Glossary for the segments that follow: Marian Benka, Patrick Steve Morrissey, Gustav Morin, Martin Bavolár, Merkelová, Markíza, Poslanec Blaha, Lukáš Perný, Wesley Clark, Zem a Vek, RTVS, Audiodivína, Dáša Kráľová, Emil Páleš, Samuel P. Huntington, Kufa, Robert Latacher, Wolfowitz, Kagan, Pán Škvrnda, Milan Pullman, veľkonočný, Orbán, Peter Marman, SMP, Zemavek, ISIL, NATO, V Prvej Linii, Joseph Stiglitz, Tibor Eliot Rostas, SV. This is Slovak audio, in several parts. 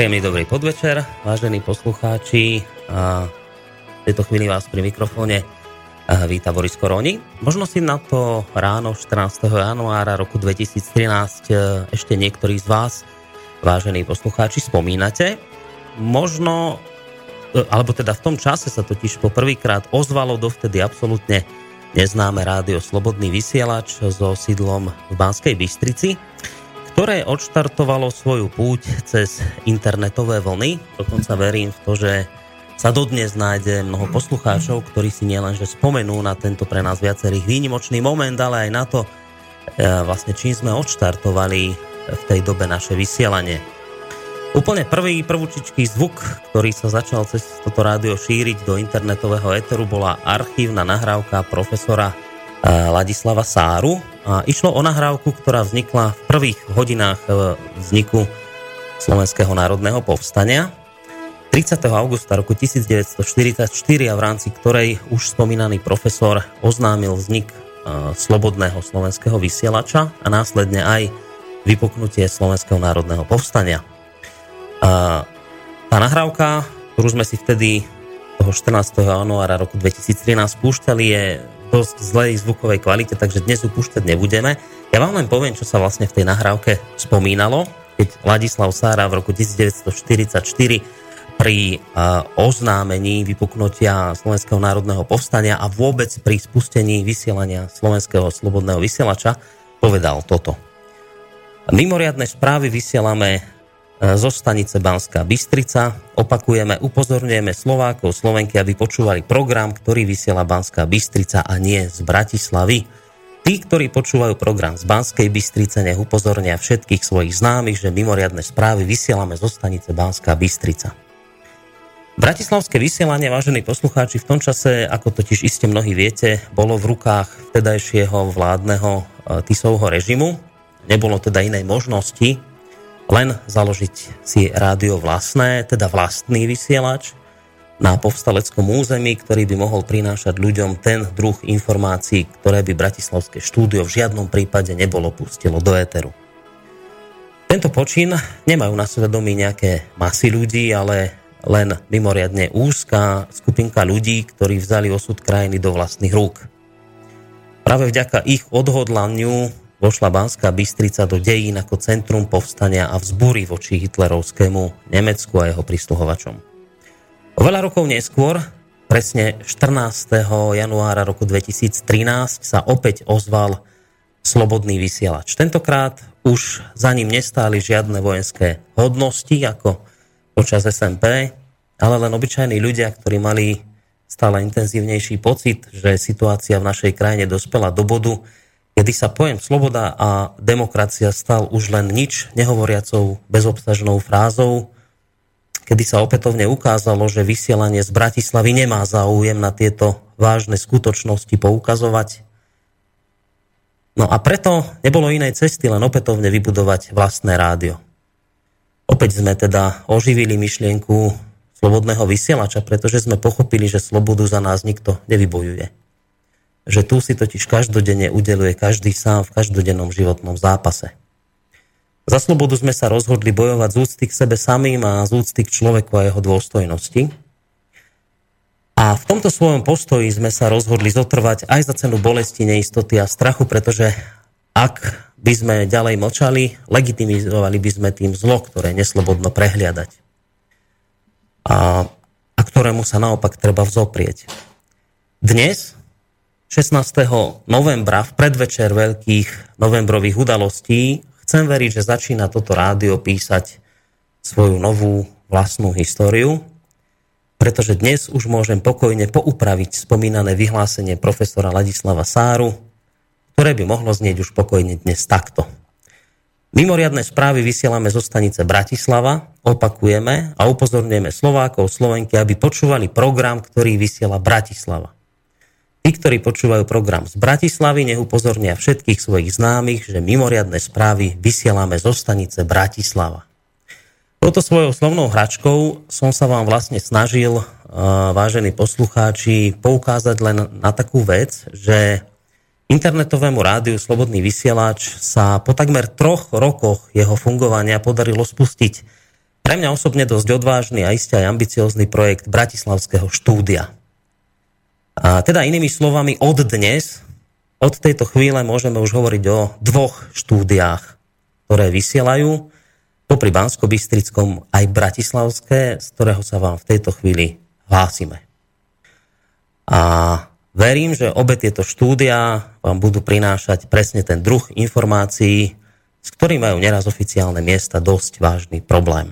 Príjemný dobrý podvečer, vážení poslucháči. V tejto chvíli vás pri mikrofóne víta Boris Koróni. Možno si na to ráno 14. januára roku 2013 ešte niektorí z vás, vážení poslucháči, spomínate. Možno, alebo teda v tom čase sa totiž poprvýkrát ozvalo dovtedy absolútne neznáme rádio Slobodný vysielač so sídlom v Banskej Bystrici, ktoré odštartovalo svoju púť cez internetové vlny. Dokonca verím v to, že sa dodnes nájde mnoho poslucháčov, ktorí si nielenže spomenú na tento pre nás viacerých výnimočný moment, ale aj na to, vlastne čím sme odštartovali v tej dobe naše vysielanie. Úplne prvúčičký zvuk, ktorý sa začal cez toto rádio šíriť do internetového éteru, bola archívna nahrávka profesora Ladislava Sáru. A išlo o nahrávku, ktorá vznikla v prvých hodinách vzniku Slovenského národného povstania 30. augusta roku 1944 a v rámci ktorej už spomínaný profesor oznámil vznik slobodného slovenského vysielača a následne aj vypuknutie Slovenského národného povstania. Tá nahrávka, ktorú sme si vtedy toho 14. januára roku 2013 púšťali, je dosť zlej zvukovej kvalite, takže dnes ju púšťať nebudeme. Ja vám len poviem, čo sa vlastne v tej nahrávke spomínalo, keď Ladislav Sára v roku 1944 pri oznámení vypuknutia Slovenského národného povstania a vôbec pri spustení vysielania Slovenského slobodného vysielača povedal toto. Mimoriadne správy vysielame zo stanice Banská Bystrica. Opakujeme, upozorňujeme Slovákov, Slovenky, aby počúvali program, ktorý vysiela Banská Bystrica a nie z Bratislavy. Tí, ktorí počúvajú program z Banskej Bystrice, nech upozornia všetkých svojich známych, že mimoriadne správy vysielame zo stanice Banská Bystrica. Bratislavské vysielanie, vážení poslucháči, v tom čase, ako totiž iste mnohí viete, bolo v rukách vtedajšieho vládneho Tisovho režimu. Nebolo teda inej možnosti len založiť si rádio vlastné, teda vlastný vysielač na povstaleckom území, ktorý by mohol prinášať ľuďom ten druh informácií, ktoré by bratislavské štúdio v žiadnom prípade nebolo pustilo do éteru. Tento počin nemajú na svedomí nejaké masy ľudí, ale len mimoriadne úzka skupinka ľudí, ktorí vzali osud krajiny do vlastných rúk. Práve vďaka ich odhodlaniu vošla Banská Bystrica do dejín ako centrum povstania a vzbúry voči hitlerovskému Nemecku a jeho prísluhovačom. O veľa rokov neskôr, presne 14. januára roku 2013, sa opäť ozval Slobodný vysielač. Tentokrát už za ním nestáli žiadne vojenské hodnosti, ako počas SMP, ale len obyčajní ľudia, ktorí mali stále intenzívnejší pocit, že situácia v našej krajine dospela do bodu, kedy sa pojem sloboda a demokracia stal už len nič nehovoriacou bezobsažnou frázou, kedy sa opätovne ukázalo, že vysielanie z Bratislavy nemá záujem na tieto vážne skutočnosti poukazovať. No a preto nebolo inej cesty, len opätovne vybudovať vlastné rádio. Opäť sme teda oživili myšlienku slobodného vysielača, pretože sme pochopili, že slobodu za nás nikto nevybojuje. Že tu si totiž každodenne udeluje každý sám v každodennom životnom zápase. Za slobodu sme sa rozhodli bojovať z úcty k sebe samým a z úcty k človeku a jeho dôstojnosti. A v tomto svojom postoji sme sa rozhodli zotrvať aj za cenu bolesti, neistoty a strachu, pretože ak by sme ďalej mlčali, legitimizovali by sme tým zlo, ktoré neslobodno prehliadať a ktorému sa naopak treba vzoprieť. Dnes, 16. novembra, v predvečer veľkých novembrových udalostí, chcem veriť, že začína toto rádio písať svoju novú vlastnú históriu, pretože dnes už môžem pokojne poupraviť spomínané vyhlásenie profesora Ladislava Sáru, ktoré by mohlo znieť už pokojne dnes takto. Mimoriadne správy vysielame zo stanice Bratislava, opakujeme a upozorňujeme Slovákov, Slovenky, aby počúvali program, ktorý vysiela Bratislava. Tí, ktorí počúvajú program z Bratislavy, nech upozornia všetkých svojich známych, že mimoriadne správy vysielame zo stanice Bratislava. Touto svojou slovnou hračkou som sa vám vlastne snažil, vážení poslucháči, poukázať len na takú vec, že internetovému rádiu Slobodný vysielač sa po takmer 3 rokoch jeho fungovania podarilo spustiť pre mňa osobne dosť odvážny a iste aj ambiciózny projekt Bratislavského štúdia. A teda inými slovami, od dnes, od tejto chvíle môžeme už hovoriť o dvoch štúdiách, ktoré vysielajú, popri Banskobystrickom aj bratislavské, z ktorého sa vám v tejto chvíli hlásime. A verím, že obe tieto štúdia vám budú prinášať presne ten druh informácií, s ktorým majú neraz oficiálne miesta dosť vážny problém.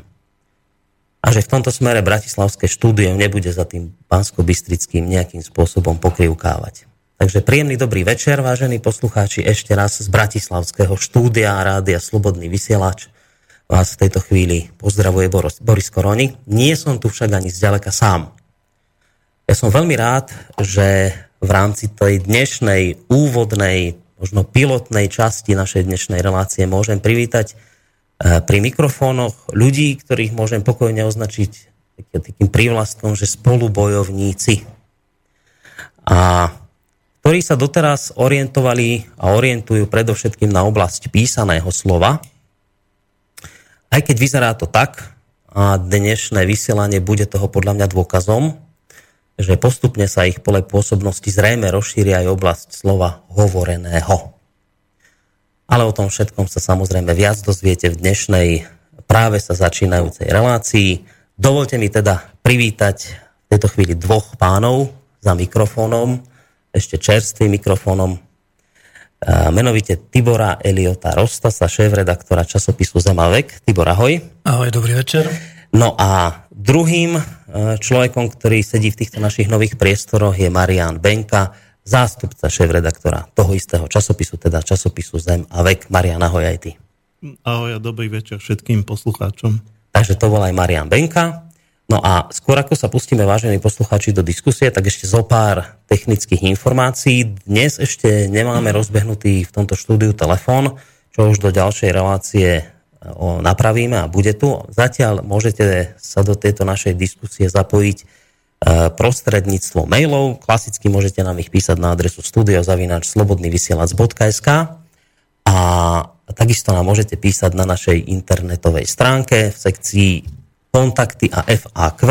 A že v tomto smere bratislavské štúdium nebude za tým Banskobystrickým nejakým spôsobom pokrivkávať. Takže príjemný dobrý večer, vážení poslucháči, ešte raz z bratislavského štúdia Rádia Slobodný vysielač. Vás v tejto chvíli pozdravuje Boris Koróni. Nie som tu však ani zďaleka sám. Ja som veľmi rád, že v rámci tej dnešnej úvodnej, možno pilotnej časti našej dnešnej relácie môžem privítať pri mikrofónoch ľudí, ktorých môžem pokojne označiť takým prívlastkom, že spolubojovníci. A ktorí sa doteraz orientovali a orientujú predovšetkým na oblasť písaného slova, aj keď vyzerá to tak, a dnešné vysielanie bude toho podľa mňa dôkazom, že postupne sa ich pole pôsobnosti zrejme rozšíri aj oblasť slova hovoreného. Ale o tom všetkom sa samozrejme viac dozviete v dnešnej práve sa začínajúcej relácii. Dovolte mi teda privítať v tejto chvíli dvoch pánov za mikrofónom, ešte čerstvým mikrofónom, menovite Tibora Eliota Rostasa, šéf-redaktora časopisu Zemavek. Tibor, ahoj. Ahoj, dobrý večer. No a druhým človekom, ktorý sedí v týchto našich nových priestoroch, je Marian Benka, zástupca šéf-redaktora toho istého časopisu, teda časopisu Zemavek. Marian, ahoj aj ty. Ahoj a dobrý večer všetkým poslucháčom. Takže to bol aj Marian Benka. No a skôr ako sa pustíme, vážení poslucháči, do diskusie, tak ešte zo pár technických informácií. Dnes ešte nemáme rozbehnutý v tomto štúdiu telefón, čo už do ďalšej relácie napravíme a bude tu. Zatiaľ môžete sa do tejto našej diskusie zapojiť prostredníctvom mailov. Klasicky môžete nám ich písať na adresu studio@slobodnyvysielac.sk a takisto nám môžete písať na našej internetovej stránke v sekcii kontakty a FAQ,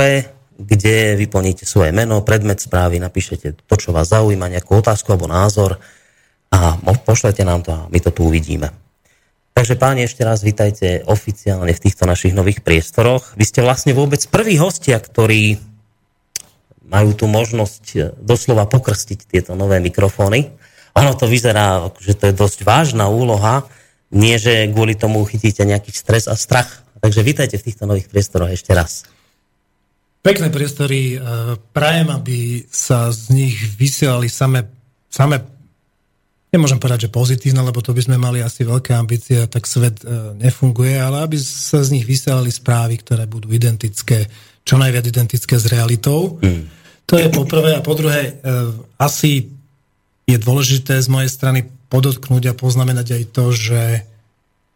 kde vyplníte svoje meno, predmet správy, napíšete to, čo vás zaujíma, nejakú otázku alebo názor a pošlete nám to a my to tu uvidíme. Takže páni, ešte raz vítajte oficiálne v týchto našich nových priestoroch. Vy ste vlastne vôbec prví hostia, ktorí majú tu možnosť doslova pokrstiť tieto nové mikrofóny. Ono to vyzerá, že to je dosť vážna úloha, nie že kvôli tomu chytíte nejaký stres a strach. Takže vítajte v týchto nových priestoroch ešte raz. Pekné priestory. Prajem, aby sa z nich vysielali same, nemôžem povedať, že pozitívne, lebo to by sme mali asi veľké ambície, tak svet nefunguje, ale aby sa z nich vysielali správy, ktoré budú identické, čo najviac identické s realitou. To je po prvé. A po druhé, asi je dôležité z mojej strany podotknúť a poznamenať aj to, že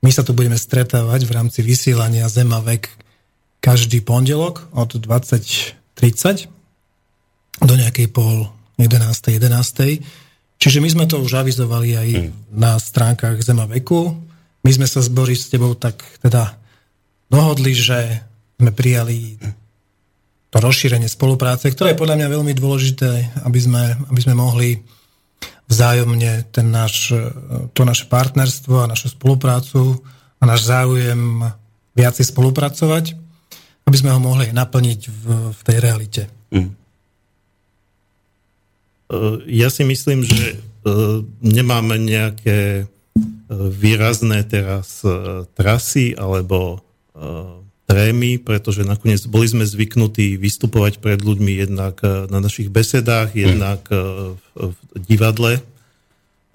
my sa tu budeme stretávať v rámci vysielania Zemavek každý pondelok od 20:30 do nejakej pol 11:00. Čiže my sme to už avizovali aj na stránkach Zemaveku. My sme sa s Boris s tebou tak teda dohodli, že sme prijali to rozšírenie spolupráce, ktoré je podľa mňa veľmi dôležité, aby sme mohli vzájomne to naše partnerstvo a našu spoluprácu a náš záujem viacej spolupracovať, aby sme ho mohli naplniť v tej realite. Ja si myslím, že nemáme nejaké výrazné teraz trasy alebo trémy, pretože nakoniec boli sme zvyknutí vystupovať pred ľuďmi jednak na našich besedách, jednak v divadle.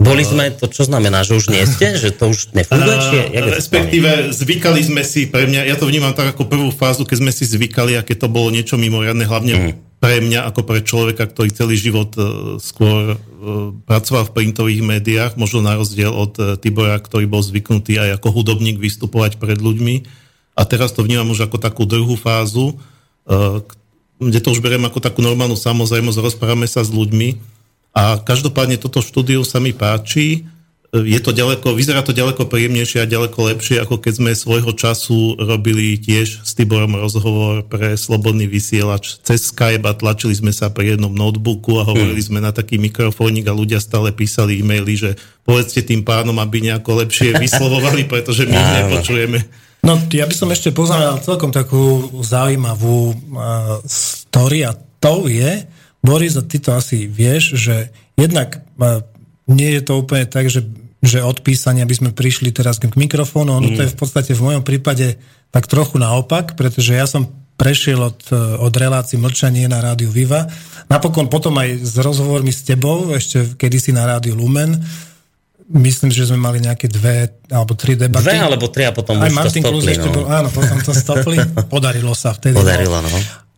Boli sme, to čo znamená, že už nie ste? Že to už nefunguje? Respektíve zvykali sme si, pre mňa, ja to vnímam tak ako prvú fázu, keď sme si zvykali a keď to bolo niečo mimoriadne, hlavne pre mňa ako pre človeka, ktorý celý život skôr pracoval v printových médiách, možno na rozdiel od Tibora, ktorý bol zvyknutý aj ako hudobník vystupovať pred ľuďmi. A teraz to vnímam už ako takú druhú fázu, kde to už beriem ako takú normálnu samozrejmosť, rozprávame sa s ľuďmi. A každopádne toto štúdium sa mi páči, je to ďaleko, vyzerá to ďaleko príjemnejšie a ďaleko lepšie, ako keď sme svojho času robili tiež s Tiborom rozhovor pre Slobodný vysielač cez Skype a tlačili sme sa pri jednom notebooku a hovorili sme na taký mikrofónik a ľudia stále písali e-maily, že povedzte tým pánom, aby nejako lepšie vyslovovali, pretože my ich nepočujeme. No ja by som ešte poznal celkom takú zaujímavú story a to je, Boris, a ty to asi vieš, že jednak nie je to úplne tak, že od písania by sme prišli teraz k mikrofónu, ono to je v podstate v mojom prípade tak trochu naopak, pretože ja som prešiel od relácií Mlčanie na rádiu Viva, napokon potom aj s rozhovormi s tebou, ešte kedysi na rádiu Lumen, myslím, že sme mali nejaké 2 alebo 3 debaty. 2 alebo 3 a potom aj už Martin to stopli. Ešte bol, áno, potom to stopli, podarilo sa vtedy. Podarilo, no.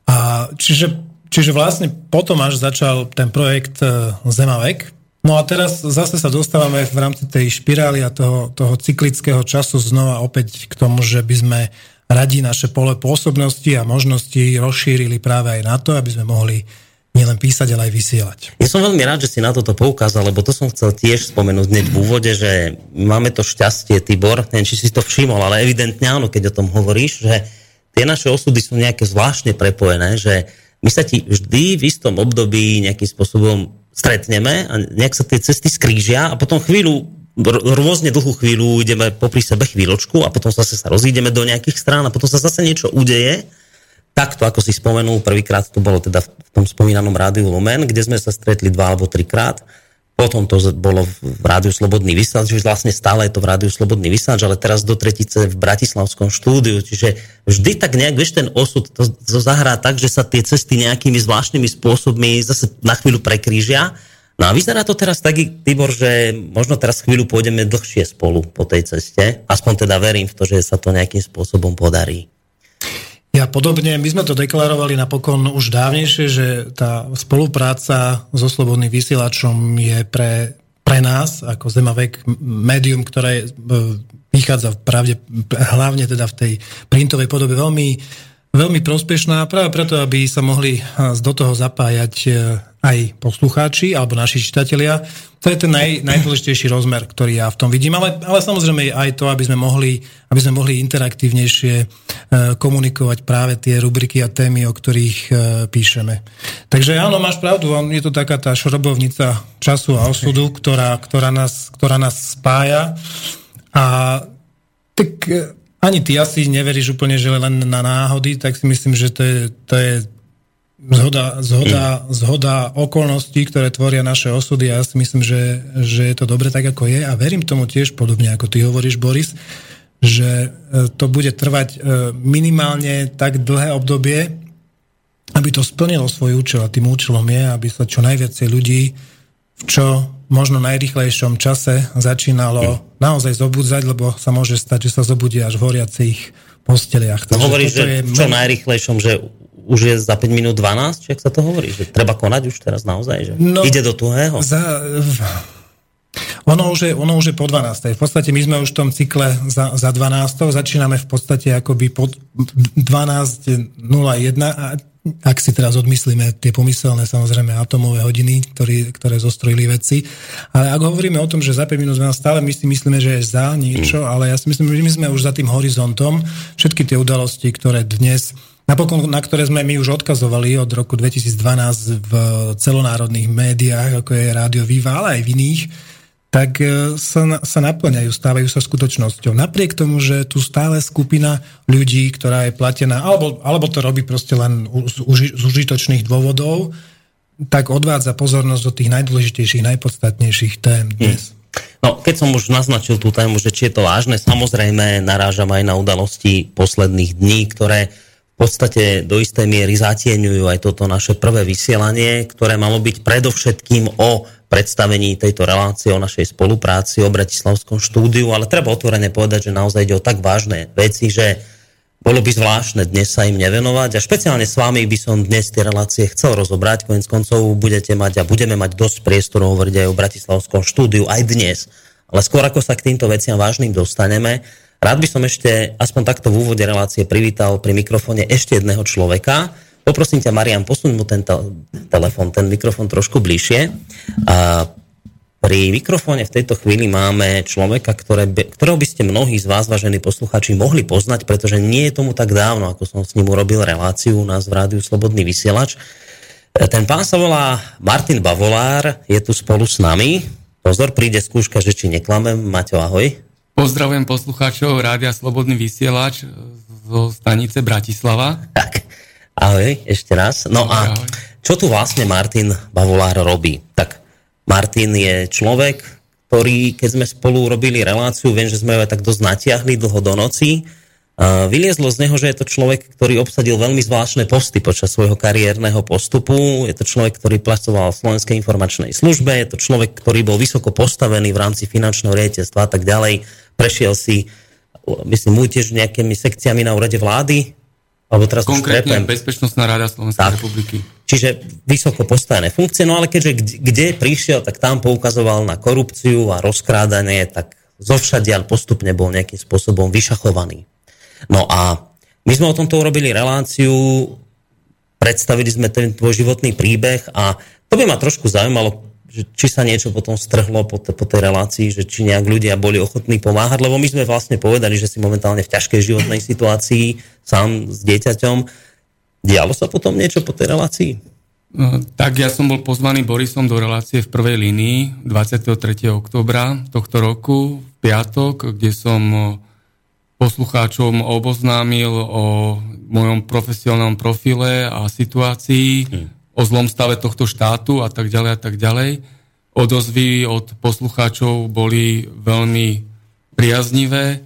A čiže vlastne potom až začal ten projekt Zemavek. No a teraz zase sa dostávame v rámci tej špirály a toho cyklického času znova opäť k tomu, že by sme radi naše pole pôsobnosti a možnosti rozšírili práve aj na to, aby sme mohli nielen písať, ale aj vysielať. Ja som veľmi rád, že si na toto poukázal, lebo to som chcel tiež spomenúť hneď v úvode, že máme to šťastie, Tibor, neviem, či si to všimol, ale evidentne áno, keď o tom hovoríš, že tie naše osudy sú nejaké zvláštne prepojené, že my sa ti vždy v istom období nejakým spôsobom stretneme a nejak sa tie cesty skrížia a potom chvíľu, rôzne dlhú chvíľu ideme popri sebe chvíľočku a potom zase sa rozídeme do nejakých strán a potom sa zase niečo udeje. Takto, ako si spomenul, prvýkrát to bolo teda v tom spomínanom rádiu Lumen, kde sme sa stretli 2 alebo 3 krát. Potom to bolo v rádiu Slobodný vysielač, už vlastne stále je to v rádiu Slobodný vysielač, ale teraz do tretice v bratislavskom štúdiu. Čiže vždy tak nejak, vieš, ten osud to zahrá tak, že sa tie cesty nejakými zvláštnymi spôsobmi zase na chvíľu prekrížia. No a vyzerá to teraz taký, Tibor, že možno teraz chvíľu pôjdeme dlhšie spolu po tej ceste. Aspoň teda verím v to, že sa to nejakým spôsobom podarí. Ja podobne, my sme to deklarovali napokon už dávnejšie, že tá spolupráca so Slobodným vysielačom je pre nás, ako Zemavek, médium, ktoré vychádza hlavne teda v tej printovej podobe veľmi, veľmi prospešná práve preto, aby sa mohli do toho zapájať aj poslucháči alebo naši čitatelia. To je ten najdôležitejší rozmer, ktorý ja v tom vidím, ale samozrejme aj to, aby sme mohli interaktívnejšie komunikovať práve tie rubriky a témy, o ktorých píšeme. Takže áno, máš pravdu, je to taká tá šrobovnica času a osudu, ktorá nás spája a tak. Ani ty asi neveríš úplne, že len na náhody, tak si myslím, že to je zhoda okolností, ktoré tvoria naše osudy a ja si myslím, že je to dobre tak, ako je a verím tomu tiež podobne, ako ty hovoríš, Boris, že to bude trvať minimálne tak dlhé obdobie, aby to splnilo svoj účel a tým účelom je, aby sa čo najviac ľudí v čo možno najrýchlejšom čase začínalo naozaj zobudzať, lebo sa môže stať, že sa zobudia až v horiacich posteliach. No hovoríš, že v čo najrýchlejšom, že už je za 5 minút 12, či ak sa to hovorí, že treba konať už teraz naozaj, že no, ide do tuhého. Ono už je po 12. V podstate my sme už v tom cykle za 12. Začíname v podstate akoby po 12.01 a ak si teraz odmyslíme tie pomyselné samozrejme atomové hodiny, ktoré zostrojili veci. Ale ak hovoríme o tom, že za 5 minút stále my si myslíme, že je za niečo, ale ja si myslím, že my sme už za tým horizontom všetky tie udalosti, ktoré dnes, napokon na ktoré sme my už odkazovali od roku 2012 v celonárodných médiách, ako je Rádio Viva, ale aj v iných, tak sa naplňajú, stávajú sa skutočnosťou. Napriek tomu, že tu stále skupina ľudí, ktorá je platená, alebo to robí proste len z užitočných dôvodov, tak odvádza pozornosť do tých najdôležitejších, najpodstatnejších tém dnes. No, keď som už naznačil tú tému, že či je to vážne, samozrejme narážam aj na udalosti posledných dní, ktoré v podstate do istej miery zatieňujú aj toto naše prvé vysielanie, ktoré malo byť predovšetkým o predstavení tejto relácie, o našej spolupráci, o bratislavskom štúdiu, ale treba otvorene povedať, že naozaj ide o tak vážne veci, že bolo by zvláštne dnes sa im nevenovať a špeciálne s vami by som dnes tie relácie chcel rozobrať, koniec koncov budete mať a budeme mať dosť priestoru hovoriť aj o bratislavskom štúdiu aj dnes, ale skôr ako sa k týmto veciam vážnym dostaneme, rád by som ešte, aspoň takto v úvode relácie, privítal pri mikrofóne ešte jedného človeka. Poprosím ťa, Marian, posuň mu ten telefón, ten mikrofón trošku bližšie. A Pri mikrofóne v tejto chvíli máme človeka, ktorého by ste mnohí z vás, vážení poslucháči, mohli poznať, pretože nie je tomu tak dávno, ako som s ním urobil reláciu u nás v rádiu Slobodný vysielač. Ten pán sa volá Martin Bavolár, je tu spolu s nami. Pozor, príde skúška, že či neklamem. Maťo, ahoj. Pozdravujem poslucháčov rádia Slobodný vysielač zo stanice Bratislava. Tak, ahoj, ešte raz. No ahoj. A čo tu vlastne Martin Bavolár robí? Tak Martin je človek, ktorý, keď sme spolu robili reláciu, viem, že sme ju aj tak dosť natiahli dlho do noci. Vyliezlo z neho, že je to človek, ktorý obsadil veľmi zvláštne posty počas svojho kariérneho postupu. Je to človek, ktorý pracoval v Slovenskej informačnej službe, je to človek, ktorý bol vysoko postavený v rámci finančného riaditeľstva a tak ďalej. Prešiel si, myslím, tiež nejakými sekciami na úrade vlády. Alebo teraz konkrétne Bezpečnostná rada Slovenskej republiky. Čiže vysoko postavené funkcie, no ale keďže kde prišiel, tak tam poukazoval na korupciu a rozkrádanie, tak zovšadiaľ postupne bol nejakým spôsobom vyšachovaný. No a my sme o tomto urobili reláciu, predstavili sme ten tvoj životný príbeh a to by ma trošku zaujímalo, že či sa niečo potom strhlo po tej relácii, že či nejak ľudia boli ochotní pomáhať, lebo my sme vlastne povedali, že si momentálne v ťažkej životnej situácii, sám s dieťaťom. Dialo sa potom niečo po tej relácii? Tak ja som bol pozvaný Borisom do relácie V prvej linii 23. októbra tohto roku, v piatok, kde som poslucháčom oboznámil o mojom profesionálnom profile a situácii, o zlom stave tohto štátu a tak ďalej a tak ďalej. Odozvy od poslucháčov boli veľmi priaznivé.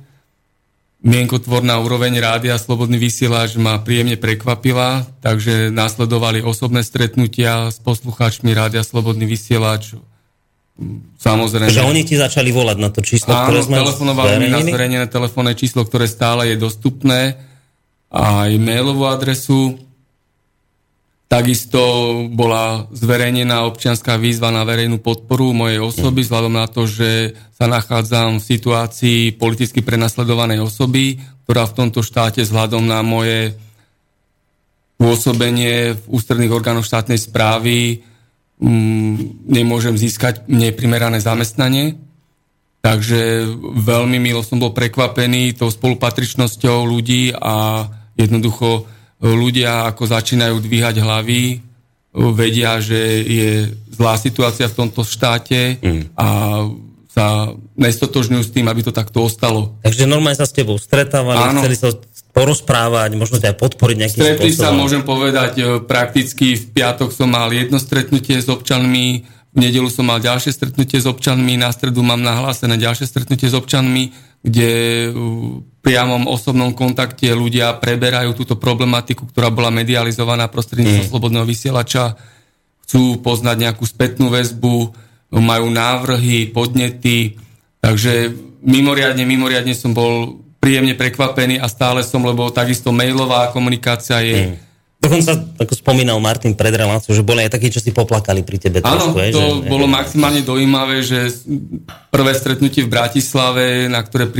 Mienkotvorná úroveň rádia Slobodný vysielač ma príjemne prekvapila, takže následovali osobné stretnutia s poslucháčmi rádia Slobodný vysielač. Samozrejme. Že oni ti začali volať na to číslo, áno, ktoré sme telefonovali mi na zverejnené telefónne číslo, ktoré stále je dostupné, a e-mailovú adresu. Takisto bola zverejnená občianská výzva na verejnú podporu mojej osoby, vzhľadom na to, že sa nachádzam v situácii politicky prenasledovanej osoby, ktorá v tomto štáte vzhľadom na moje pôsobenie v ústredných orgánoch štátnej správy nemôžem získať neprimerané zamestnanie. Takže veľmi milo som bol prekvapený tou spolupatričnosťou ľudí a jednoducho ľudia, ako začínajú dvíhať hlavy, vedia, že je zlá situácia v tomto štáte a sa nestotožňujú s tým, aby to takto ostalo. Takže normálne sa s tebou stretávali, áno, chceli sa porozprávať, možno ťa aj podporiť nejakým spôsobom. Stretli sa, môžem povedať, prakticky v piatok som mal jedno stretnutie s občanmi, v nedeľu som mal ďalšie stretnutie s občanmi, na stredu mám nahlásené ďalšie stretnutie s občanmi, kde v priamom osobnom kontakte ľudia preberajú túto problematiku, ktorá bola medializovaná prostredníctvom Slobodného vysielača, chcú poznať nejakú spätnú väzbu, majú návrhy, podnety, takže mimoriadne som bol príjemne prekvapený a stále som, lebo takisto mailová komunikácia je... Dokonca, ako spomínal Martin pred reláciou, že boli aj takí, čo si poplakali pri tebe. Áno, to bolo maximálne dojímavé, že prvé stretnutie v Bratislave, na ktoré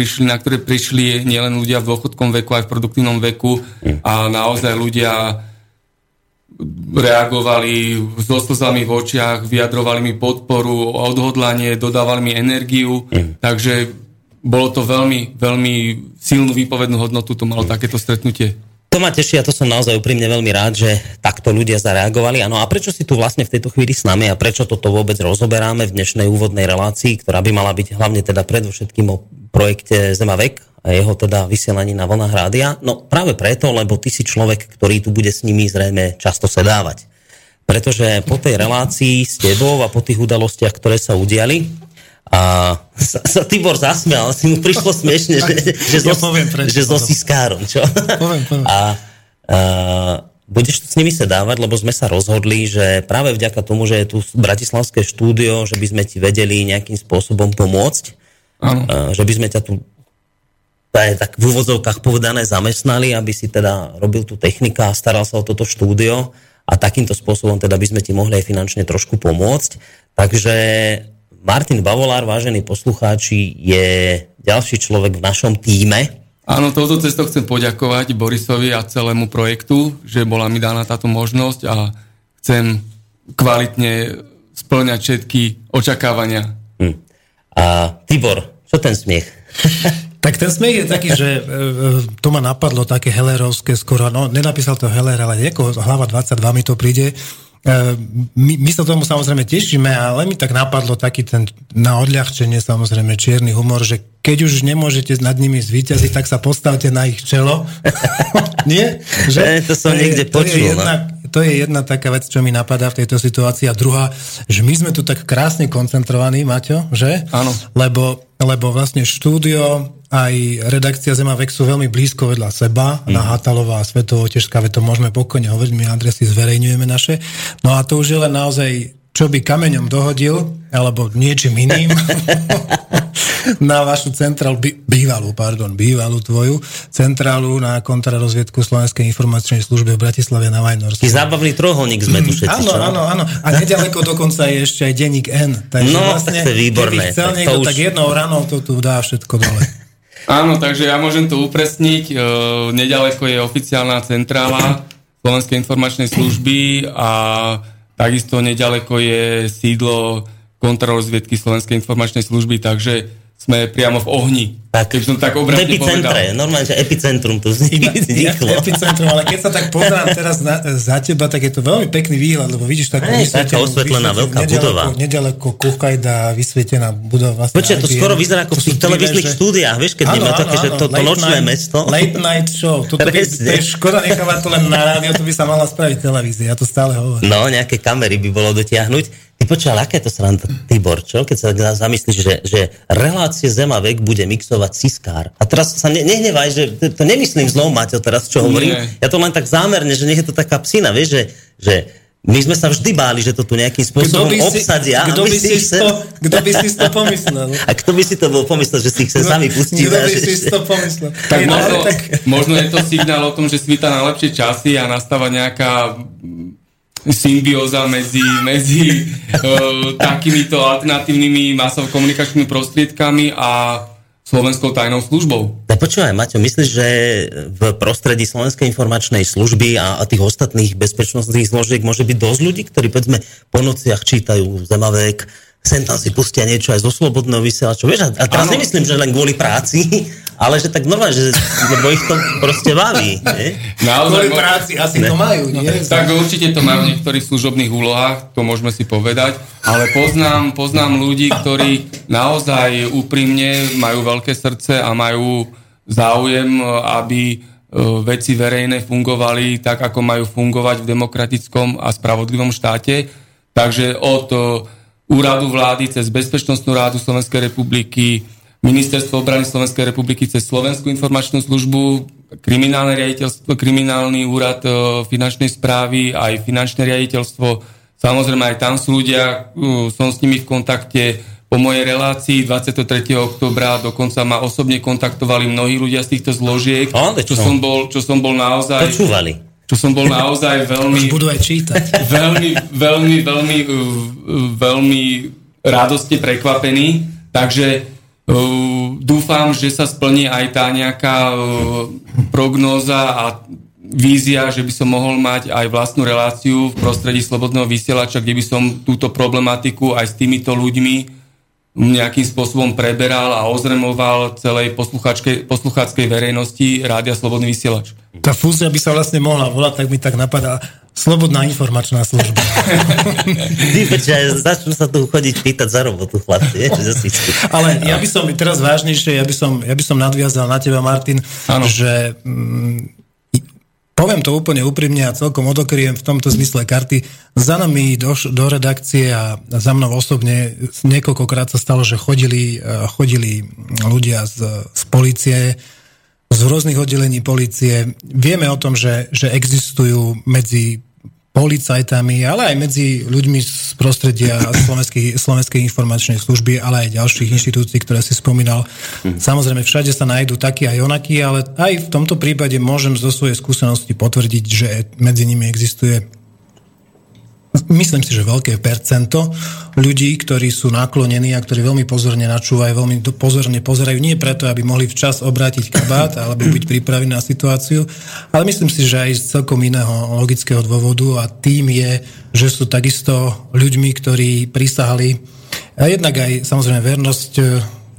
prišli nielen ľudia v dôchodkom veku, aj v produktívnom veku, a naozaj ľudia reagovali so slzami v očiach, vyjadrovali mi podporu, odhodlanie, dodávali mi energiu, takže... Bolo to veľmi, veľmi silnú výpovednú hodnotu, to malo takéto stretnutie. To ma teší a to som naozaj úprimne veľmi rád, že takto ľudia zareagovali. Áno, a prečo si tu vlastne v tejto chvíli s nami a prečo toto vôbec rozoberáme v dnešnej úvodnej relácii, ktorá by mala byť hlavne teda predovšetkým o projekte Zemavek a jeho teda vysielaní na vlnách rádia? No práve preto, lebo ty si človek, ktorý tu bude s nimi zrejme často sedávať. Pretože po tej relácii s tebou a po tých udalostiach, ktoré sa udiali, a sa Tibor zasmial, si mu prišlo smiešne, že so siskárom, čo? Poviem. A budeš tu s nimi sedávať, lebo sme sa rozhodli, že práve vďaka tomu, že je tu bratislavské štúdio, že by sme ti vedeli nejakým spôsobom pomôcť, že by sme ťa tu tak v úvodzovkách povedané zamestnali, aby si teda robil tú techniku a staral sa o toto štúdio a takýmto spôsobom teda by sme ti mohli aj finančne trošku pomôcť. Takže Martin Bavolár, vážení poslucháči, je ďalší človek v našom tíme. Áno, touto cestou chcem poďakovať Borisovi a celému projektu, že bola mi daná táto možnosť a chcem kvalitne spĺňať všetky očakávania. A Tibor, čo ten smiech? Tak ten smiech je taký, že to ma napadlo také helerovské skoro, no nenapísal to Heller, ale ako hlava 22 mi to príde. My sa tomu samozrejme tešíme, ale mi tak napadlo taký ten na odľahčenie samozrejme čierny humor, že keď už nemôžete nad nimi zvíťaziť, tak sa postavte na ich čelo. Nie? Že? To som niekde počul. To je jedna taká vec, čo mi napadá v tejto situácii. A druhá, že my sme tu tak krásne koncentrovaní, Maťo, že? Áno. Lebo vlastne štúdio aj redakcia Zemavek sú veľmi blízko vedľa seba, na Hatalová a Svätootežská, to môžeme pokojne hovoriť, my adresy zverejňujeme naše. No a to už je len naozaj, čo by kameňom dohodil, alebo niečím iným na vašu centrálu, bývalú tvoju centrálu na kontrarozviedku Slovenskej informačnej služby v Bratislave na Vajnorsku. Zábavný trojuholník sme tu všetci, čo? Áno. A neďaleko dokonca je ešte aj denník N. Takže no, vlastne, tak to je výborné. Keby chcel niekto, tak jednou ranou to tu dá všetko dole. Áno, takže ja môžem to upresniť. Neďaleko je oficiálna centrála Slovenskej informačnej služby a takisto neďaleko je sídlo kontrarozviedky Slovenskej informačnej služby, takže sme priamo v ohni. Tak. Keby som tak obratne povedal. Normálne, že epicentrum tu vzniklo. Epicentrum, ale keď sa tak pozerám teraz za teba, tak je to veľmi pekný výhľad, lebo vidíš takú osvetlená veľká budova. Neďaleko Kuchajda vysvietená budova. Počkaj, to skoro vyzerá ako v televíznych štúdiách, vieš, keď nemáme také, že to nočné mesto. Late night show. Škoda nechávať to len na rádio, to by sa mala spraviť televízia, ja to stále hovorím. No, nejaké kamery by bolo dotiahnuť. Ty počal, aké to sranda, Tibor, čo? Keď sa zamyslíš, že relácie Zemavek bude mixovať Ciskár. A teraz sa nehnevaj, že to nemyslím zlom, Maťo, teraz, čo hovorím. Ja to len tak zámerne, že nech je to taká psina, vieš, že my sme sa vždy báli, že to tu nejakým spôsobom obsadia. Kto by si to pomyslel? A kto by si to bol pomyslel, že si ich sem sami pustí? Kto by si to pomyslel? Tak možno je to signál o tom, že svíta na lepšie časy a nastáva nejaká symbióza medzi takýmito alternatívnymi masovo-komunikačnými prostriedkami a Slovenskou tajnou službou. No počúvaj, Maťo, myslíš, že v prostredí Slovenskej informačnej služby a tých ostatných bezpečnostných zložiek môže byť dosť ľudí, ktorí povedzme po nociach čítajú Zemavek, sem tam si pustia niečo aj zo Slobodného vysielača. Vieš, a teraz nemyslím, že len kvôli práci, ale že tak normálne, že lebo ich to proste baví. Kvôli práci asi to majú, nie? Tak určite to majú v niektorých služobných úlohách, to môžeme si povedať, ale poznám ľudí, ktorí naozaj úprimne majú veľké srdce a majú záujem, aby veci verejné fungovali tak, ako majú fungovať v demokratickom a spravodlivom štáte. Takže od Úradu vlády, cez Bezpečnostnú rádu Slovenskej republiky, Ministerstvo obrany Slovenskej republiky, cez Slovenskú informačnú službu, kriminálne riaditeľstvo, kriminálny úrad finančnej správy, aj finančné riaditeľstvo. Samozrejme, aj tam sú ľudia, som s nimi v kontakte po mojej relácii 23. oktobra, dokonca ma osobne kontaktovali mnohí ľudia z týchto zložiek, čo som bol naozaj... Počúvali. Čo som bol naozaj veľmi... budú aj čítať. Veľmi radostne prekvapený. Takže dúfam, že sa splní aj tá nejaká prognóza a vízia, že by som mohol mať aj vlastnú reláciu v prostredí Slobodného vysielača, kde by som túto problematiku aj s týmito ľuďmi nejakým spôsobom preberal a ozremoval celej poslucháckej verejnosti Rádia Slobodný vysielač. Tá fúzia by sa vlastne mohla volať, tak mi tak napadá, Slobodná informačná služba. Začnú sa tu chodiť pýtať za robotu, chlapci. Ale ja by som teraz vážnejšie, ja by som nadviazal na teba, Martin, že... poviem to úplne úprimne a celkom odokriem v tomto zmysle karty. Za nami do redakcie a za mnou osobne niekoľkokrát sa stalo, že chodili ľudia z polície, z rôznych oddelení polície. Vieme o tom, že existujú medzi policajtami, ale aj medzi ľuďmi z prostredia Slovenskej informačnej služby, ale aj ďalších inštitúcií, ktoré si spomínal. Samozrejme, všade sa nájdú takí aj onakí, ale aj v tomto prípade môžem zo svojej skúsenosti potvrdiť, že medzi nimi existuje, myslím si, že veľké percento ľudí, ktorí sú naklonení a ktorí veľmi pozorne načúvajú, veľmi pozorne pozerajú, nie preto, aby mohli včas obrátiť kabát alebo byť pripravení na situáciu, ale myslím si, že aj z celkom iného logického dôvodu a tým je, že sú takisto ľuďmi, ktorí prisahali A jednak aj samozrejme vernosť,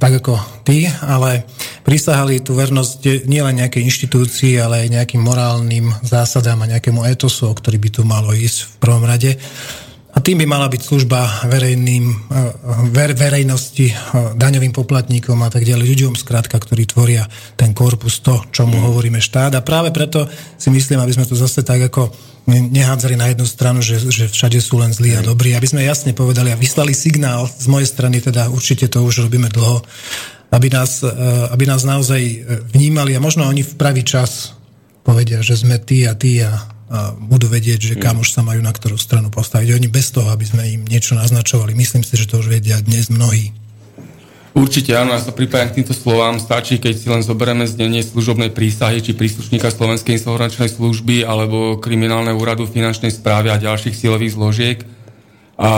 tak ako ty, ale prisahali tú vernosť nielen nejakej inštitúcii, ale aj nejakým morálnym zásadám a nejakému etosu, o ktorý by tu malo ísť v prvom rade. A tým by mala byť služba verejnosti, daňovým poplatníkom a tak ďalej, ľuďom skrátka, ktorí tvoria ten korpus, to, čomu hovoríme štát. A práve preto si myslím, aby sme to zase tak ako nehádzali na jednu stranu, že všade sú len zlí a dobrí. Aby sme jasne povedali a vyslali signál z mojej strany, teda určite to už robíme dlho, aby nás naozaj vnímali a možno oni v pravý čas povedia, že sme tí a budú vedieť, že kam už sa majú na ktorú stranu postaviť. Oni bez toho, aby sme im niečo naznačovali. Myslím si, že to už vedia dnes mnohí. Určite áno, ja sa pripájam k týmto slovám. Stačí, keď si len zoberieme znenie služobnej prísahy či príslušníka Slovenskej insolvenčnej služby alebo kriminálneho úradu, finančnej správy a ďalších silových zložiek. A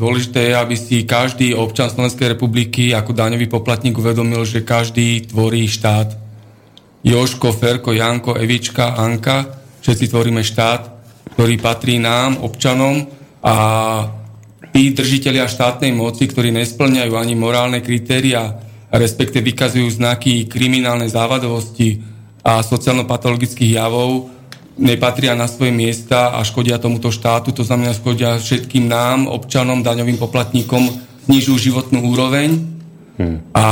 dôležité je, aby si každý občan Slovenskej republiky ako daňový poplatník uvedomil, že každý tvorí štát. Jožko, Ferko, Janko, Evička, Anka, všetci tvoríme štát, ktorý patrí nám, občanom, a tí držitelia štátnej moci, ktorí nesplňajú ani morálne kritériá, respektive vykazujú znaky kriminálnej závadovosti a sociálno-patologických javov, nepatria na svoje miesta a škodia tomuto štátu, to znamená škodia všetkým nám, občanom, daňovým poplatníkom, znižujú životnú úroveň a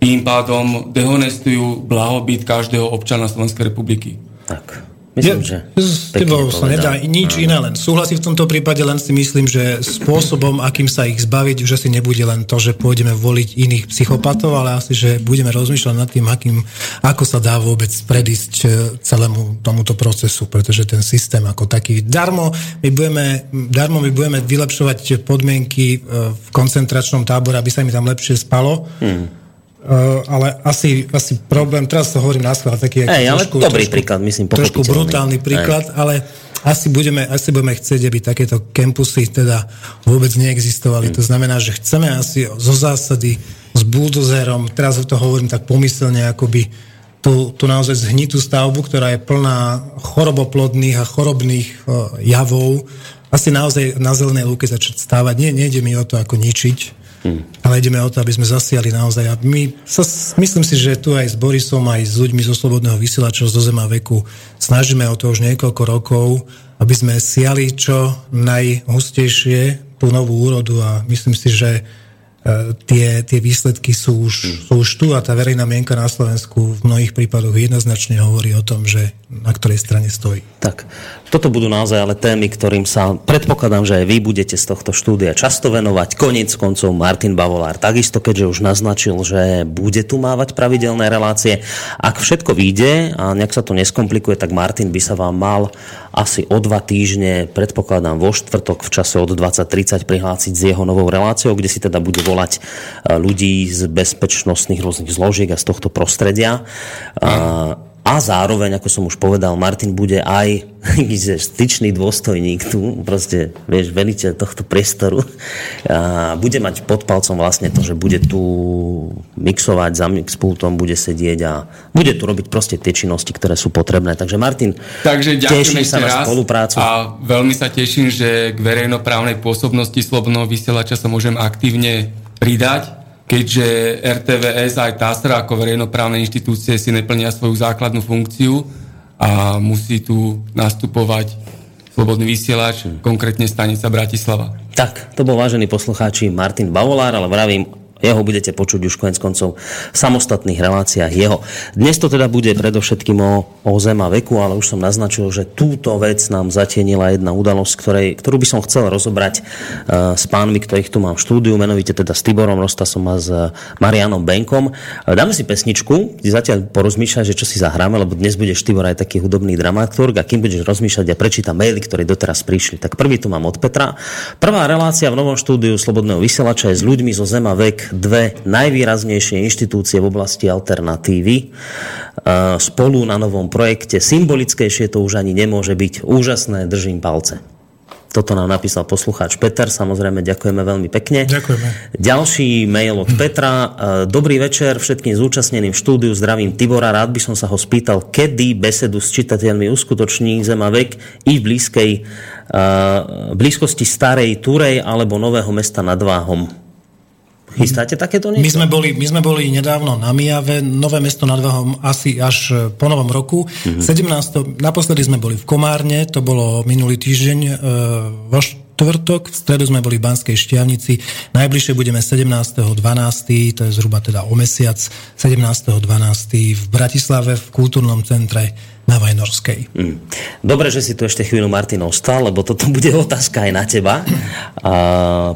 tým pádom dehonestujú blahobyt každého občana Slovenskej republiky. Tak. Myslím, že s tebou sa nedá nič iné, len súhlasím v tomto prípade, len si myslím, že spôsobom, akým sa ich zbaviť, už asi nebude len to, že pôjdeme voliť iných psychopatov, ale asi, že budeme rozmýšľať nad tým, ako sa dá vôbec predísť celému tomuto procesu, pretože ten systém ako taký. Darmo my budeme vylepšovať podmienky v koncentračnom tábore, aby sa mi tam lepšie spalo. Ale asi problém, teraz to hovorím na schvál, taký trošku brutálny príklad, ale asi budeme chcieť, aby takéto kampusy teda vôbec neexistovali. To znamená, že chceme asi zo zásady s buldozerom, teraz to hovorím tak pomyselne, akoby tú naozaj zhnitú stavbu, ktorá je plná choroboplodných a chorobných javov, asi naozaj na zelenej lúke začať stávať. Nejde mi o to, ako ničiť, ale ideme o to, aby sme zasiali naozaj. A myslím si, že tu aj s Borisom, aj s ľuďmi zo Slobodného vysielača, zo Zemaveku snažíme o to už niekoľko rokov, aby sme siali čo najhustejšie tú novú úrodu a myslím si, že tie výsledky sú už tu a tá verejná mienka na Slovensku v mnohých prípadoch jednoznačne hovorí o tom, že na ktorej strane stojí. Tak, toto budú naozaj ale témy, ktorým sa predpokladám, že aj vy budete z tohto štúdia často venovať. Koniec koncov Martin Bavolár takisto, keďže už naznačil, že bude tu mávať pravidelné relácie. Ak všetko vyjde a nejak sa to neskomplikuje, tak Martin by sa vám mal asi o 2 týždne, predpokladám vo štvrtok v čase od 20:30 prihlásiť s jeho novou reláciou, kde si teda bude volať ľudí z bezpečnostných rôznych zložiek a z tohto prostredia. A zároveň, ako som už povedal, Martin bude aj styčný dôstojník tu, proste, vieš, veliteľ tohto priestoru. A bude mať pod palcom vlastne to, že bude tu mixovať, za mixpultom bude sedieť a bude tu robiť proste tie činnosti, ktoré sú potrebné. Takže Martin, teším sa na spoluprácu. A veľmi sa teším, že k verejnoprávnej pôsobnosti Slobodného vysielača sa môžem aktívne pridať, keďže RTVS aj TASR ako verejnoprávne inštitúcie si neplnia svoju základnú funkciu a musí tu nastupovať Slobodný vysielač, konkrétne stanica Bratislava. Tak, to bol, vážení poslucháči, Martin Bavolár, ale vravím, jeho budete počuť už koniec koncov v samostatných reláciách jeho. Dnes to teda bude predovšetkým o Zemaveku, ale už som naznačil, že túto vec nám zatienila jedna udalosť, ktorú by som chcel rozobrať s pánmi, ktorých tu mám v štúdiu, menovite teda s Tiborom Rostasom a s Marianom Benkom. Dáme si pesničku, kde zatiaľ porozmýšľaj, že čo si zahráme, lebo dnes budeš, Tibor, aj taký hudobný dramaturg, a kým budeš rozmýšľať, ja prečítam maily, ktoré doteraz prišli. Tak prvý tu mám od Petra. Prvá relácia v novom štúdiu Slobodného vysielača je s ľuďmi zo Zemavek, 2 najvýraznejšie inštitúcie v oblasti alternatívy. Spolu na novom projekte. Symbolickejšie to už ani nemôže byť. Úžasné, držím palce. Toto nám napísal poslucháč Peter. Samozrejme, ďakujeme veľmi pekne. Ďakujeme. Ďalší mail od Petra. Dobrý večer všetkým zúčastneným v štúdiu. Zdravím Tibora. Rád by som sa ho spýtal, kedy besedu s čitateľmi uskutoční Zemavek i v blízkosti starej Turej alebo Nového Mesta nad Váhom. Chystáte takéto niečo? My sme boli nedávno na Mijave, Nové Mesto nad Váhom asi až po novom roku. 17. Naposledy sme boli v Komárne, to bolo minulý týždeň vo štvrtok, v stredu sme boli v Banskej Štiavnici. Najbližšie budeme 17.12., to je zhruba teda o mesiac, 17.12. v Bratislave v kultúrnom centre na Vajnorskej. Dobre, že si tu ešte chvíľu, Martin, ostal, lebo toto bude otázka aj na teba.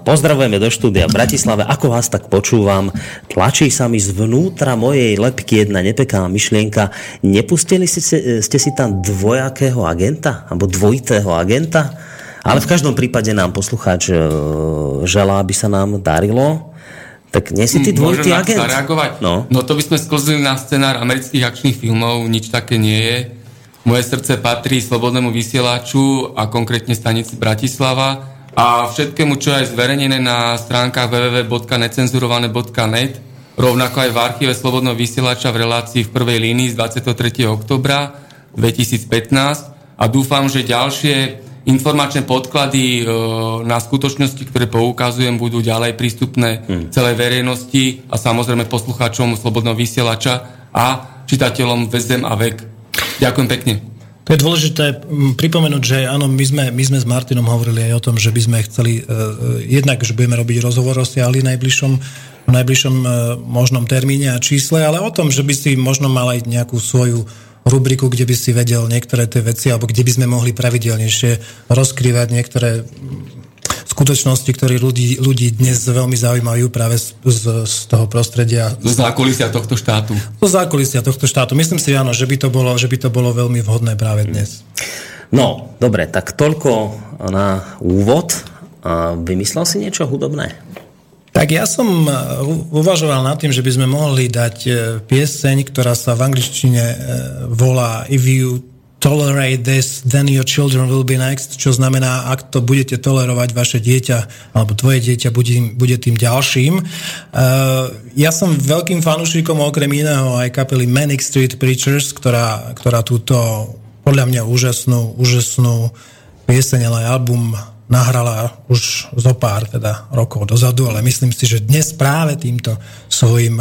Pozdravujeme do štúdia v Bratislave. Ako vás tak počúvam, tlačí sa mi zvnútra mojej lebky jedna nepeká myšlienka. Nepustili ste si tam dvojakého agenta? Alebo dvojitého agenta? Ale v každom prípade nám poslucháč želá, aby sa nám darilo. Tak nie si ty dvojitý agent? Môžem zareagovať? No to by sme sklzili na scenár amerických akčných filmov. Nič také nie je. Moje srdce patrí Slobodnému vysielaču a konkrétne stanici Bratislava a všetkému, čo je zverejnené na stránkach www.necenzurované.net, rovnako aj v archíve Slobodného vysielača v relácii V prvej línii z 23. oktobra 2015 a dúfam, že ďalšie informačné podklady na skutočnosti, ktoré poukazujem, budú ďalej prístupné celej verejnosti a samozrejme poslucháčom Slobodného vysielača a čitateľom Zemavek. Ďakujem pekne. To je dôležité pripomenúť, že áno, my sme s Martinom hovorili aj o tom, že by sme chceli jednak, že budeme robiť rozhovor o siahli v najbližšom možnom termíne a čísle, ale o tom, že by si možno mal aj nejakú svoju rubriku, kde by si vedel niektoré tie veci, alebo kde by sme mohli pravidelnejšie rozkrývať niektoré skutočnosti, ktoré ľudí dnes veľmi zaujímajú práve z toho prostredia. Z zákulisia tohto štátu. Myslím si, áno, že by to bolo veľmi vhodné práve dnes. No, dobre, tak toľko na úvod. Vymyslel si niečo hudobné? Tak ja som uvažoval nad tým, že by sme mohli dať pieseň, ktorá sa v angličtine volá If you tolerate this, then your children will be next, čo znamená, ak to budete tolerovať, vaše dieťa, alebo tvoje dieťa bude tým ďalším. Ja som veľkým fanúšikom okrem iného aj kapely Manic Street Preachers, ktorá túto podľa mňa úžasnú pieseň, ale album nahrala už zo pár teda rokov dozadu, ale myslím si, že dnes práve týmto svojim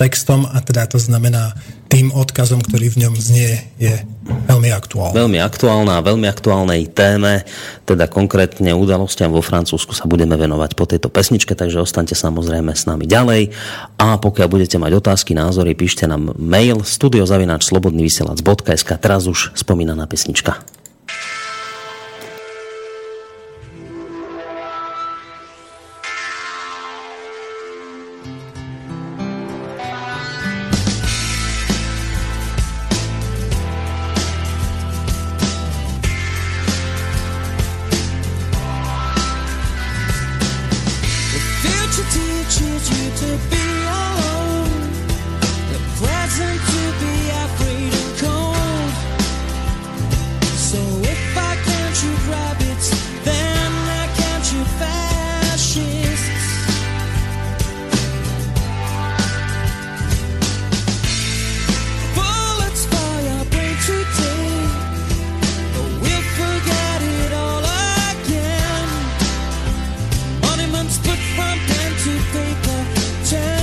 textom, a teda to znamená tým odkazom, ktorý v ňom znie, je veľmi aktuálny. Veľmi aktuálna a veľmi aktuálnej téme, teda konkrétne udalostiam vo Francúzsku sa budeme venovať po tejto pesničke, takže ostaňte samozrejme s nami ďalej a pokiaľ budete mať otázky, názory, píšte nám mail studio@slobodnyvysielac.sk. Teraz už spomínaná pesnička. But from them to paper.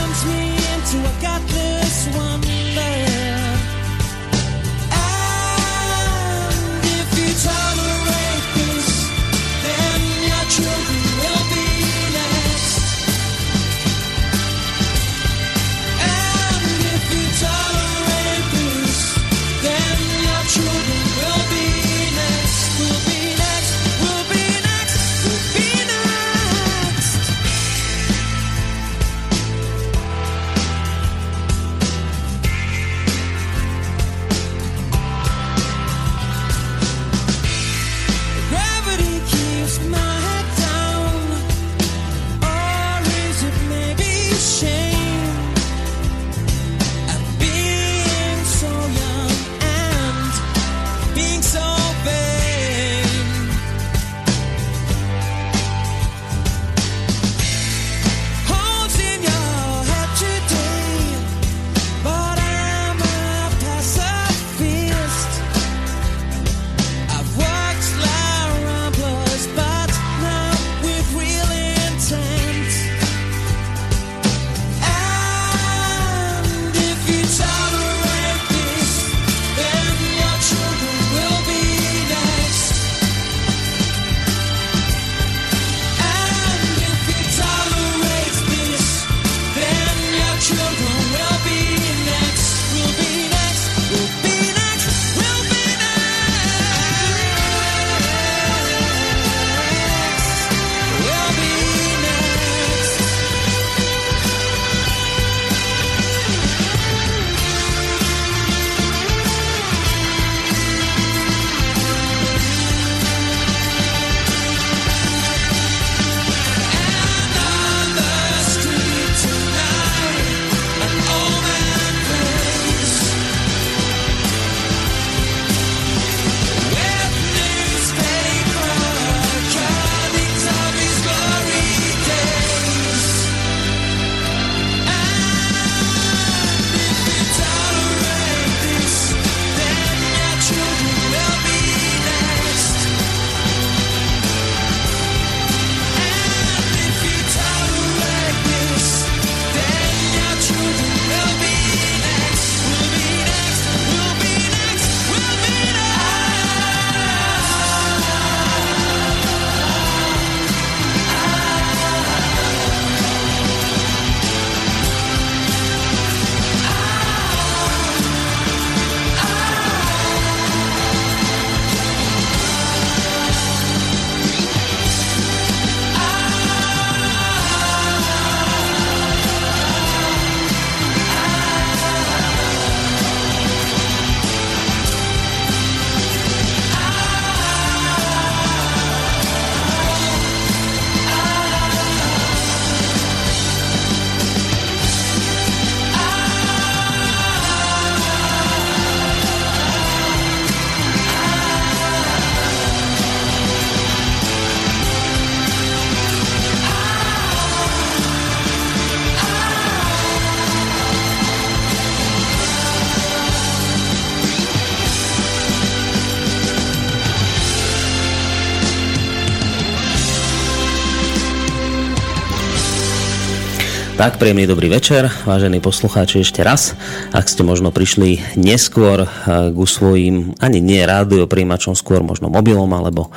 Tak, príjemný dobrý večer, vážení poslucháči, ešte raz. Ak ste možno prišli neskôr k svojim, ani nie rádiopríjimačom, skôr možno mobilom alebo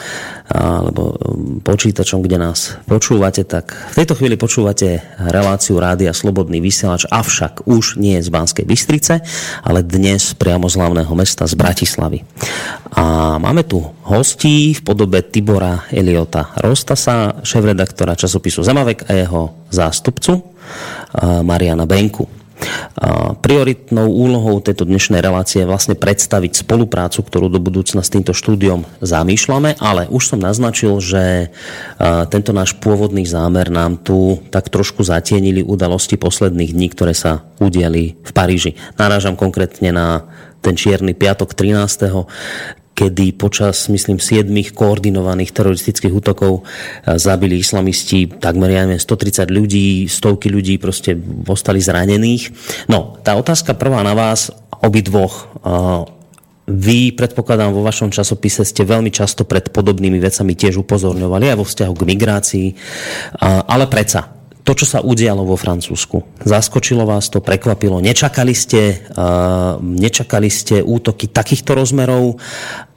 počítačom, kde nás počúvate, tak v tejto chvíli počúvate reláciu rádia Slobodný vysielač, avšak už nie z Banskej Bystrice, ale dnes priamo z hlavného mesta, z Bratislavy. A máme tu hostí v podobe Tibora Eliota Rostasa, šéfredaktora časopisu Zemavek a jeho zástupcu Mariana Benku. Prioritnou úlohou tejto dnešnej relácie je vlastne predstaviť spoluprácu, ktorú do budúcna s týmto štúdiom zamýšľame, ale už som naznačil, že tento náš pôvodný zámer nám tu tak trošku zatienili udalosti posledných dní, ktoré sa udiali v Paríži. Narážam konkrétne na ten čierny piatok 13., kedy počas, myslím, 7 koordinovaných teroristických útokov zabili islamisti takmer 130 ľudí, stovky ľudí proste ostali zranených. No, tá otázka prvá na vás, obidvoch. Vy, predpokladám, vo vašom časopise ste veľmi často pred podobnými vecami tiež upozorňovali aj vo vzťahu k migrácii, ale predsa. To, čo sa udialo vo Francúzsku, zaskočilo vás to, prekvapilo, nečakali ste útoky takýchto rozmerov,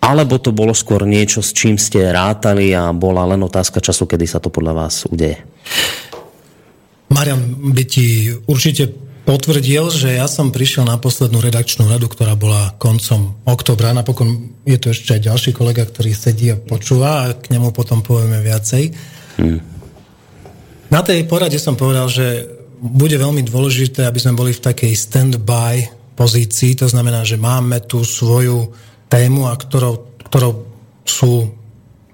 alebo to bolo skôr niečo, s čím ste rátali a bola len otázka času, kedy sa to podľa vás udeje? Marian by ti určite potvrdil, že ja som prišiel na poslednú redakčnú radu, ktorá bola koncom októbra. Napokon je to ešte aj ďalší kolega, ktorý sedí a počúva a k nemu potom povieme viacej. Na tej porade som povedal, že bude veľmi dôležité, aby sme boli v takej stand-by pozícii, to znamená, že máme tú svoju tému, a ktorou sú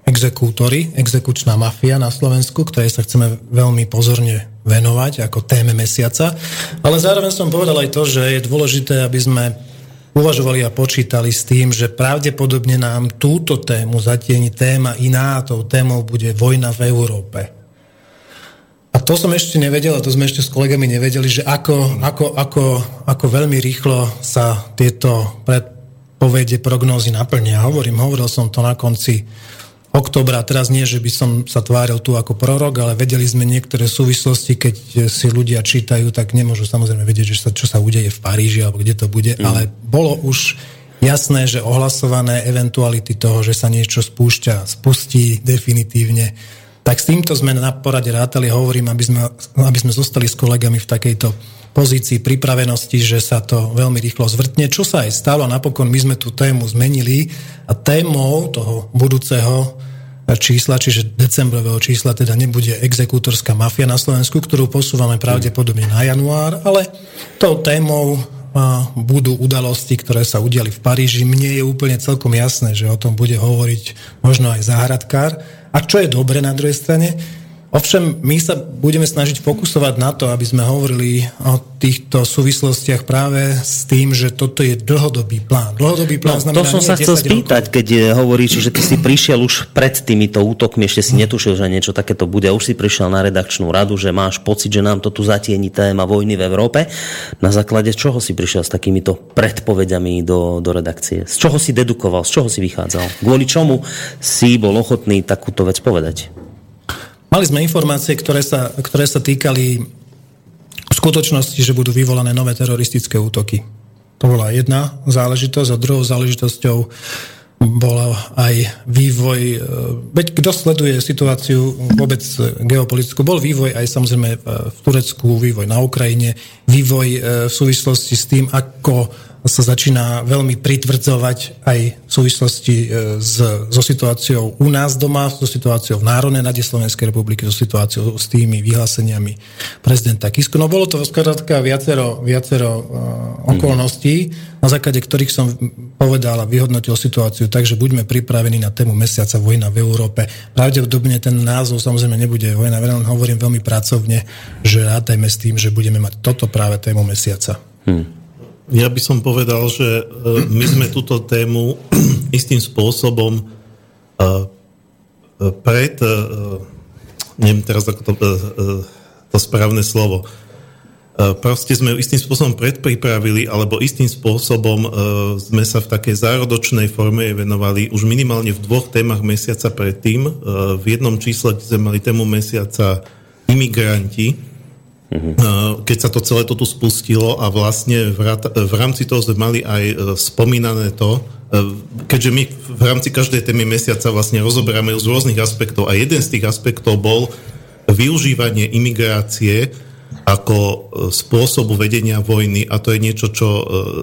exekútori, exekučná mafia na Slovensku, ktorej sa chceme veľmi pozorne venovať ako téme mesiaca. Ale zároveň som povedal aj to, že je dôležité, aby sme uvažovali a počítali s tým, že pravdepodobne nám túto tému zatieni téma iná, tou témou bude vojna v Európe. A to som ešte nevedel, a to sme ešte s kolegami nevedeli, že ako veľmi rýchlo sa tieto predpovede, prognózy naplnia. Hovoril som to na konci októbra. Teraz nie, že by som sa tváril tu ako prorok, ale vedeli sme niektoré súvislosti, keď si ľudia čítajú, tak nemôžu samozrejme vedieť, čo sa udeje v Paríži alebo kde to bude, ale bolo už jasné, že ohlasované eventuality toho, že sa niečo spustí definitívne. Tak s týmto sme na porade rátali, hovorím, aby sme zostali s kolegami v takejto pozícii pripravenosti, že sa to veľmi rýchlo zvrtne. Čo sa aj stalo, napokon my sme tú tému zmenili a témou toho budúceho čísla, čiže decembrového čísla, teda nebude exekútorská mafia na Slovensku, ktorú posúvame pravdepodobne na január, ale tou témou budú udalosti, ktoré sa udiali v Paríži. Mne je úplne celkom jasné, že o tom bude hovoriť možno aj záhradkár. A čo je dobre na druhej strane? Ovšem, my sa budeme snažiť fokusovať na to, aby sme hovorili o týchto súvislostiach práve s tým, že toto je dlhodobý plán. Dlhodobý plán znamená, to som sa chcel spýtať, keď hovoríš, že ty si prišiel už pred týmito útokmi, ešte si netušil, že niečo takéto bude. Už si prišiel na redakčnú radu, že máš pocit, že nám to tu zatieni téma vojny v Európe. Na základe čoho si prišiel s takýmito predpovediami do redakcie? Z čoho si dedukoval? Z čoho si vychádzal? Kvôli čomu si bol ochotný takúto vec povedať? Mali sme informácie, ktoré sa týkali skutočnosti, že budú vyvolané nové teroristické útoky. To bola jedna záležitosť a druhou záležitosťou bola aj vývoj, veď kto sleduje situáciu vôbec geopolitickú, bol vývoj aj samozrejme v Turecku, vývoj na Ukrajine, vývoj v súvislosti s tým, ako sa začína veľmi pritvrdzovať aj v súvislosti so situáciou u nás doma, so situáciou v Národnej rade Slovenskej republiky, so situáciou s tými vyhláseniami prezidenta Kisku. No bolo to skrátka viacero okolností, na základe ktorých som povedal a vyhodnotil situáciu, takže buďme pripravení na tému mesiaca vojna v Európe. Pravdepodobne ten názov samozrejme nebude vojna, len hovorím veľmi pracovne, že rátajme s tým, že budeme mať toto práve tému mesiaca. Ja by som povedal, že my sme túto tému istým spôsobom neviem teraz ako to správne slovo, proste sme istým spôsobom predpripravili, alebo istým spôsobom sme sa v takej zárodočnej forme venovali už minimálne v 2 témach mesiaca predtým. V jednom čísle sme mali tému mesiaca imigranti, keď sa to celé to tu spustilo a vlastne v rámci toho sme mali aj spomínané to, keďže my v rámci každej témy mesiaca vlastne rozoberáme ju z rôznych aspektov a jeden z tých aspektov bol využívanie imigrácie ako spôsobu vedenia vojny a to je niečo, čo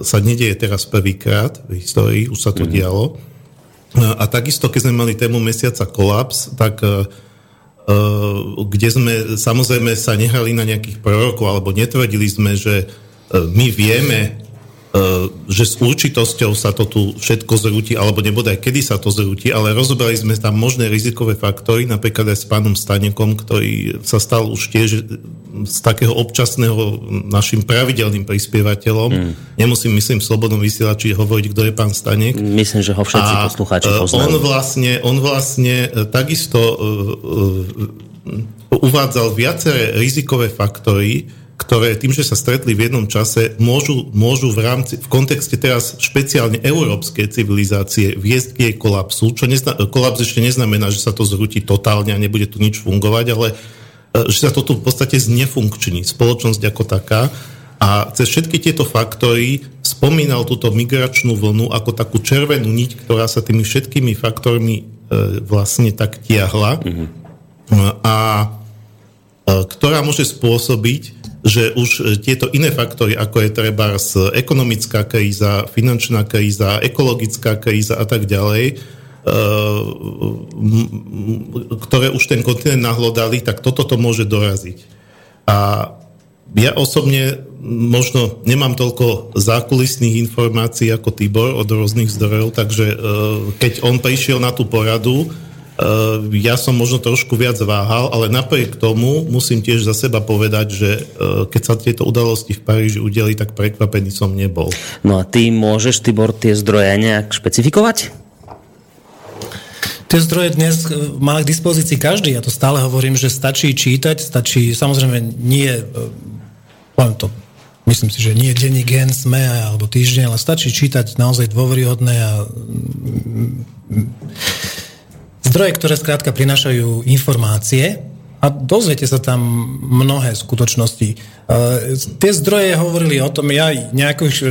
sa nedieje teraz prvýkrát v histórii, už sa to dialo. A takisto, keď sme mali tému mesiaca kolaps, tak kde sme samozrejme sa nehrali na nejakých prorokov alebo netvrdili sme, že my vieme, že s určitosťou sa to tu všetko zrúti alebo nebodaj kedy sa to zrúti, ale rozobrali sme tam možné rizikové faktory, napríklad aj s pánom Stanekom, ktorý sa stal už tiež z takého občasného našim pravidelným prispievateľom. Nemusím, myslím, v Slobodnom vysielači hovoriť, kto je pán Stanek. Myslím, že ho všetci poslucháči poznajú. On vlastne takisto uvádzal viaceré rizikové faktory, ktoré tým, že sa stretli v jednom čase, môžu v kontexte teraz špeciálne európskej civilizácie viesť k jej kolapsu, čo kolaps ešte neznamená, že sa to zrúti totálne a nebude tu nič fungovať, ale že sa to tu v podstate znefunkční, spoločnosť ako taká. A cez všetky tieto faktory spomínal túto migračnú vlnu ako takú červenú niť, ktorá sa tými všetkými faktormi vlastne tak tiahla a ktorá môže spôsobiť, že už tieto iné faktory, ako je trebárs ekonomická kríza, finančná kríza, ekologická kríza a tak ďalej, ktoré už ten kontinent nahlodali, tak toto to môže doraziť. A ja osobne možno nemám toľko zákulisných informácií ako Tibor od rôznych zdrojov, takže keď on prišiel na tú poradu, ja som možno trošku viac váhal, ale napriek tomu musím tiež za seba povedať, že keď sa tieto udalosti v Paríži udiali, tak prekvapený som nebol. No a ty môžeš, Tibor, tie zdroje nejak špecifikovať? Tie zdroje dnes má k dispozícii každý, ja to stále hovorím, že stačí čítať, stačí, samozrejme nie, poviem to, myslím si, že nie denní Gen, SME alebo Týždeň, ale stačí čítať naozaj dôveryhodné a zdroje, ktoré skrátka prinášajú informácie a dozviete sa tam mnohé skutočnosti. Tie zdroje hovorili o tom,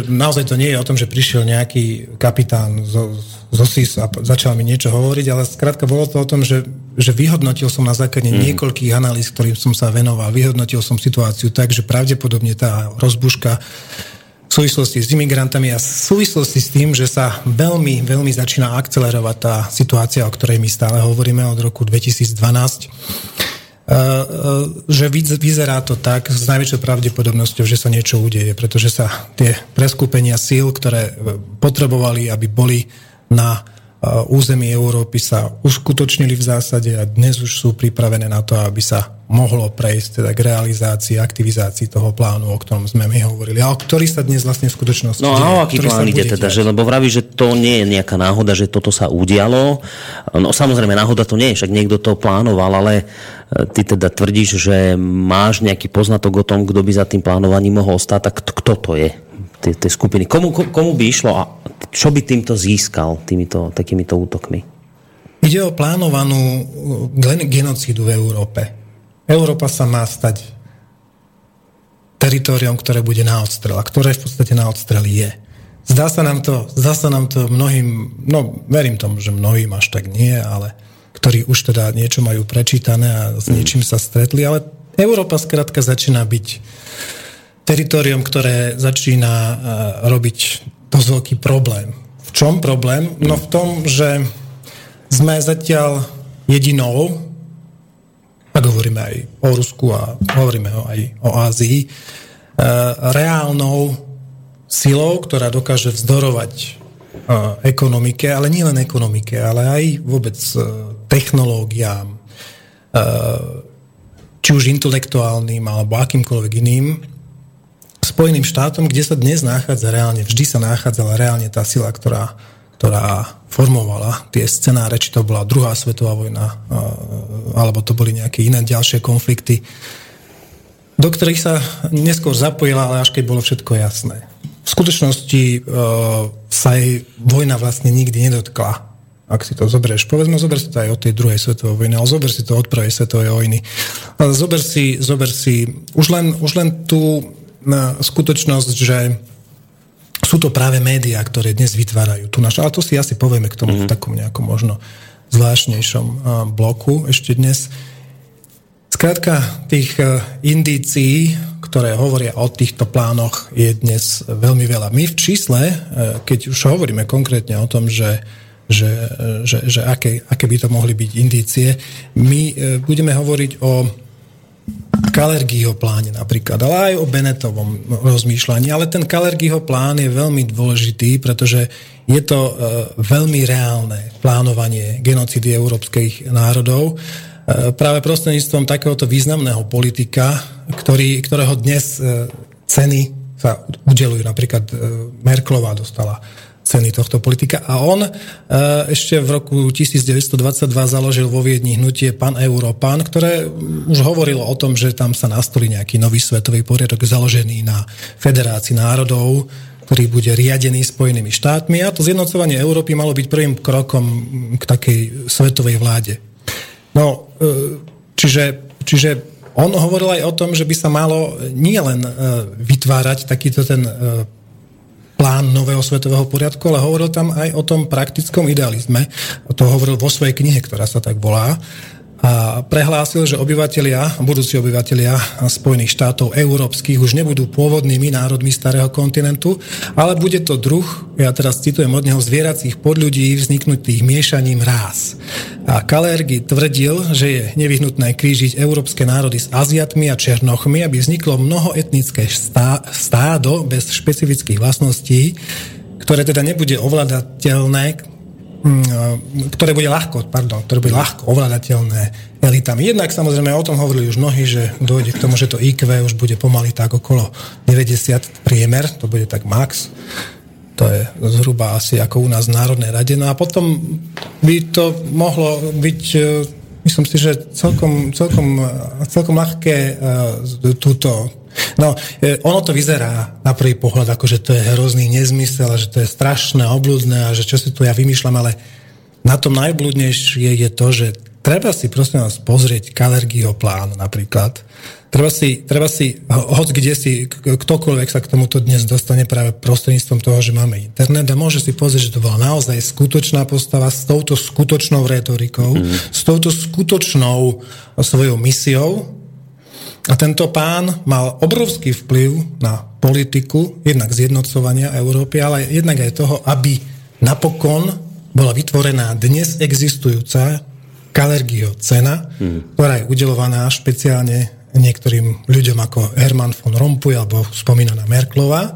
naozaj to nie je o tom, že prišiel nejaký kapitán zo SIS a začal mi niečo hovoriť, ale skrátka bolo to o tom, že vyhodnotil som na základe niekoľkých analýz, ktorým som sa venoval, vyhodnotil som situáciu tak, že pravdepodobne tá rozbuška v súvislosti s imigrantami a v súvislosti s tým, že sa veľmi, veľmi začína akcelerovať tá situácia, o ktorej my stále hovoríme od roku 2012, že vyzerá to tak s najväčšou pravdepodobnosťou, že sa niečo udeje, pretože sa tie preskupenia síl, ktoré potrebovali, aby boli na území Európy, sa uskutočnili v zásade a dnes už sú pripravené na to, aby sa mohlo prejsť teda k realizácii, aktivizácii toho plánu, o ktorom sme my hovorili. A o ktorý sa dnes vlastne v skutočnosti... No a o aký plán ide teda? Že, lebo vraví, že to nie je nejaká náhoda, že toto sa udialo. No samozrejme, náhoda to nie je, však niekto to plánoval, ale ty teda tvrdíš, že máš nejaký poznatok o tom, kto by za tým plánovaním mohol stáť, tak kto to je? Tie skupiny. Komu by išlo a čo by týmto získal takýmito útokmi? Ide o plánovanú genocídu v Európe. Európa sa má stať teritoriom, ktoré bude na odstrel a ktoré v podstate na odstrel je. Zdá sa nám to mnohým, no verím tomu, že mnohým až tak nie, ale ktorí už teda niečo majú prečítané a s niečím sa stretli, ale Európa skrátka začína byť teritorium, ktoré začína robiť dosť veľký problém. V čom problém? No v tom, že sme zatiaľ jedinou, tak hovoríme aj o Rusku a hovoríme aj o Ázii, reálnou silou, ktorá dokáže vzdorovať ekonomike, ale nie len ekonomike, ale aj vôbec technológiám, či už intelektuálnym alebo akýmkoľvek iným, Spojeným štátom, kde sa dnes nachádza reálne, vždy sa nachádzala reálne tá sila, ktorá formovala tie scenáre, či to bola druhá svetová vojna, alebo to boli nejaké iné ďalšie konflikty, do ktorých sa neskôr zapojila, ale až keď bolo všetko jasné. V skutočnosti sa jej vojna vlastne nikdy nedotkla. Ak si to zoberieš, povedzme, zober si to aj od tej druhej svetovej vojny, ale zober si to od prvej svetovej vojny. Zober si už len tú skutočnosť, že sú to práve médiá, ktoré dnes vytvárajú tú našu, ale to si asi povieme k tomu v takom nejakom možno zvláštnejšom bloku ešte dnes. Skrátka, tých indícií, ktoré hovoria o týchto plánoch, je dnes veľmi veľa. My v čísle, keď už hovoríme konkrétne o tom, že aké by to mohli byť indície, my budeme hovoriť o Kalergiho pláne napríklad, ale aj o Benetovom rozmýšľaní. Ale ten Kalergiho plán je veľmi dôležitý, pretože je to veľmi reálne plánovanie genocídy európskych národov práve prostredníctvom takéhoto významného politika, ktorého dnes ceny sa udeľujú. Napríklad Merkelová dostala ceny tohto politika a on ešte v roku 1922 založil vo Viedni hnutie Pan Európan, ktoré už hovorilo o tom, že tam sa nastolí nejaký nový svetový poriadok založený na federácii národov, ktorý bude riadený Spojenými štátmi, a to zjednocovanie Európy malo byť prvým krokom k takej svetovej vláde. No, čiže on hovoril aj o tom, že by sa malo nielen vytvárať takýto ten plán nového svetového poriadku, ale hovoril tam aj o tom praktickom idealizme. To hovoril vo svojej knihe, ktorá sa tak volá. A prehlásil, že budúci obyvatelia Spojených štátov európskych už nebudú pôvodnými národmi starého kontinentu, ale bude to druh, ja teraz citujem od neho, zvieracích podľudí vzniknutých miešaním rás. A Kalergi tvrdil, že je nevyhnutné krížiť európske národy s Aziatmi a Černochmi, aby vzniklo mnohoetnické stádo bez špecifických vlastností, ktoré teda nebude ovladateľné, ktoré bude ľahko ovládateľné elitami. Jednak samozrejme o tom hovorili už mnohí, že dojde k tomu, že to IQ už bude pomaly tak okolo 90 priemer, to bude tak max. To je zhruba asi ako u nás v Národnej rade. No a potom by to mohlo byť, myslím si, že celkom ľahké túto. No, ono to vyzerá na prvý pohľad, ako že to je hrozný nezmysel a že to je strašné, obľudné a že čo si tu ja vymýšľam, ale na tom najblúdnejšie je to, že treba si prosím vás pozrieť Kalergiho plán napríklad. Treba si hoď kde si, ktokoľvek sa k tomuto dnes dostane práve prostredníctvom toho, že máme internet a môže si pozrieť, že to bola naozaj skutočná postava s touto skutočnou retorikou, s touto skutočnou svojou misiou. A tento pán mal obrovský vplyv na politiku, jednak zjednocovania Európy, ale jednak aj toho, aby napokon bola vytvorená dnes existujúca Kalergiho cena, ktorá je udelovaná špeciálne niektorým ľuďom ako Herman von Rompuy alebo spomínaná Merkelová,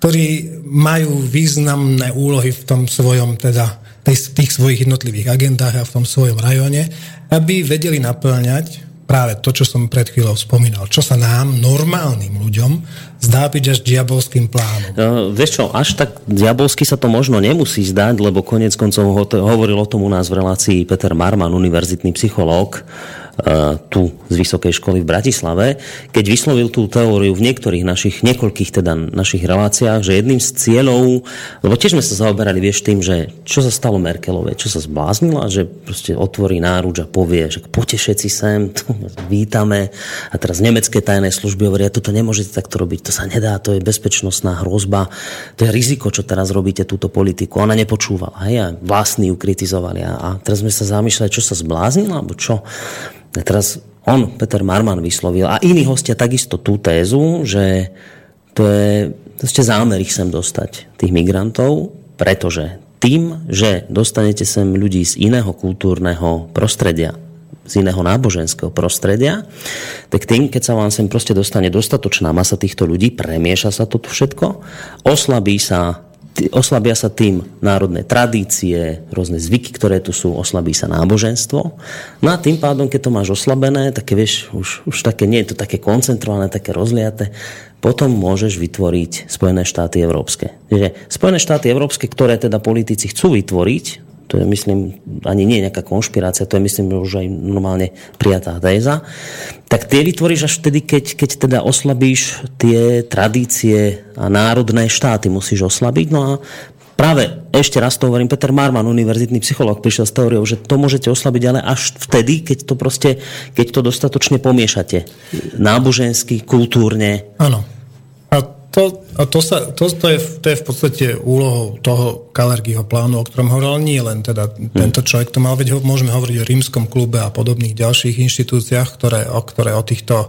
ktorí majú významné úlohy v tom svojom, teda tých svojich jednotlivých agendách a v tom svojom rajone, aby vedeli naplňať práve to, čo som pred chvíľou spomínal. Čo sa nám, normálnym ľuďom, zdá byť až diabolským plánom. Vieš čo, až tak diabolsky sa to možno nemusí zdať, lebo koniec koncov hovoril o tom u nás v relácii Peter Marman, univerzitný psychológ, tu z Vysokej školy v Bratislave, keď vyslovil tú teóriu v niektorých našich reláciách, že jedným z cieľov, lebo tiež sme sa zaoberali, vieš, tým, že čo sa stalo Merkelovej, čo sa zbláznila, že proste otvorí náruč a povie, že poďte všetci sem, vítame, a teraz nemecké tajné služby hovoria, toto nemôžete takto robiť, to sa nedá, to je bezpečnostná hrozba, to je riziko, čo teraz robíte túto politiku. Ona nepočúvala, hej, a vlastní ju kritizovali, a teraz sme sa zamýšľali, čo sa zbláznila, alebo čo. A teraz on, Peter Marman, vyslovil a iní hostia takisto tú tézu, že to je zámer ich sem dostať, tých migrantov, pretože tým, že dostanete sem ľudí z iného kultúrneho prostredia, z iného náboženského prostredia, tak tým, keď sa vám sem proste dostane dostatočná masa týchto ľudí, premieša sa to všetko, oslabia sa tým národné tradície, rôzne zvyky, ktoré tu sú, oslabí sa náboženstvo. No a tým pádom, keď to máš oslabené, také, vieš, už také, nie je to také koncentrované, také rozliaté, potom môžeš vytvoriť Spojené štáty európske. Čiže Spojené štáty európske, ktoré teda politici chcú vytvoriť, to je, myslím, ani nie nejaká konšpirácia, to je, myslím, už aj normálne prijatá téza, tak tie vytvoríš až vtedy, keď teda oslabíš tie tradície a národné štáty musíš oslabiť. No a práve ešte raz to hovorím, Peter Marman, univerzitný psychológ, prišiel s teóriou, že to môžete oslabiť, ale až vtedy, keď to proste, keď to dostatočne pomiešate. Nábožensky, kultúrne. Áno. To je v podstate úlohou toho Kalergiho plánu, o ktorom hovoril, nie len teda tento človek to mal, veď môžeme hovoriť o Rímskom klube a podobných ďalších inštitúciách, ktoré o týchto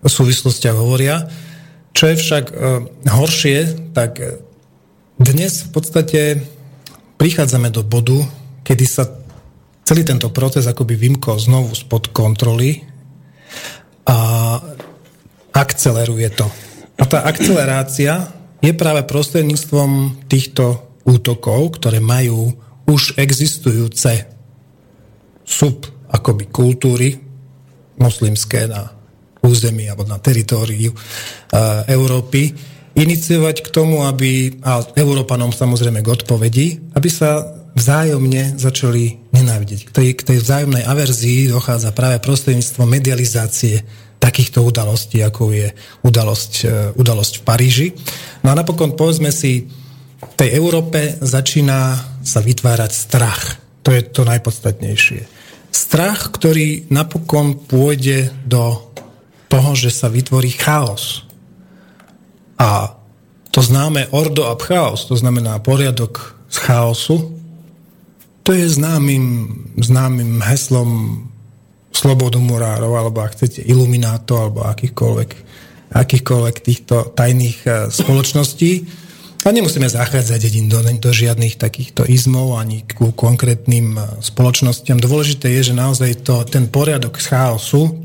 súvislostiach hovoria. Čo je však horšie, tak dnes v podstate prichádzame do bodu, kedy sa celý tento proces akoby vymkol znovu spod kontroly a akceleruje to. A tá akcelerácia je práve prostredníctvom týchto útokov, ktoré majú už existujúce akoby kultúry moslimské na území alebo na teritóriu Európy iniciovať k tomu, aby, a Európanom samozrejme k odpovedi, aby sa vzájomne začali nenávidieť. K tej vzájomnej averzii dochádza práve prostredníctvom medializácie takýchto udalostí, ako je udalosť v Paríži. No a napokon, povedzme si, v tej Európe začína sa vytvárať strach. To je to najpodstatnejšie. Strach, ktorý napokon pôjde do toho, že sa vytvorí chaos. A to známe ordo ab chaos, to znamená poriadok z chaosu, to je známym heslom slobodu murárov, alebo ak chcete iluminátov, alebo akýchkoľvek týchto tajných spoločností. A nemusíme zachádzať do žiadnych takýchto izmov, ani ku konkrétnym spoločnostiam. Dôležité je, že naozaj ten poriadok z chaosu,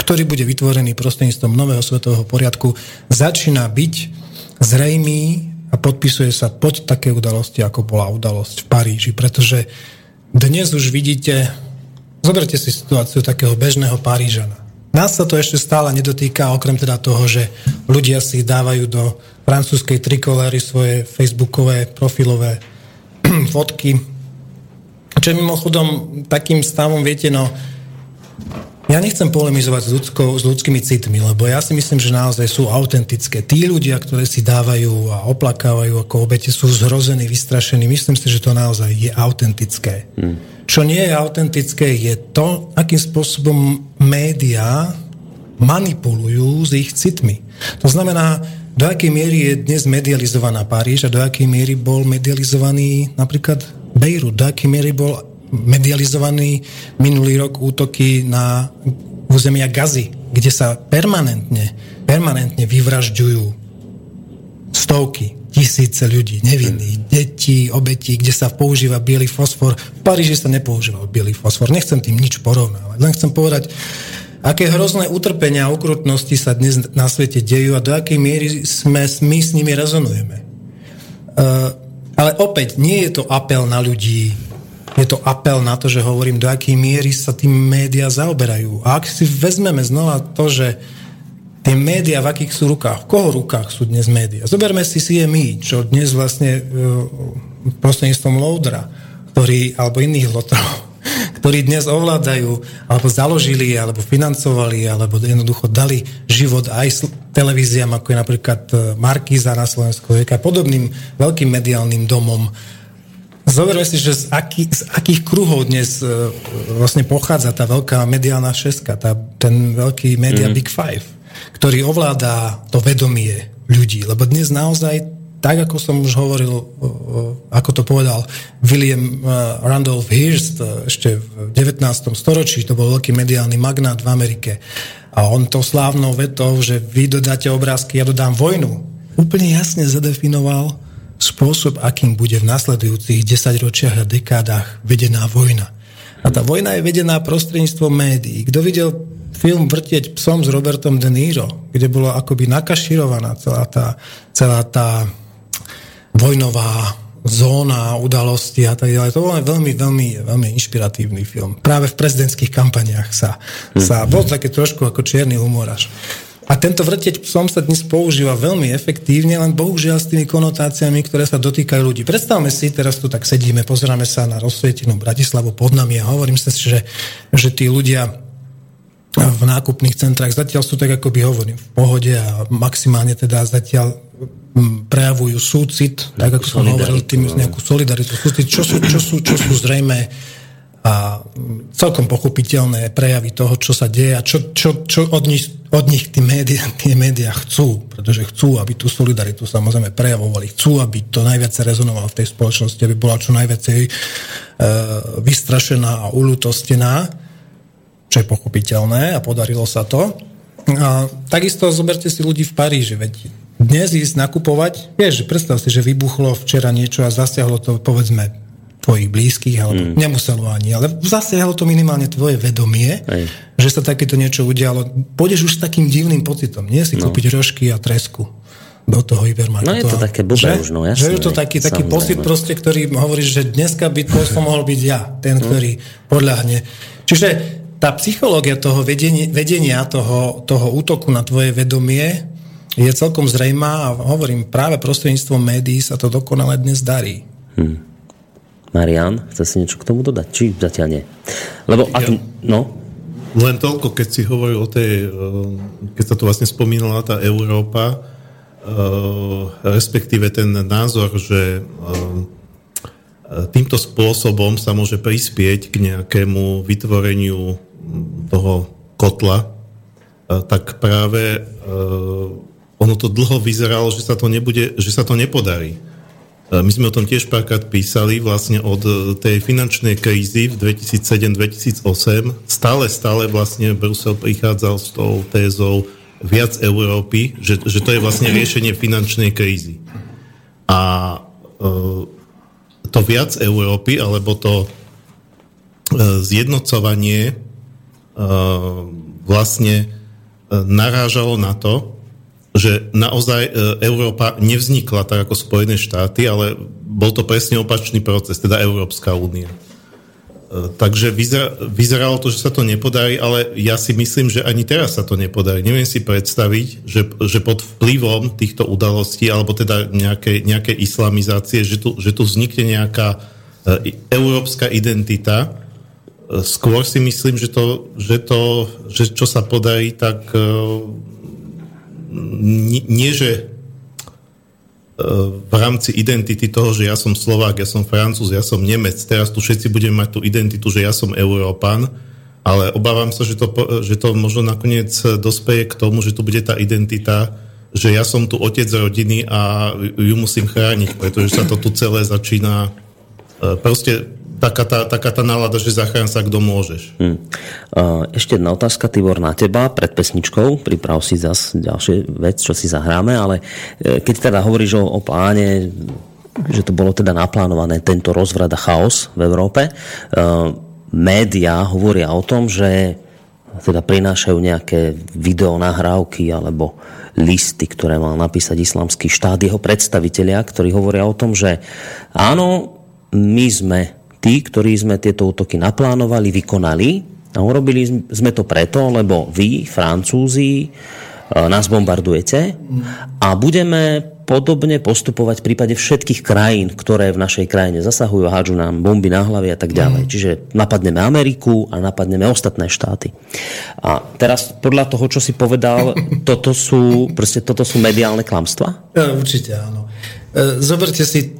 ktorý bude vytvorený prostredníctvom nového svetového poriadku, začína byť zrejmý a podpisuje sa pod také udalosti, ako bola udalosť v Paríži. Pretože dnes už vidíte. Zoberte si situáciu takého bežného Parížana. Nás sa to ešte stále nedotýka, okrem teda toho, že ľudia si dávajú do francúzskej trikoléry svoje facebookové profilové fotky. Čo je mimochodom takým stavom, viete, no ja nechcem polemizovať s ľudskými citmi, lebo ja si myslím, že naozaj sú autentické. Tí ľudia, ktoré si dávajú a oplakávajú ako obete, sú zhrození, vystrašení. Myslím si, že to naozaj je autentické. Čo nie je autentické, je to, akým spôsobom médiá manipulujú s ich citmi. To znamená, do akej miery je dnes medializovaná Paríž a do akej miery bol medializovaný napríklad Bejrút, do akej miery bol medializovaný minulý rok útoky na územia Gazy, kde sa permanentne vyvražďujú stovky, tisíce ľudí, nevinných, detí, obetí, kde sa používa biely fosfor. V Paríži sa nepoužíval biely fosfor. Nechcem tým nič porovnávať. Len chcem povedať, aké hrozné utrpenia a ukrutnosti sa dnes na svete dejú a do akej miery my s nimi rezonujeme. Ale opäť, nie je to apel na ľudí. Je to apel na to, že hovorím, do akej miery sa tým médiá zaoberajú. A ak si vezmeme znova to, že tie médiá, v akých sú rukách? V koho rukách sú dnes médiá? Zoberme si CMI, čo dnes vlastne prostredníctvom Loudra, alebo iných lotrov, ktorí dnes ovládajú, alebo založili, alebo financovali, alebo jednoducho dali život aj televíziám, ako je napríklad Markíza na Slovensku, a podobným veľkým mediálnym domom. Zoberme si, že z akých kruhov dnes vlastne pochádza tá veľká mediálna šestka, ten veľký media Big Five, ktorý ovládá to vedomie ľudí. Lebo dnes naozaj, tak ako som už hovoril, ako to povedal William Randolph Hearst ešte v 19. storočí, to bol veľký mediálny magnát v Amerike. A on to slávnou vetou, že vy dodáte obrázky, ja dodám vojnu, úplne jasne zadefinoval spôsob, akým bude v nasledujúcich 10 ročiach a dekádach vedená vojna. A tá vojna je vedená prostredníctvom médií. Kto videl film Vrtieť psom s Robertom De Niro, kde bola akoby nakaširovaná celá tá vojnová zóna udalosti a tak ďalej. To bol veľmi, veľmi, veľmi inšpiratívny film. Práve v prezidentských kampaniách sa bol také trošku ako čierny humor až. A tento Vrtieť psom sa dnes používa veľmi efektívne, len bohužiaľ s tými konotáciami, ktoré sa dotýkajú ľudí. Predstavme si, teraz tu tak sedíme, pozeráme sa na rozsvietenú Bratislavu pod nami a hovorím si, že tí ľudia v nákupných centrách zatiaľ sú, tak ako by hovorím, v pohode a maximálne teda zatiaľ prejavujú súcit, tak ako som hovoril, tým nejakú solidaritu, súcit, čo sú zrejme a celkom pochopiteľné prejavy toho, čo sa deje a čo od nich tie médiá chcú, pretože chcú, aby tú solidaritu samozrejme prejavovali, chcú, aby to najviac rezonovalo v tej spoločnosti, aby bola čo najviac vystrašená a uľutostená, čo je pochopiteľné a podarilo sa to. A takisto zoberte si ľudí v Paríži, veď dnes ísť nakupovať, vieš, predstav si, že vybuchlo včera niečo a zasiahlo to, povedzme, tvojich blízkych, alebo nemuselo ani, ale zasiahlo to minimálne tvoje vedomie, že sa takéto niečo udialo. Pôjdeš už s takým divným pocitom, nie si kúpiť rožky a tresku do toho hypermarketu. No je to také blbé už, no jasne. Že je to taký pocit proste, ktorý hovoríš, že dneska by to som mohol byť ja, ten, ktorý podľahne. Čiže tá psychológia toho vedenia toho útoku na tvoje vedomie je celkom zrejmá a hovorím, práve prostredníctvom médií sa to dokonale dnes darí. Marian, chce si niečo k tomu dodať? Či zatiaľ nie? Lebo ak... No? Len toľko, keď si hovoril o tej... Keď sa tu vlastne spomínala tá Európa, respektíve ten názor, že týmto spôsobom sa môže prispieť k nejakému vytvoreniu toho kotla, tak práve ono to dlho vyzeralo, že sa to nepodarí. My sme o tom tiež párkrát písali, vlastne od tej finančnej krízy v 2007-2008 stále vlastne Brusel prichádzal s tou tézou viac Európy, že to je vlastne riešenie finančnej krízy. A to viac Európy, alebo to zjednocovanie vlastne narážalo na to, že naozaj Európa nevznikla tak ako Spojené štáty, ale bol to presne opačný proces, teda Európska únia. Takže vyzeralo to, že sa to nepodarí, ale ja si myslím, že ani teraz sa to nepodarí. Neviem si predstaviť, že pod vplyvom týchto udalostí, alebo teda nejaké islamizácie, že tu vznikne nejaká európska identita. Skôr si myslím, že čo sa podarí, tak... Nie, že v rámci identity toho, že ja som Slovák, ja som Francúz, ja som Nemec, teraz tu všetci budeme mať tú identitu, že ja som Európan, ale obávam sa, že to možno nakoniec dospeje k tomu, že tu bude tá identita, že ja som tu otec rodiny a ju musím chrániť, pretože sa to tu celé začína proste... Taká tá nálada, že zachrán sa, kto môžeš. Ešte jedna otázka, Tibor, na teba pred pesničkou. Priprav si zase ďalšie vec, čo si zahráme, ale keď teda hovoríš o pláne, že to bolo teda naplánované, tento rozvrat a chaos v Európe, médiá hovoria o tom, že teda prinášajú nejaké videonahrávky alebo listy, ktoré mal napísať Islamský štát, jeho predstavitelia, ktorí hovoria o tom, že áno, my sme tí, ktorí sme tieto útoky naplánovali, vykonali a urobili sme to preto, lebo vy, Francúzi, nás bombardujete a budeme podobne postupovať v prípade všetkých krajín, ktoré v našej krajine zasahujú a hádžu nám bomby na hlavy a tak ďalej. Čiže napadneme Ameriku a napadneme ostatné štáty. A teraz podľa toho, čo si povedal, toto sú mediálne klamstvá? Určite áno. Zoberte si,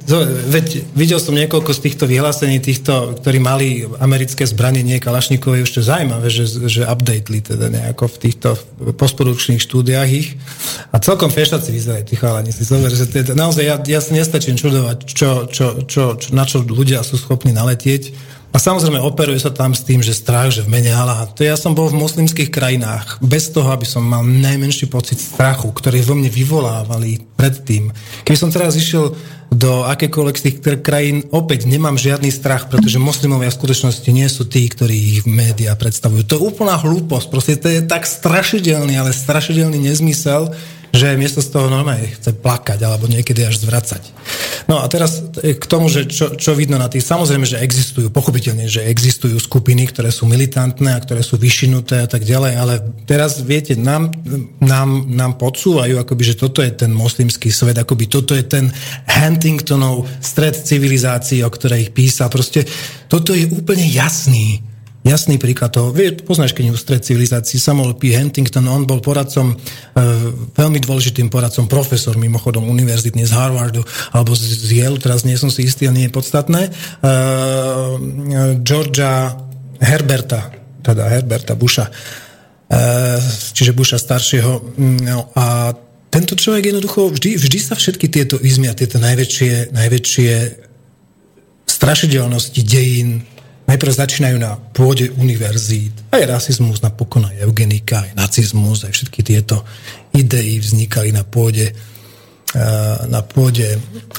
veď videl som niekoľko z týchto vyhlásení, ktorí mali americké zbranie, nie kalašníkové, ešte zaujímavé, že updateli teda nejako v týchto postprodukčných štúdiách ich. A celkom fešáci vyzerajú, tí chalani, si zober, že teda, naozaj ja sa nestačím čudovať, na čo ľudia sú schopní naletieť. A samozrejme operuje sa tam s tým, že strach, že v mene Allaha. To ja som bol v moslimských krajinách bez toho, aby som mal najmenší pocit strachu, ktorý vo mne vyvolávali predtým. Keby som teraz išiel do akékoľvek z tých krajín, opäť nemám žiadny strach, pretože moslimovia v skutočnosti nie sú tí, ktorí ich médiá predstavujú. To je úplná hlúposť, proste to je tak strašidelný, ale strašidelný nezmysel, že miesto z toho normálne chce plakať alebo niekedy až zvracať. No a teraz k tomu, že čo vidno na tých, samozrejme, že existujú, pochopiteľne, že existujú skupiny, ktoré sú militantné a ktoré sú vyšinuté a tak ďalej, ale teraz, viete, nám podsúvajú, akoby, že toto je ten moslimský svet, akoby toto je ten Huntingtonov stred civilizácií, o ktorej písal. Proste toto je úplne jasný Jasný príklad toho, poznáš knihu Stred civilizácií, Samuel P. Huntington, on bol poradcom, veľmi dôležitým poradcom, profesor mimochodom univerzitný z Harvardu, alebo z Yale, teraz nie som si istý, ale nie je podstatné, Georgia Herberta, teda Herberta Busha, čiže Busha staršieho. No, a tento človek jednoducho, vždy sa všetky tieto izmy a tieto najväčšie strašidelnosti dejín najprv začínajú na pôde univerzít. Aj rasizmus, napokon aj eugenika, aj nacizmus, aj všetky tieto idei vznikali na pôde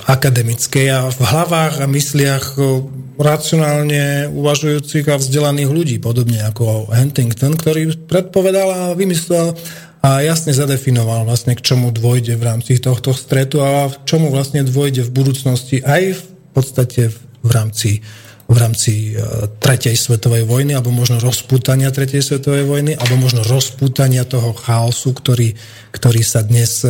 akademickej a v hlavách a mysliach racionálne uvažujúcich a vzdelaných ľudí, podobne ako Huntington, ktorý predpovedal a vymyslel a jasne zadefinoval vlastne, k čomu dôjde v rámci tohto stretu a k čomu vlastne dôjde v budúcnosti aj v podstate v rámci tretej svetovej vojny, alebo možno rozpútania tretej svetovej vojny, alebo možno rozpútania toho chaosu, ktorý sa dnes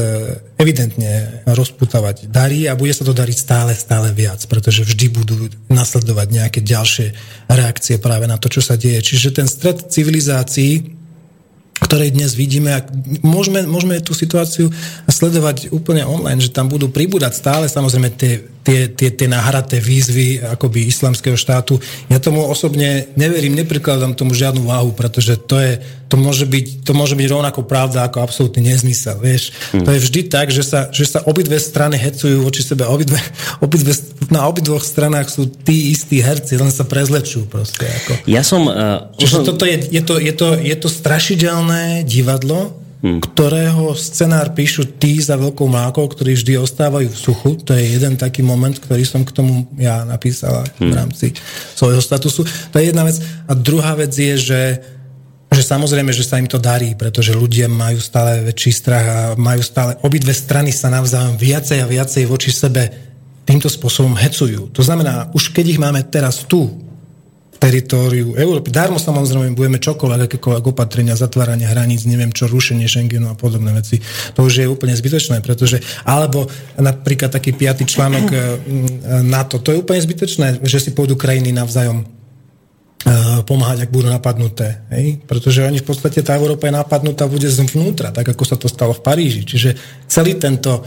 evidentne rozpútavať darí a bude sa to dariť stále viac, pretože vždy budú nasledovať nejaké ďalšie reakcie práve na to, čo sa deje. Čiže ten stred civilizácií, ktoré dnes vidíme a môžeme tú situáciu sledovať úplne online, že tam budú pribúdať stále samozrejme tie nahraté výzvy akoby islamského štátu. Ja tomu osobne neverím, neprikladám tomu žiadnu váhu, pretože to môže byť rovnako pravda ako absolútny nezmysel, vieš. To je vždy tak, že sa obidve strany hecujú voči sebe, obidve na obidvoch stranách sú tí istí herci, len sa prezlečujú proste ako. Ja som čiže toto je to strašidelné divadlo, ktorého scenár píšu tí za veľkou mlákou, ktorí vždy ostávajú v suchu. To je jeden taký moment, ktorý som k tomu ja napísala v rámci svojho statusu. To je jedna vec. A druhá vec je, že samozrejme, že sa im to darí, pretože ľudia majú stále väčší strach a majú stále obidve strany sa navzájom viacej a viacej voči sebe týmto spôsobom hecujú. To znamená, už keď ich máme teraz tu, teritóriu Európy. Dármo samozrejme budeme čokoľvek, akékoľvek opatrenia, zatváranie hraníc, neviem čo, rušenie Schengenu a podobné veci. To už je úplne zbytočné, pretože alebo napríklad taký 5. článok NATO. To je úplne zbytočné, že si pôjdu krajiny navzájom pomáhať, ak budú napadnuté. Hej? Pretože oni v podstate, tá Európa je napadnutá, bude zvnútra, tak ako sa to stalo v Paríži. Čiže celý tento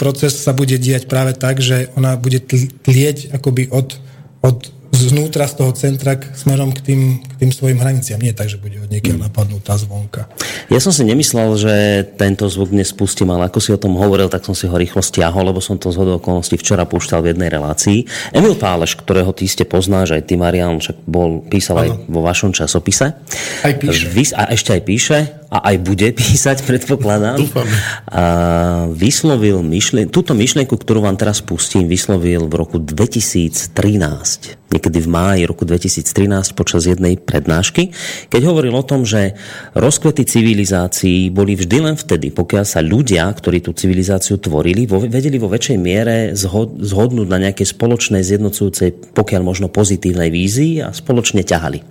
proces sa bude diať práve tak, že ona bude tlieť akoby od znútra z toho centra smerom k tým svojim hraniciam. Nie tak, že bude od niekiaľ napadnutá zvonka. Ja som si nemyslel, že tento zvuk dnes pustím, ale ako si o tom hovoril, tak som si ho rýchlo stiahol, lebo som to zhodou okolností včera púšťal v jednej relácii. Emil Páleš, ktorého ty iste poznáš, aj ty, Marian, však písal aj vo vašom časopise. Aj píše. A ešte aj píše. A aj bude písať, predpokladám. Dúfam. A vyslovil túto myšlienku, ktorú vám teraz pustím, vyslovil v roku 2013. Niekedy v máji roku 2013 počas jednej prednášky, keď hovoril o tom, že rozkvety civilizácií boli vždy len vtedy, pokiaľ sa ľudia, ktorí tú civilizáciu tvorili, vedeli vo väčšej miere zhodnúť na nejakej spoločnej zjednocujúcej, pokiaľ možno pozitívnej vízii a spoločne ťahali.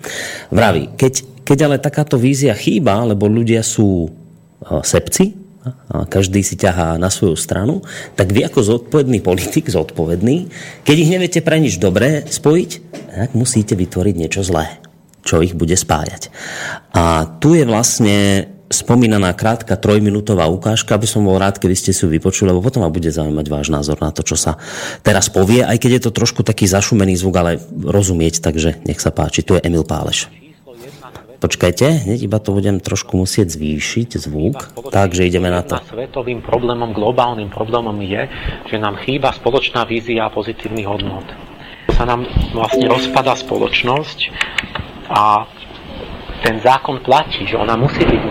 Vraví, Keď ale takáto vízia chýba, lebo ľudia sú sebci a každý si ťahá na svoju stranu, tak vy ako zodpovedný politik, keď ich neviete pre nič dobré spojiť, tak musíte vytvoriť niečo zlé, čo ich bude spájať. A tu je vlastne spomínaná krátka 3-minútová ukážka, aby som bol rád, keby ste si ju vypočuli, lebo potom ma bude zaujímať váš názor na to, čo sa teraz povie, aj keď je to trošku taký zašumený zvuk, ale rozumieť, takže nech sa páči. Tu je Emil Páleš. Počkajte, hneď iba to budem trošku musieť zvýšiť zvuk, takže ideme na to. Svetovým problémom, globálnym problémom je, že nám chýba spoločná vízia pozitívnych hodnot. Sa nám vlastne rozpadá spoločnosť a ten zákon platí, že ona musí byť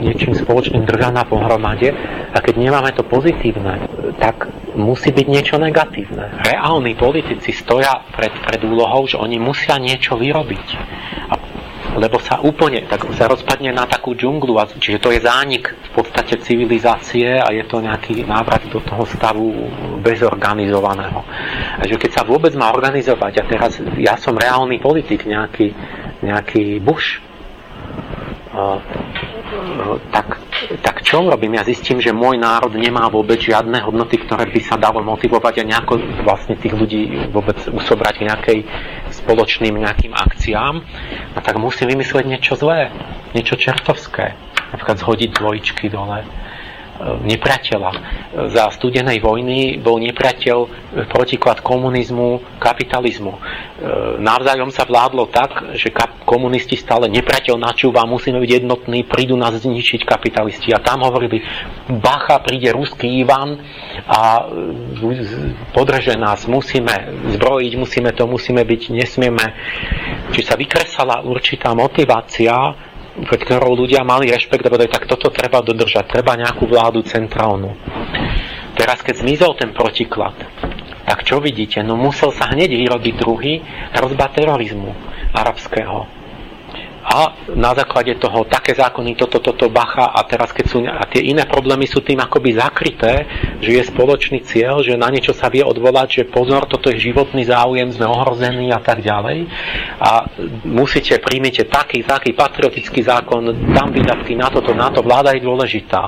niečím spoločným držaná pohromade a keď nemáme to pozitívne, tak musí byť niečo negatívne. Reálni politici stoja pred úlohou, že oni musia niečo vyrobiť. Lebo sa úplne sa rozpadne na takú džunglu, čiže to je zánik v podstate civilizácie a je to nejaký návrat do toho stavu bezorganizovaného. A že keď sa vôbec má organizovať, a teraz ja som reálny politik, nejaký Bush, tak čo robím? Ja zistím, že môj národ nemá vôbec žiadne hodnoty, ktoré by sa dalo motivovať a nejako vlastne tých ľudí vôbec usobrať k nejakej spoločným nejakým akciám. A tak musím vymyslieť niečo zlé, niečo čertovské. Napríklad zhodiť dvojičky dole nepriateľa. Za studenej vojny bol nepriateľ protiklad komunizmu, kapitalizmu. Navzájom sa vládlo tak, že komunisti stále nepriateľ načúva, musíme byť jednotní, prídu nás zničiť kapitalisti. A tam hovorili, bacha, príde ruský Ivan a podreže nás, musíme zbrojiť, musíme to, musíme byť, nesmieme. Čiže sa vykresala určitá motivácia, pred ktorou ľudia mali rešpekt a povedali, tak toto treba dodržať, treba nejakú vládu centrálnu. Teraz, keď zmizol ten protiklad, tak čo vidíte? No musel sa hneď vyrodiť druhý hrozba terorizmu arabského. A na základe toho také zákony, toto, bacha a teraz, keď sú a tie iné problémy sú tým akoby zakryté, že je spoločný cieľ, že na niečo sa vie odvolať, že pozor, toto je životný záujem, sme ohrození a tak ďalej. A musíte, príjmite taký patriotický zákon, tam výdatky na to, vláda je dôležitá.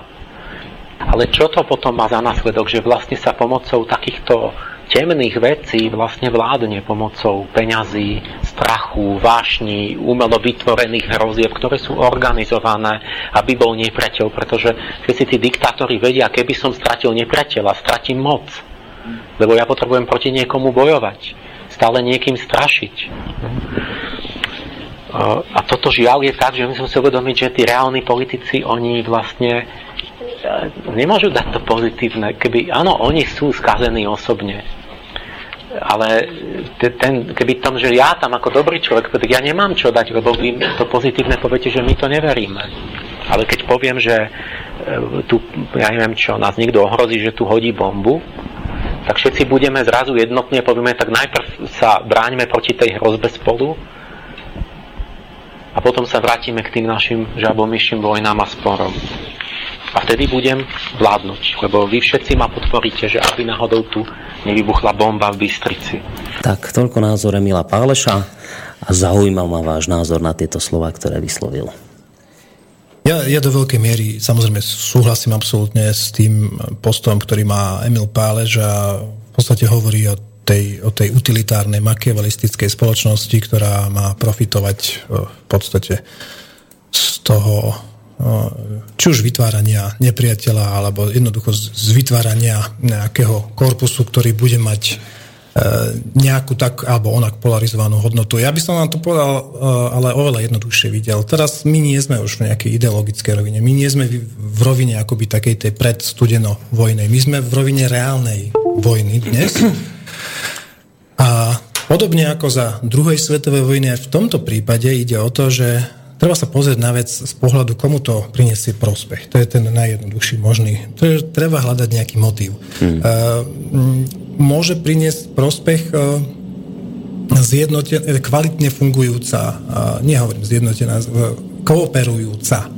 Ale čo to potom má za následok, že vlastne sa pomocou takýchto temných vecí vlastne vládne pomocou peňazí, strachu, vášni, umelo vytvorených hrozieb, ktoré sú organizované, aby bol nepriateľ, pretože všetci tí diktátori vedia, keby som stratil nepriateľa, stratím moc. Lebo ja potrebujem proti niekomu bojovať, stále niekým strašiť. A toto žiaľ je tak, že musím si uvedomiť, že tí reálni politici, oni vlastne nemôžu dať to pozitívne, keby, áno, oni sú skazení osobne. Ale keby tam, že ja tam ako dobrý človek, tak ja nemám čo dať, lebo vy to pozitívne poviete, že my to neveríme. Ale keď poviem, že tu, ja neviem čo, nás niekto ohrozí, že tu hodí bombu, tak všetci budeme zrazu jednotne, povieme, tak najprv sa bráňme proti tej hrozbe spolu a potom sa vrátime k tým našim žabomyším vojnám a sporom. A vtedy budem vládnuť, lebo vy všetci ma podporíte, že aby náhodou tu nevybuchla bomba v Bystrici. Tak, toľko názor Emila Páleša a zaujímal ma váš názor na tieto slová, ktoré vyslovil. Ja do veľkej miery samozrejme súhlasím absolútne s tým postojom, ktorý má Emil Páleš a v podstate hovorí o tej utilitárnej makiavelistickej spoločnosti, ktorá má profitovať v podstate z toho či už vytvárania nepriateľa alebo jednoducho z vytvárania nejakého korpusu, ktorý bude mať nejakú tak alebo onak polarizovanú hodnotu. Ja by som vám to povedal, ale oveľa jednoduchšie videl. Teraz my nie sme už v nejakej ideologickej rovine. My nie sme v rovine akoby takej tej predstudeno vojnej. My sme v rovine reálnej vojny dnes. A podobne ako za druhej svetovej vojny, aj v tomto prípade ide o to, že treba sa pozrieť na vec z pohľadu, komu to priniesie prospech. To je ten najjednoduchší možný. Treba hľadať nejaký motív. Môže priniesť prospech kvalitne fungujúca, nehovorím zjednotená, kooperujúca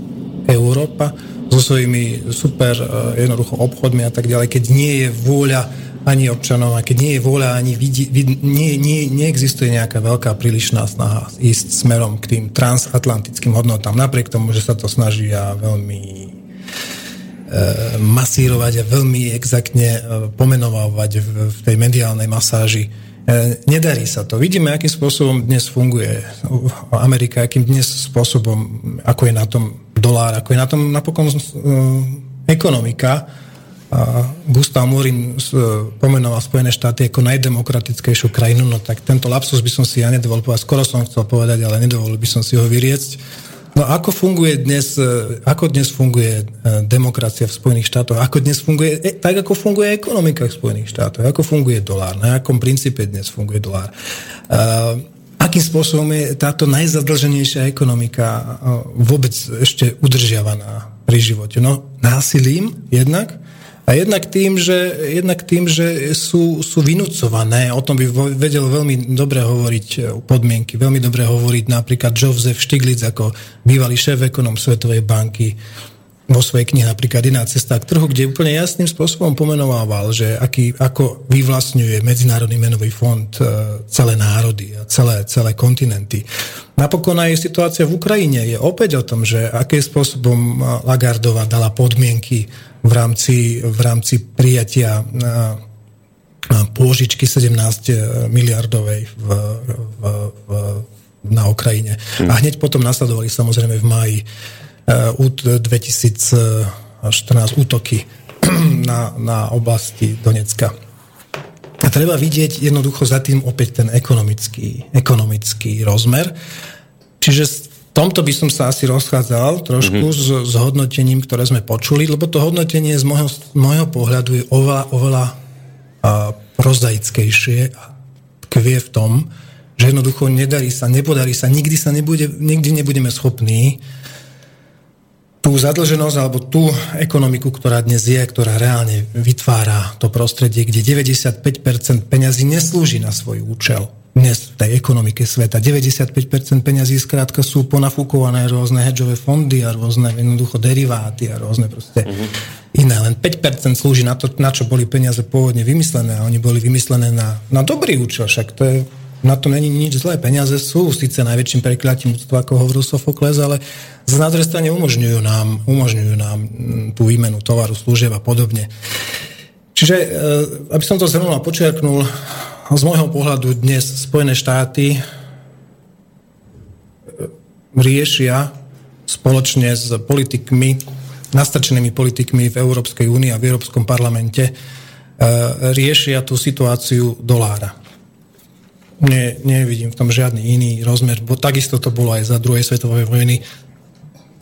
Európa so svojimi super jednoducho obchodmi a tak ďalej, keď nie je vôľa ani občanov, a keď nie je vôľa, ani neexistuje nejaká veľká prílišná snaha ísť smerom k tým transatlantickým hodnotám. Napriek tomu, že sa to snažia veľmi masírovať a veľmi exaktne pomenovávať v tej mediálnej masáži. Nedarí sa to. Vidíme, akým spôsobom dnes funguje Amerika, akým dnes spôsobom, ako je na tom dolár, ako je na tom napokon ekonomika. Gustav Morin pomenoval Spojené štáty ako najdemokratickejšiu krajinu, no tak tento lapsus by som si ja nedovolil povedať, skoro som chcel povedať, ale nedovolil by som si ho vyriecť. No ako dnes funguje demokracia v Spojených štátoch, ako dnes funguje, tak ako funguje ekonomika v Spojených štátoch, ako funguje dolár, na akom princípe dnes funguje dolár. Akým spôsobom je táto najzadlženejšia ekonomika vôbec ešte udržiavaná pri živote? No násilím jednak, a jednak tým, že sú vynucované, o tom by vedel veľmi dobre hovoriť podmienky, veľmi dobre hovoriť napríklad Joseph Stiglitz ako bývalý šéf-ekonom Svetovej banky, vo svojej knihe napríklad Iná cesta k trhu, kde úplne jasným spôsobom pomenovával, že ako vyvlastňuje Medzinárodný menový fond celé národy a celé kontinenty. Napokon aj situácia v Ukrajine je opäť o tom, že akým spôsobom Lagardová dala podmienky v rámci prijatia pôžičky 17 miliardovej na Ukrajine. A hneď potom nasledovali samozrejme v máji 2014 útoky na oblasti Donecka. A treba vidieť jednoducho za tým opäť ten ekonomický rozmer. Čiže v tomto by som sa asi rozchádzal trošku s hodnotením, ktoré sme počuli, lebo to hodnotenie z môjho pohľadu je oveľa prozaickejšie a tkvie v tom, že jednoducho nepodarí sa, nikdy nebudeme schopní tú zadlženosť alebo tú ekonomiku, ktorá dnes je, ktorá reálne vytvára to prostredie, kde 95% peňazí neslúži na svoj účel. Dnes v tej ekonomike sveta 95% peňazí skrátka sú ponafúkované rôzne hedžové fondy a rôzne jednoducho deriváty a rôzne proste iné. Len 5% slúži na to, na čo boli peniaze pôvodne vymyslené, a oni boli vymyslené na dobrý účel, však to je, na tom není nič zlé. Peniaze sú síce najväčším prekliatím úctva, ako hovoril Sofokles, ale na druhej strane umožňujú nám tú výmenu tovaru, služieb a podobne. Čiže, aby som to zhrnul a počiarknul, z môjho pohľadu dnes Spojené štáty riešia spoločne s politikmi, nastrčenými politikmi v Európskej únii a v Európskom parlamente, riešia tú situáciu dolára. Nevidím v tom žiadny iný rozmer, bo takisto to bolo aj za druhej svetovej vojny.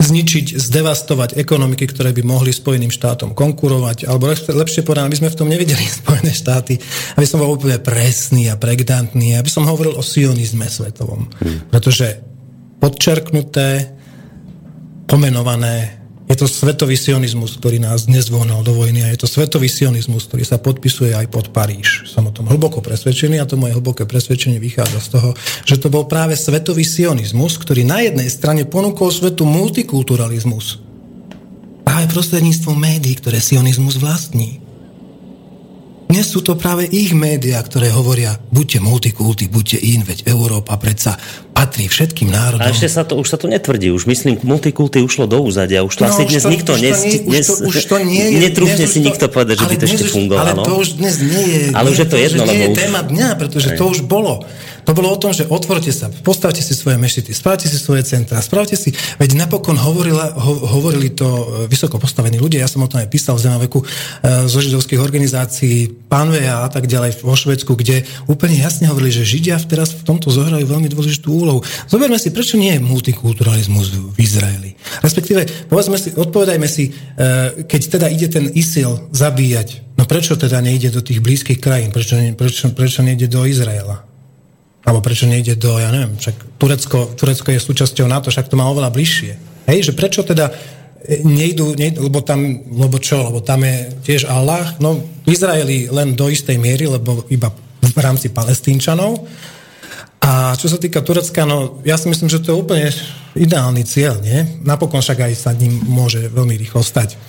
Zničiť, zdevastovať ekonomiky, ktoré by mohli Spojeným štátom konkurovať, alebo lepšie povedané, aby sme v tom nevideli Spojené štáty, aby som bol úplne presný a pregnantný, aby som hovoril o sionizme svetovom. Pretože podčerknuté, pomenované, je to svetový sionizmus, ktorý nás dnes vohnal do vojny, a je to svetový sionizmus, ktorý sa podpisuje aj pod Paríž. Som o tom hlboko presvedčený a to moje hlboké presvedčenie vychádza z toho, že to bol práve svetový sionizmus, ktorý na jednej strane ponúkol svetu multikulturalizmus práve prostredníctvom médií, ktoré sionizmus vlastní. Dnes sú to práve ich médiá, ktoré hovoria, buďte multikulty, buďte in, veď Európa predsa patrí všetkým národom. A ešte už sa to netvrdí, už myslím, multikulty ušlo do úzadia, už to asi dnes nikto netrúfne si nikto povedať, že by to ešte fungovalo. Ale to už dnes nie je, ale už je to jedno, nie je téma dňa, pretože to už bolo. To bolo o tom, že otvorte sa, postavte si svoje mešity, spravte si svoje centra, spravte si, veď napokon hovorili to vysoko postavení ľudia, ja som o tom aj písal v Zemaveku, zo židovských organizácií, Panveja a tak ďalej vo Švédsku, kde úplne jasne hovorili, že Židia teraz v tomto zohrajú veľmi dôležitú úlohu. Zoberme si, prečo nie je multikulturalizmus v Izraeli. Respektíve, odpovedajme si, keď teda ide ten ISIL zabíjať, no prečo teda nejde do tých blízkych krajín, prečo nejde do Izraela? Alebo prečo nejde do, ja neviem, však Turecko je súčasťou NATO, však to má oveľa bližšie. Hej, že prečo teda nejdú, lebo tam je tiež Allah, no Izraeli len do istej miery, lebo iba v rámci Palestínčanov. A čo sa týka Turecka, no ja si myslím, že to je úplne ideálny cieľ, nie? Napokon však aj sa ním môže veľmi rýchlo stať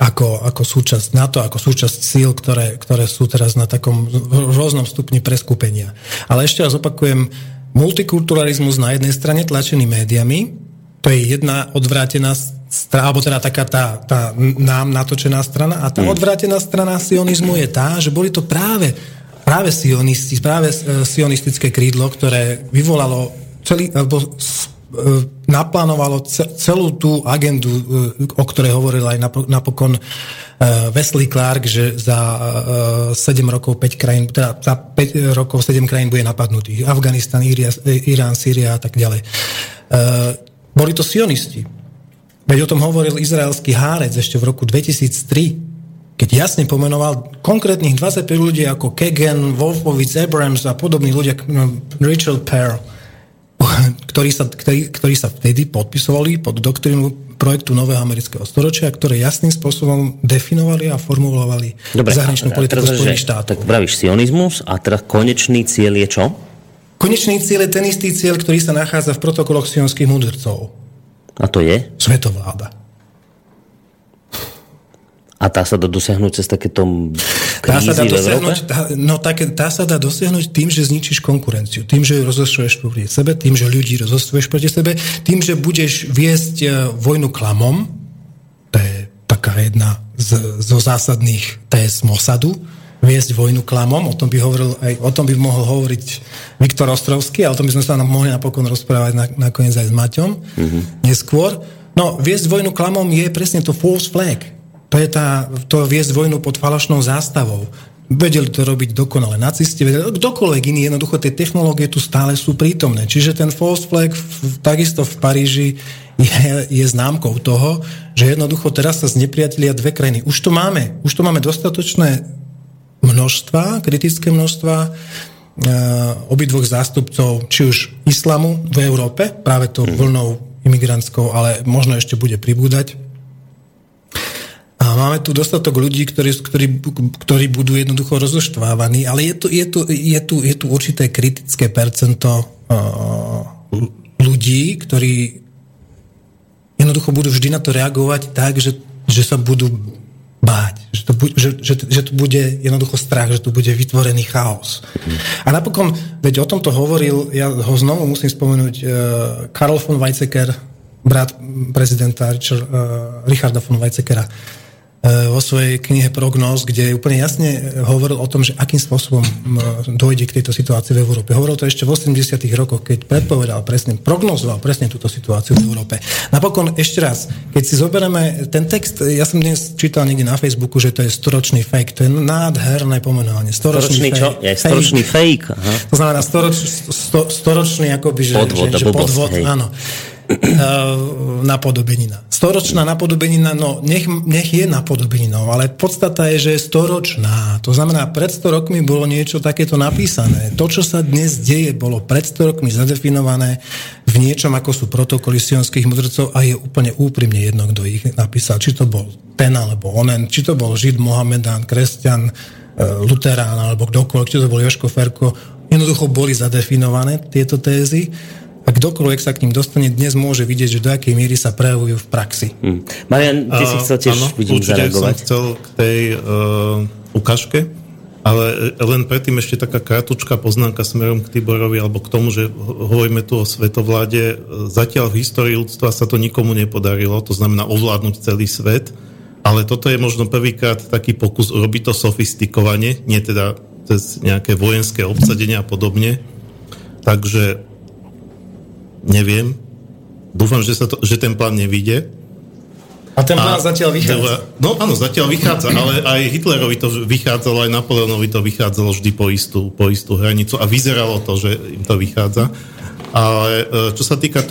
ako súčasť NATO, ako súčasť síl, ktoré sú teraz na takom rôznom stupni preskupenia. Ale ešte raz opakujem, multikulturalizmus na jednej strane tlačený médiami, to je jedna odvrátená strana, alebo teda taká tá nám natočená strana, a tá odvrátená strana sionizmu je tá, že boli to práve sionistické krídlo, ktoré vyvolalo naplánovalo celú tú agendu, o ktorej hovoril aj napokon Wesley Clark, že za 5 rokov 7 krajín bude napadnutých. Afganistan, Irán, Sýria a tak ďalej. Boli to sionisti. Veď o tom hovoril izraelský Hárec ešte v roku 2003, keď jasne pomenoval konkrétnych 25 ľudí ako Kagan, Wolfowitz, Abrams a podobní ľudia, Richard Perle, ktorí sa vtedy podpisovali pod doktrínu projektu Nového amerického storočia, ktoré jasným spôsobom definovali a formulovali zahraničnú politiku Spojených štátov. Tak pravíš sionizmus a teda konečný cieľ je čo? Konečný cieľ je ten istý cieľ, ktorý sa nachádza v protokoloch sionských múdrcov. A to je? Svetovláda. A tá sa dá dosiahnuť cez takéto krízy v Európe? Tá sa dá dosiahnuť tým, že zničíš konkurenciu, tým, že ju rozostruješ proti sebe, tým, že ľudí rozostruješ proti sebe, tým, že budeš viesť vojnu klamom. To je taká jedna zo zásadných téz Mosadu. Viesť vojnu klamom, o tom by mohol hovoriť Viktor Ostrovský, a o tom by sme sa mohli napokon rozprávať nakoniec aj s Maťom, neskôr. No, viesť vojnu klamom je presne to false flag. To viesť vojnu pod falošnou zástavou. Vedeli to robiť dokonale nacisti, kdokoľvek iný, jednoducho tie technológie tu stále sú prítomné. Čiže ten false flag takisto v Paríži je známkou toho, že jednoducho teraz sa znepriatelia dve krajiny. Už tu máme dostatočné množstva, kritické množstva obidvoch zástupcov, či už islamu v Európe, práve to vlnou imigrantskou, ale možno ešte bude pribúdať. A máme tu dostatok ľudí, ktorí budú jednoducho rozoštvávaní, ale je tu určité kritické percento ľudí, ktorí jednoducho budú vždy na to reagovať tak, že sa budú báť, že tu bude jednoducho strach, že tu bude vytvorený chaos. A napokon, veď o tom to hovoril, ja ho znovu musím spomenúť, Karl von Weizsäcker, brat prezidenta Richarda von Weizsäckera, vo svojej knihe Prognóz, kde úplne jasne hovoril o tom, že akým spôsobom dojde k tejto situácii v Európe. Hovoril to ešte v 80. rokoch, keď predpovedal prognozoval presne túto situáciu v Európe. Napokon ešte raz, keď si zoberieme ten text, ja som dnes čítal niekde na Facebooku, že to je storočný fake, to je nádherné pomenovanie. Storočný fake. Aha. To znamená storočný akoby, že podvod, áno. Napodobenina. Storočná napodobenina, no nech je napodobeninou, ale podstata je, že je storočná. To znamená, pred 100 rokmi bolo niečo takéto napísané. To, čo sa dnes deje, bolo pred 100 rokmi zadefinované v niečom, ako sú protokoly sionských mudrcov, a je úplne úprimne jedno, kto ich napísal. Či to bol ten alebo onen, či to bol Žid, Mohamedán, kresťan, Luterán alebo kdokoľvek, či to bol Joško Ferko. Jednoducho boli zadefinované tieto tézy. A kdokoľvek sa k ním dostane, dnes môže vidieť, že do akej miery sa prejavujú v praxi. Marian, ty si chcel tiež zareagovať. Áno, chcel k tej ukážke, ale len predtým ešte taká krátučká poznámka smerom k Tiborovi, alebo k tomu, že hovoríme tu o svetovláde. Zatiaľ v histórii ľudstva sa to nikomu nepodarilo, to znamená ovládnuť celý svet, ale toto je možno prvýkrát taký pokus urobiť to sofistikovane, nie teda cez nejaké vojenské obsadenia a podobne. Takže neviem. Dúfam, že ten plán nevyjde. A ten plán zatiaľ vychádza. No áno, zatiaľ vychádza, ale aj Hitlerovi to vychádzalo, aj Napoleonovi to vychádzalo vždy po istú hranicu a vyzeralo to, že im to vychádza. Ale čo sa týka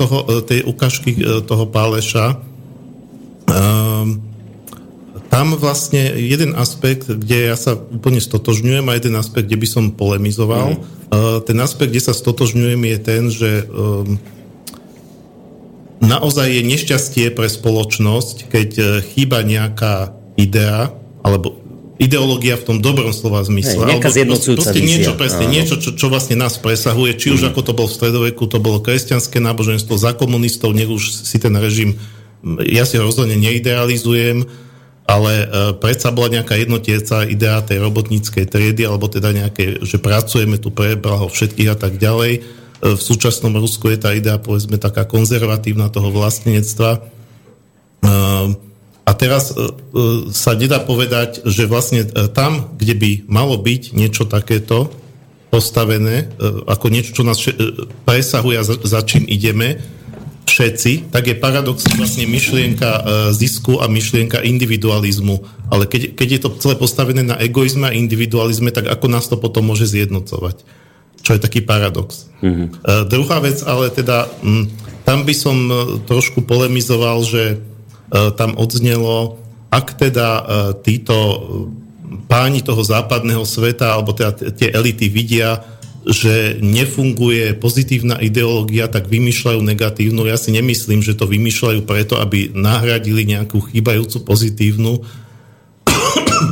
tej ukážky toho Páleša, tam vlastne jeden aspekt, kde ja sa úplne stotožňujem, a jeden aspekt, kde by som polemizoval. Ten aspekt, kde sa stotožňujem, je ten, že naozaj je nešťastie pre spoločnosť, keď chýba nejaká idea, alebo ideológia v tom dobrom slova zmysle. Nejaká zjednocujúca vízia. Niečo, čo vlastne nás presahuje, či už ako to bolo v stredoveku, to bolo kresťanské náboženstvo, za komunistov, nech už si ten režim, ja si ho rozhodne neidealizujem, ale predsa bola nejaká jednotieca idea tej robotníckej triedy, alebo teda nejaké, že pracujeme tu pre blaho všetkých a tak ďalej. V súčasnom Rusku je tá idea, povedzme, taká konzervatívna toho vlastníctva. A teraz sa nedá povedať, že vlastne tam, kde by malo byť niečo takéto postavené, ako niečo, čo nás presahuje, za čím ideme všetci, tak je paradox vlastne myšlienka zisku a myšlienka individualizmu. Ale keď je to celé postavené na egoizme a individualizme, tak ako nás to potom môže zjednocovať? Čo je taký paradox. Druhá vec, ale teda tam by som trošku polemizoval, že tam odznelo, ak teda títo páni toho západného sveta, alebo teda tie elity vidia, že nefunguje pozitívna ideológia, tak vymýšľajú negatívnu. Ja si nemyslím, že to vymýšľajú preto, aby nahradili nejakú chýbajúcu pozitívnu.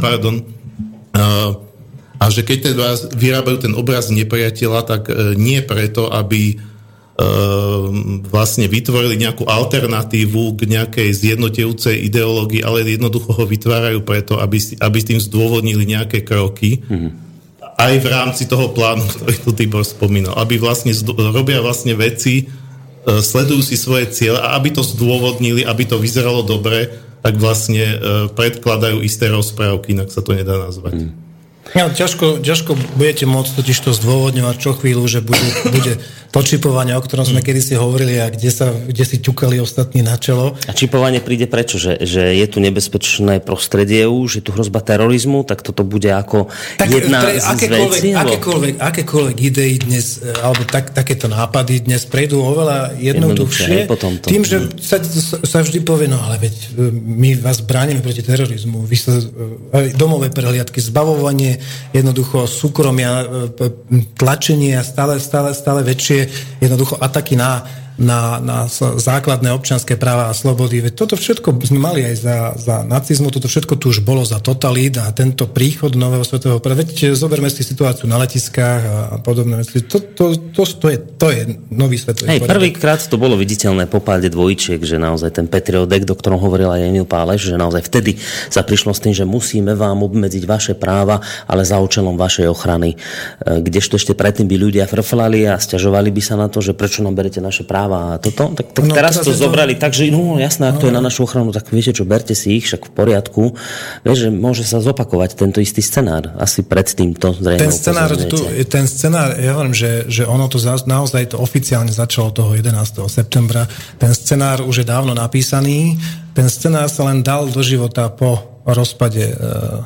Pardon. A že keď teda vyrábajú ten obraz nepriateľa, tak nie preto, aby vlastne vytvorili nejakú alternatívu k nejakej zjednotujúcej ideológii, ale jednoducho ho vytvárajú preto, aby tým zdôvodnili nejaké kroky. Aj v rámci toho plánu, ktorý tu Tibor spomínal. Aby vlastne robia vlastne veci, sledujú si svoje ciele a aby to zdôvodnili, aby to vyzeralo dobre, tak vlastne predkladajú isté rozprávky, inak sa to nedá nazvať. No, ťažko budete môcť totiž to zdôvodňovať čo chvíľu, že bude to čipovanie, o ktorom sme kedysi hovorili a kde si ťukali ostatní na čelo. A čipovanie príde prečo? Že je tu nebezpečné prostredie už, je tu hrozba terorizmu, tak toto bude ako tak, jedna z vecí? Akékoľvek idei dnes, alebo takéto nápady dnes prejdú oveľa jednoduchšie. Tým, že sa vždy povie, no ale veď my vás bránime proti terorizmu, domové prehliadky, zbavovanie jednoducho súkromia, tlačenie a stále väčšie jednoducho ataky na základné občianske práva a slobody. Veď toto všetko sme mali aj za nacizmu, toto všetko tu už bolo za totalít a tento príchod nového svetového práva. Veď zoberme si situáciu na letiskách a podobné. To je nový svetový poriadok. Prvýkrát to bolo viditeľné po páde dvojčiek, že naozaj ten Patriot Act, o ktorom hovoril aj Emil Páleš, že naozaj vtedy sa prišlo s tým, že musíme vám obmedziť vaše práva, ale za účelom vašej ochrany. Kdežto ešte predtým by ľudia frflali a sťažovali by sa na to, že prečo nám berete naše práva. A toto, tak teraz to zobrali tak, že jasné, ak to je na našu ochranu, tak viete čo, berte si ich, však v poriadku. Vieš, že môže sa zopakovať tento istý scenár. Asi predtým to zrejme upozorňujete. Ten scenár, ja hovorím, že ono to naozaj to oficiálne začalo toho 11. septembra. Ten scenár už je dávno napísaný. Ten scenár sa len dal do života po rozpade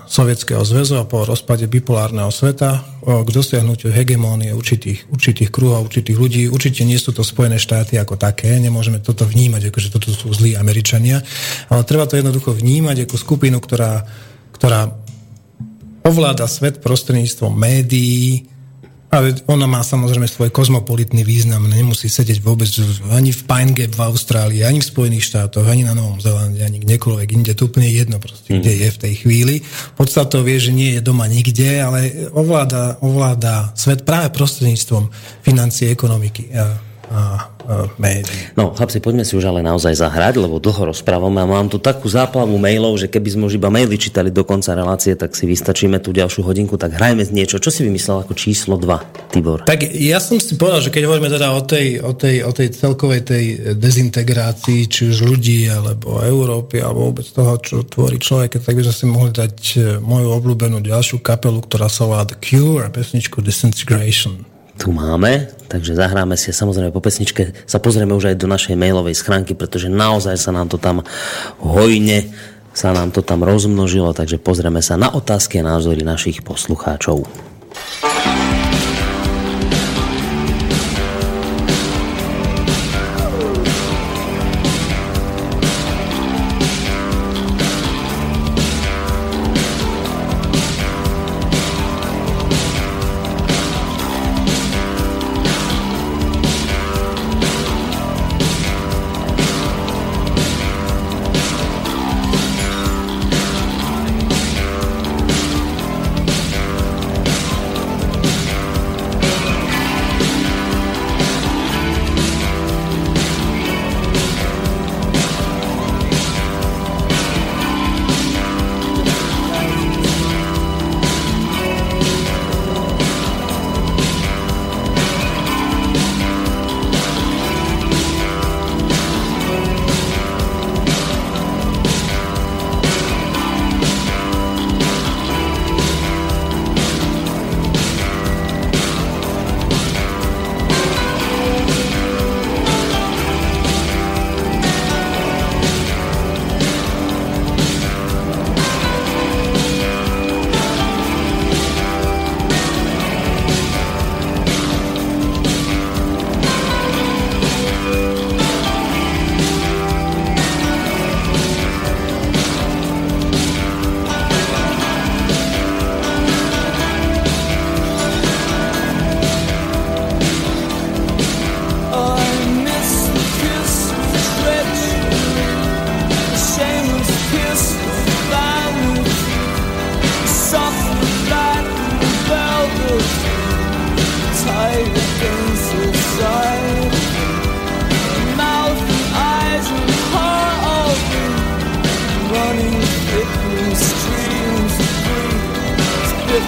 Sovietskeho zväzu a po rozpade bipolárneho sveta k dosiahnutiu hegemónie určitých kruhov, určitých ľudí. Určite nie sú to Spojené štáty ako také, nemôžeme toto vnímať, akože toto sú zlí Američania, ale treba to jednoducho vnímať ako skupinu, ktorá ovláda svet prostredníctvom médií. Ale ona má samozrejme svoj kozmopolitný význam, nemusí sedieť vôbec ani v Pine Gap v Austrálii, ani v Spojených štátoch, ani na Novom Zelande, ani kdekoľvek inde, to úplne jedno proste, kde je v tej chvíli. Podstatou vie, že nie je doma nikde, ale ovláda svet práve prostredníctvom financie, ekonomiky a médií. No, chlapci, poďme si už ale naozaj zahrať, lebo dlho rozprávame a mám tu takú záplavu mailov, že keby sme už iba maily čítali do konca relácie, tak si vystačíme tú ďalšiu hodinku, tak hrajme z niečo. Čo si vymyslel ako číslo 2, Tibor? Tak ja som si povedal, že keď hovoríme teda o tej celkovej tej dezintegrácii, či už ľudí, alebo Európy, alebo vôbec toho, čo tvorí človek, tak by sme si mohli dať moju obľúbenú ďalšiu kapelu, ktorá sa volá The Cure a pesničku Disintegration. Tu máme, takže zahráme si samozrejme po pesničke, sa pozrieme už aj do našej mailovej schránky, pretože naozaj sa nám to tam rozmnožilo, takže pozrieme sa na otázky a názory našich poslucháčov.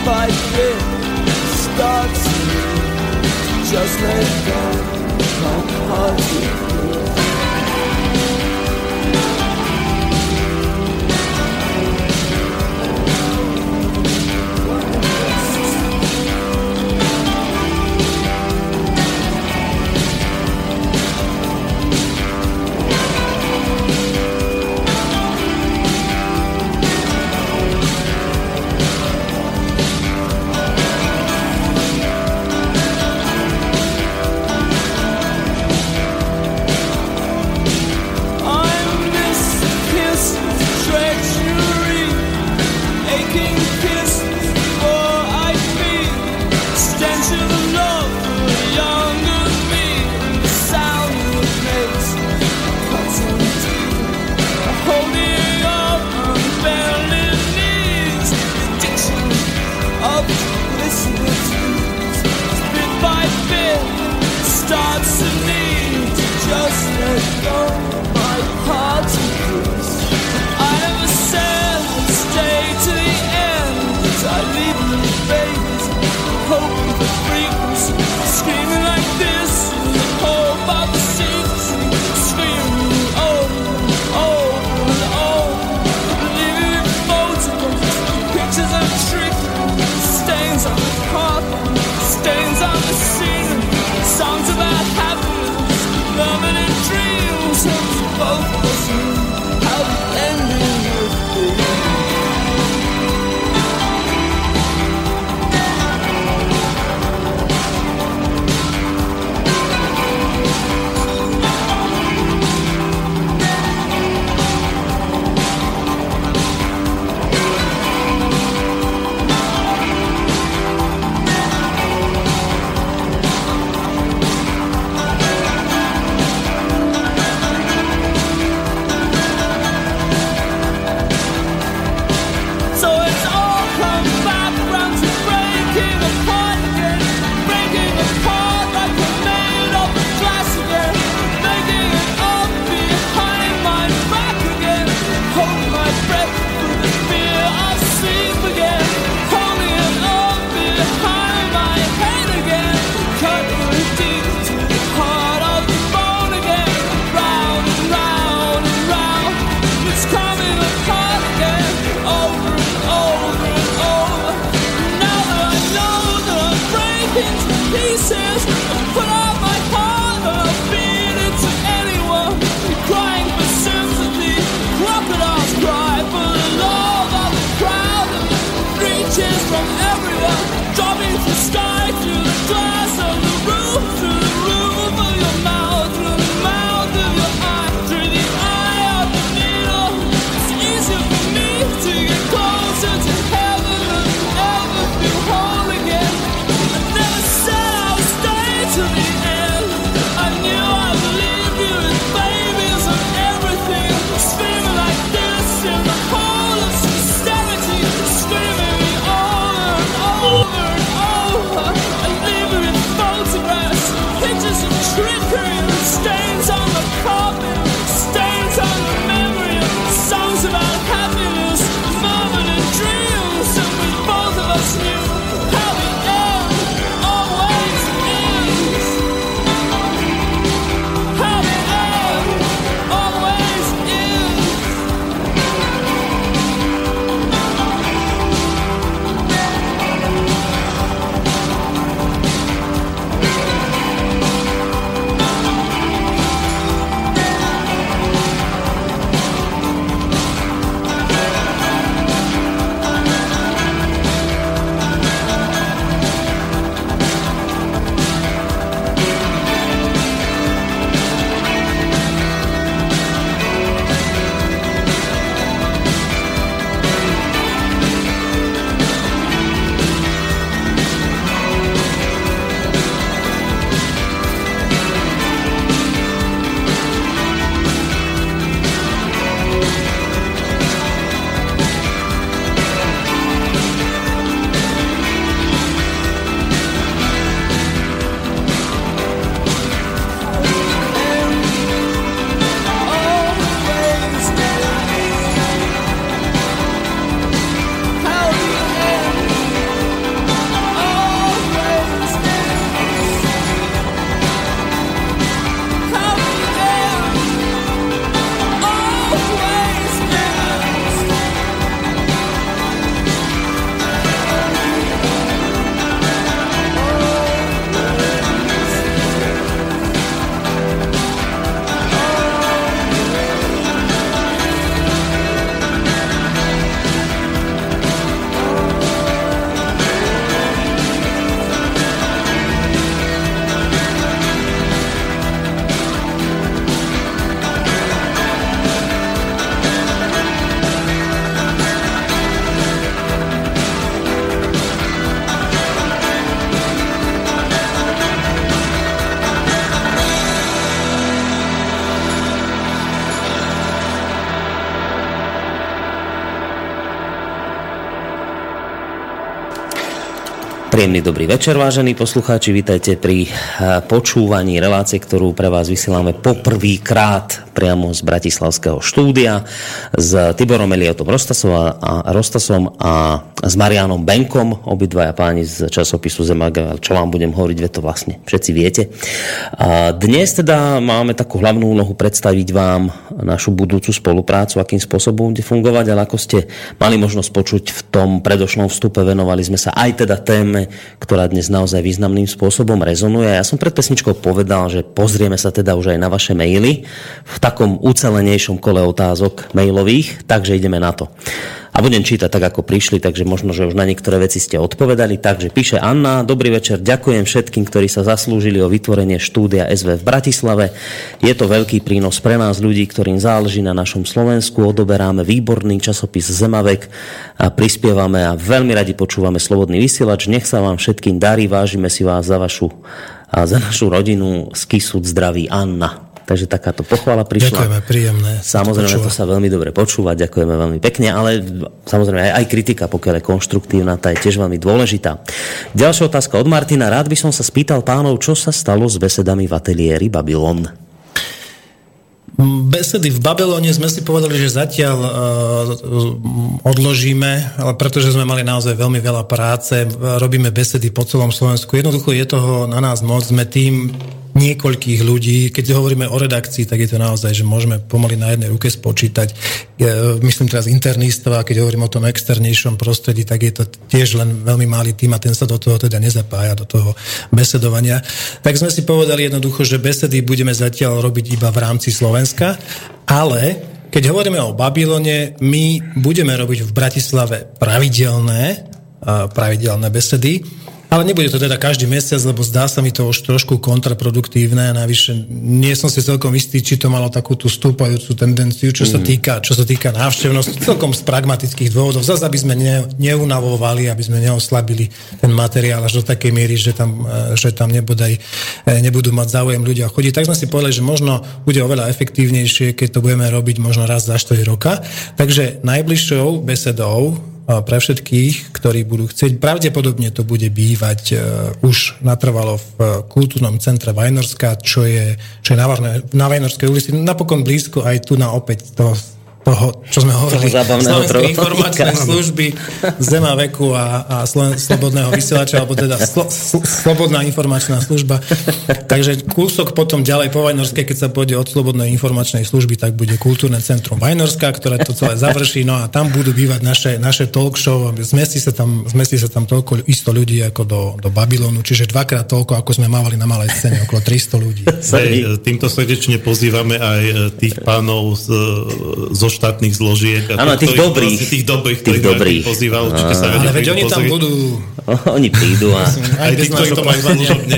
by bit starts to just let go, come hard to you. Príjemný dobrý večer, vážení poslucháči, vítajte pri počúvaní relácie, ktorú pre vás vysielame poprvýkrát priamo z bratislavského štúdia s Tiborom Eliotom Rostasom a s Marianom Benkom, obidvaja páni z časopisu Zemavek, čo vám budem hovoriť, veď to vlastne všetci viete. A dnes teda máme takú hlavnú úlohu predstaviť vám našu budúcu spoluprácu, akým spôsobom bude fungovať, ale ako ste mali možnosť počuť v tom predošlom vstupe, venovali sme sa aj teda téme, ktorá dnes naozaj významným spôsobom rezonuje. Ja som pred pesničkou povedal, že pozrieme sa teda už aj na vaše maily v takom ucelenejšom kole otázok mailových, takže ideme na to. A budem čítať tak, ako prišli, takže možno, že už na niektoré veci ste odpovedali. Takže píše Anna: Dobrý večer, ďakujem všetkým, ktorí sa zaslúžili o vytvorenie štúdia SV v Bratislave. Je to veľký prínos pre nás ľudí, ktorým záleží na našom Slovensku. Odoberáme výborný časopis Zemavek a prispievame a veľmi radi počúvame Slobodný vysielač. Nech sa vám všetkým darí, vážime si vás za našu rodinu. Z Kisúc zdraví Anna. Takže takáto pochvala prišla. Ďakujeme, príjemné. Samozrejme, to sa veľmi dobre počúva, ďakujeme veľmi pekne, ale samozrejme aj kritika, pokiaľ je konštruktívna, tá je tiež veľmi dôležitá. Ďalšia otázka od Martina: Rád by som sa spýtal pánov, čo sa stalo s besedami v ateliéri Babylon? Besedy v Babylone sme si povedali, že zatiaľ odložíme, ale pretože sme mali naozaj veľmi veľa práce, robíme besedy po celom Slovensku. Jednoducho je toho na nás moc, sme tým niekoľkých ľudí. Keď hovoríme o redakcii, tak je to naozaj, že môžeme pomaly na jednej ruke spočítať. Myslím teraz interníctva, keď hovorím o tom externejšom prostredí, tak je to tiež len veľmi malý tím a ten sa do toho teda nezapája, do toho besedovania. Tak sme si povedali jednoducho, že besedy budeme zatiaľ robiť iba v rámci Slovenska, ale keď hovoríme o Babylone, my budeme robiť v Bratislave pravidelné besedy. Ale nebude to teda každý mesiac, lebo zdá sa mi to už trošku kontraproduktívne. Navyše, nie som si celkom istý, či to malo takú tú stúpajúcu tendenciu, čo sa týka návštevnosti, celkom z pragmatických dôvodov. Zas, aby sme neunavovali, aby sme neoslabili ten materiál až do takej miery, že tam nebudú mať záujem ľudia chodiť. Tak sme si povedali, že možno bude oveľa efektívnejšie, keď to budeme robiť možno raz za 4 roka. Takže najbližšou besedou pre všetkých, ktorí budú chcieť. Pravdepodobne to bude bývať už natrvalo v kultúrnom centre Vajnorská, čo je na Vajnorskej ulici. Napokon blízko aj tu na opäť toho, čo sme hovorili, Slovenskej informačnej služby Zemaveku a Slobodného vysielača, alebo teda Slobodná informačná služba. Takže kúsok potom ďalej po Vajnorskej, keď sa pôjde od Slobodnej informačnej služby, tak bude kultúrne centrum Vajnorská, ktoré to celé završí, no a tam budú bývať naše talk show. Zmestí sa tam toľko isto ľudí ako do Babylonu, čiže dvakrát toľko, ako sme mávali na malej scéne, okolo 300 ľudí. Týmto srdečne pozývame aj tých pánov zo štátnych zložiek. Áno, tých dobrých. Pozýval, určite sa ale veď oni tam budú. Oni prídu a aj tí, ktorí to majú založobne.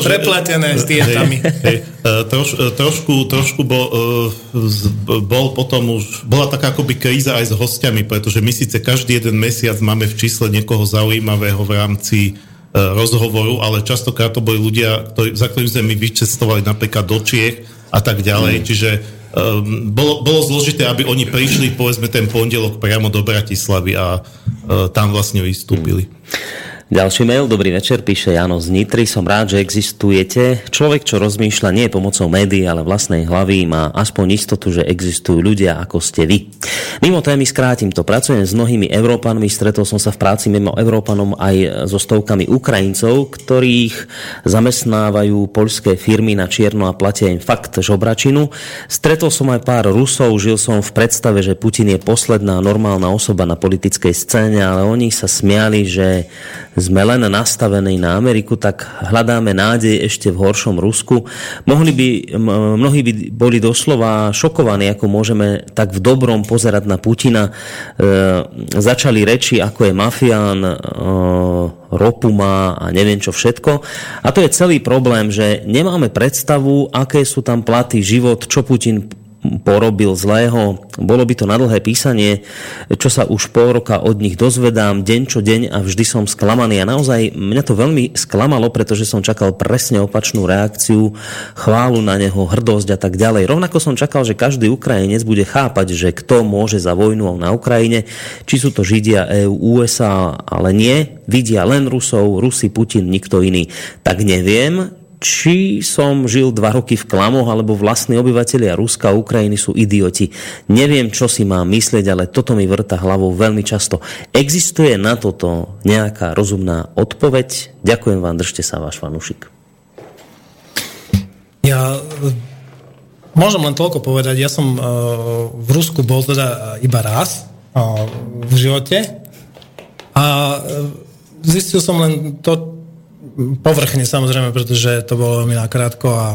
Preplatené s dietami. Trošku bol potom už bola taká akoby kríza aj s hostiami, pretože my síce každý jeden mesiac máme v čísle niekoho zaujímavého v rámci rozhovoru, ale častokrát to boli ľudia, za ktorým sme my vycestovali napríklad do Čiech a tak ďalej. Čiže bolo zložité, aby oni prišli povedzme ten pondelok priamo do Bratislavy a tam vlastne vystúpili. Ďalší mail: Dobrý večer, píše Jano z Nitry. Som rád, že existujete. Človek, čo rozmýšľa nie pomocou médií, ale vlastnej hlavy, má aspoň istotu, že existujú ľudia, ako ste vy. Mimo témy skrátim to. Pracujem s mnohými Európanmi, stretol som sa v práci mimo Európanom aj so stovkami Ukrajincov, ktorých zamestnávajú poľské firmy na čierno a platia im fakt žobračinu. Stretol som aj pár Rusov, žil som v predstave, že Putin je posledná normálna osoba na politickej scéne, ale oni sa smiali, že sme len nastavení na Ameriku, tak hľadáme nádej ešte v horšom Rusku. Mnohí by boli doslova šokovaní, ako môžeme tak v dobrom pozerať na Putina. Začali reči, ako je mafián, ropu má a neviem čo všetko. A to je celý problém, že nemáme predstavu, aké sú tam platy, život, čo Putin porobil zlého. Bolo by to na dlhé písanie, čo sa už pol roka od nich dozvedám, deň čo deň a vždy som sklamaný. A naozaj mňa to veľmi sklamalo, pretože som čakal presne opačnú reakciu, chválu na neho, hrdosť a tak ďalej. Rovnako som čakal, že každý Ukrajinec bude chápať, že kto môže za vojnu na Ukrajine, či sú to Židia, EU, USA, ale nie, vidia len Rusov, Rusi, Putin, nikto iný. Tak neviem, či som žil 2 roky v klamoch, alebo vlastní obyvatelia Ruska a Ukrajiny sú idioti. Neviem, čo si mám myslieť, ale toto mi vrta hlavou veľmi často. Existuje na toto nejaká rozumná odpoveď? Ďakujem vám, držte sa, váš fanúšik. Ja môžem len toľko povedať. Ja som v Rusku bol teda iba raz v živote a zistil som len to, povrchne samozrejme, pretože to bolo veľmi nakrátko a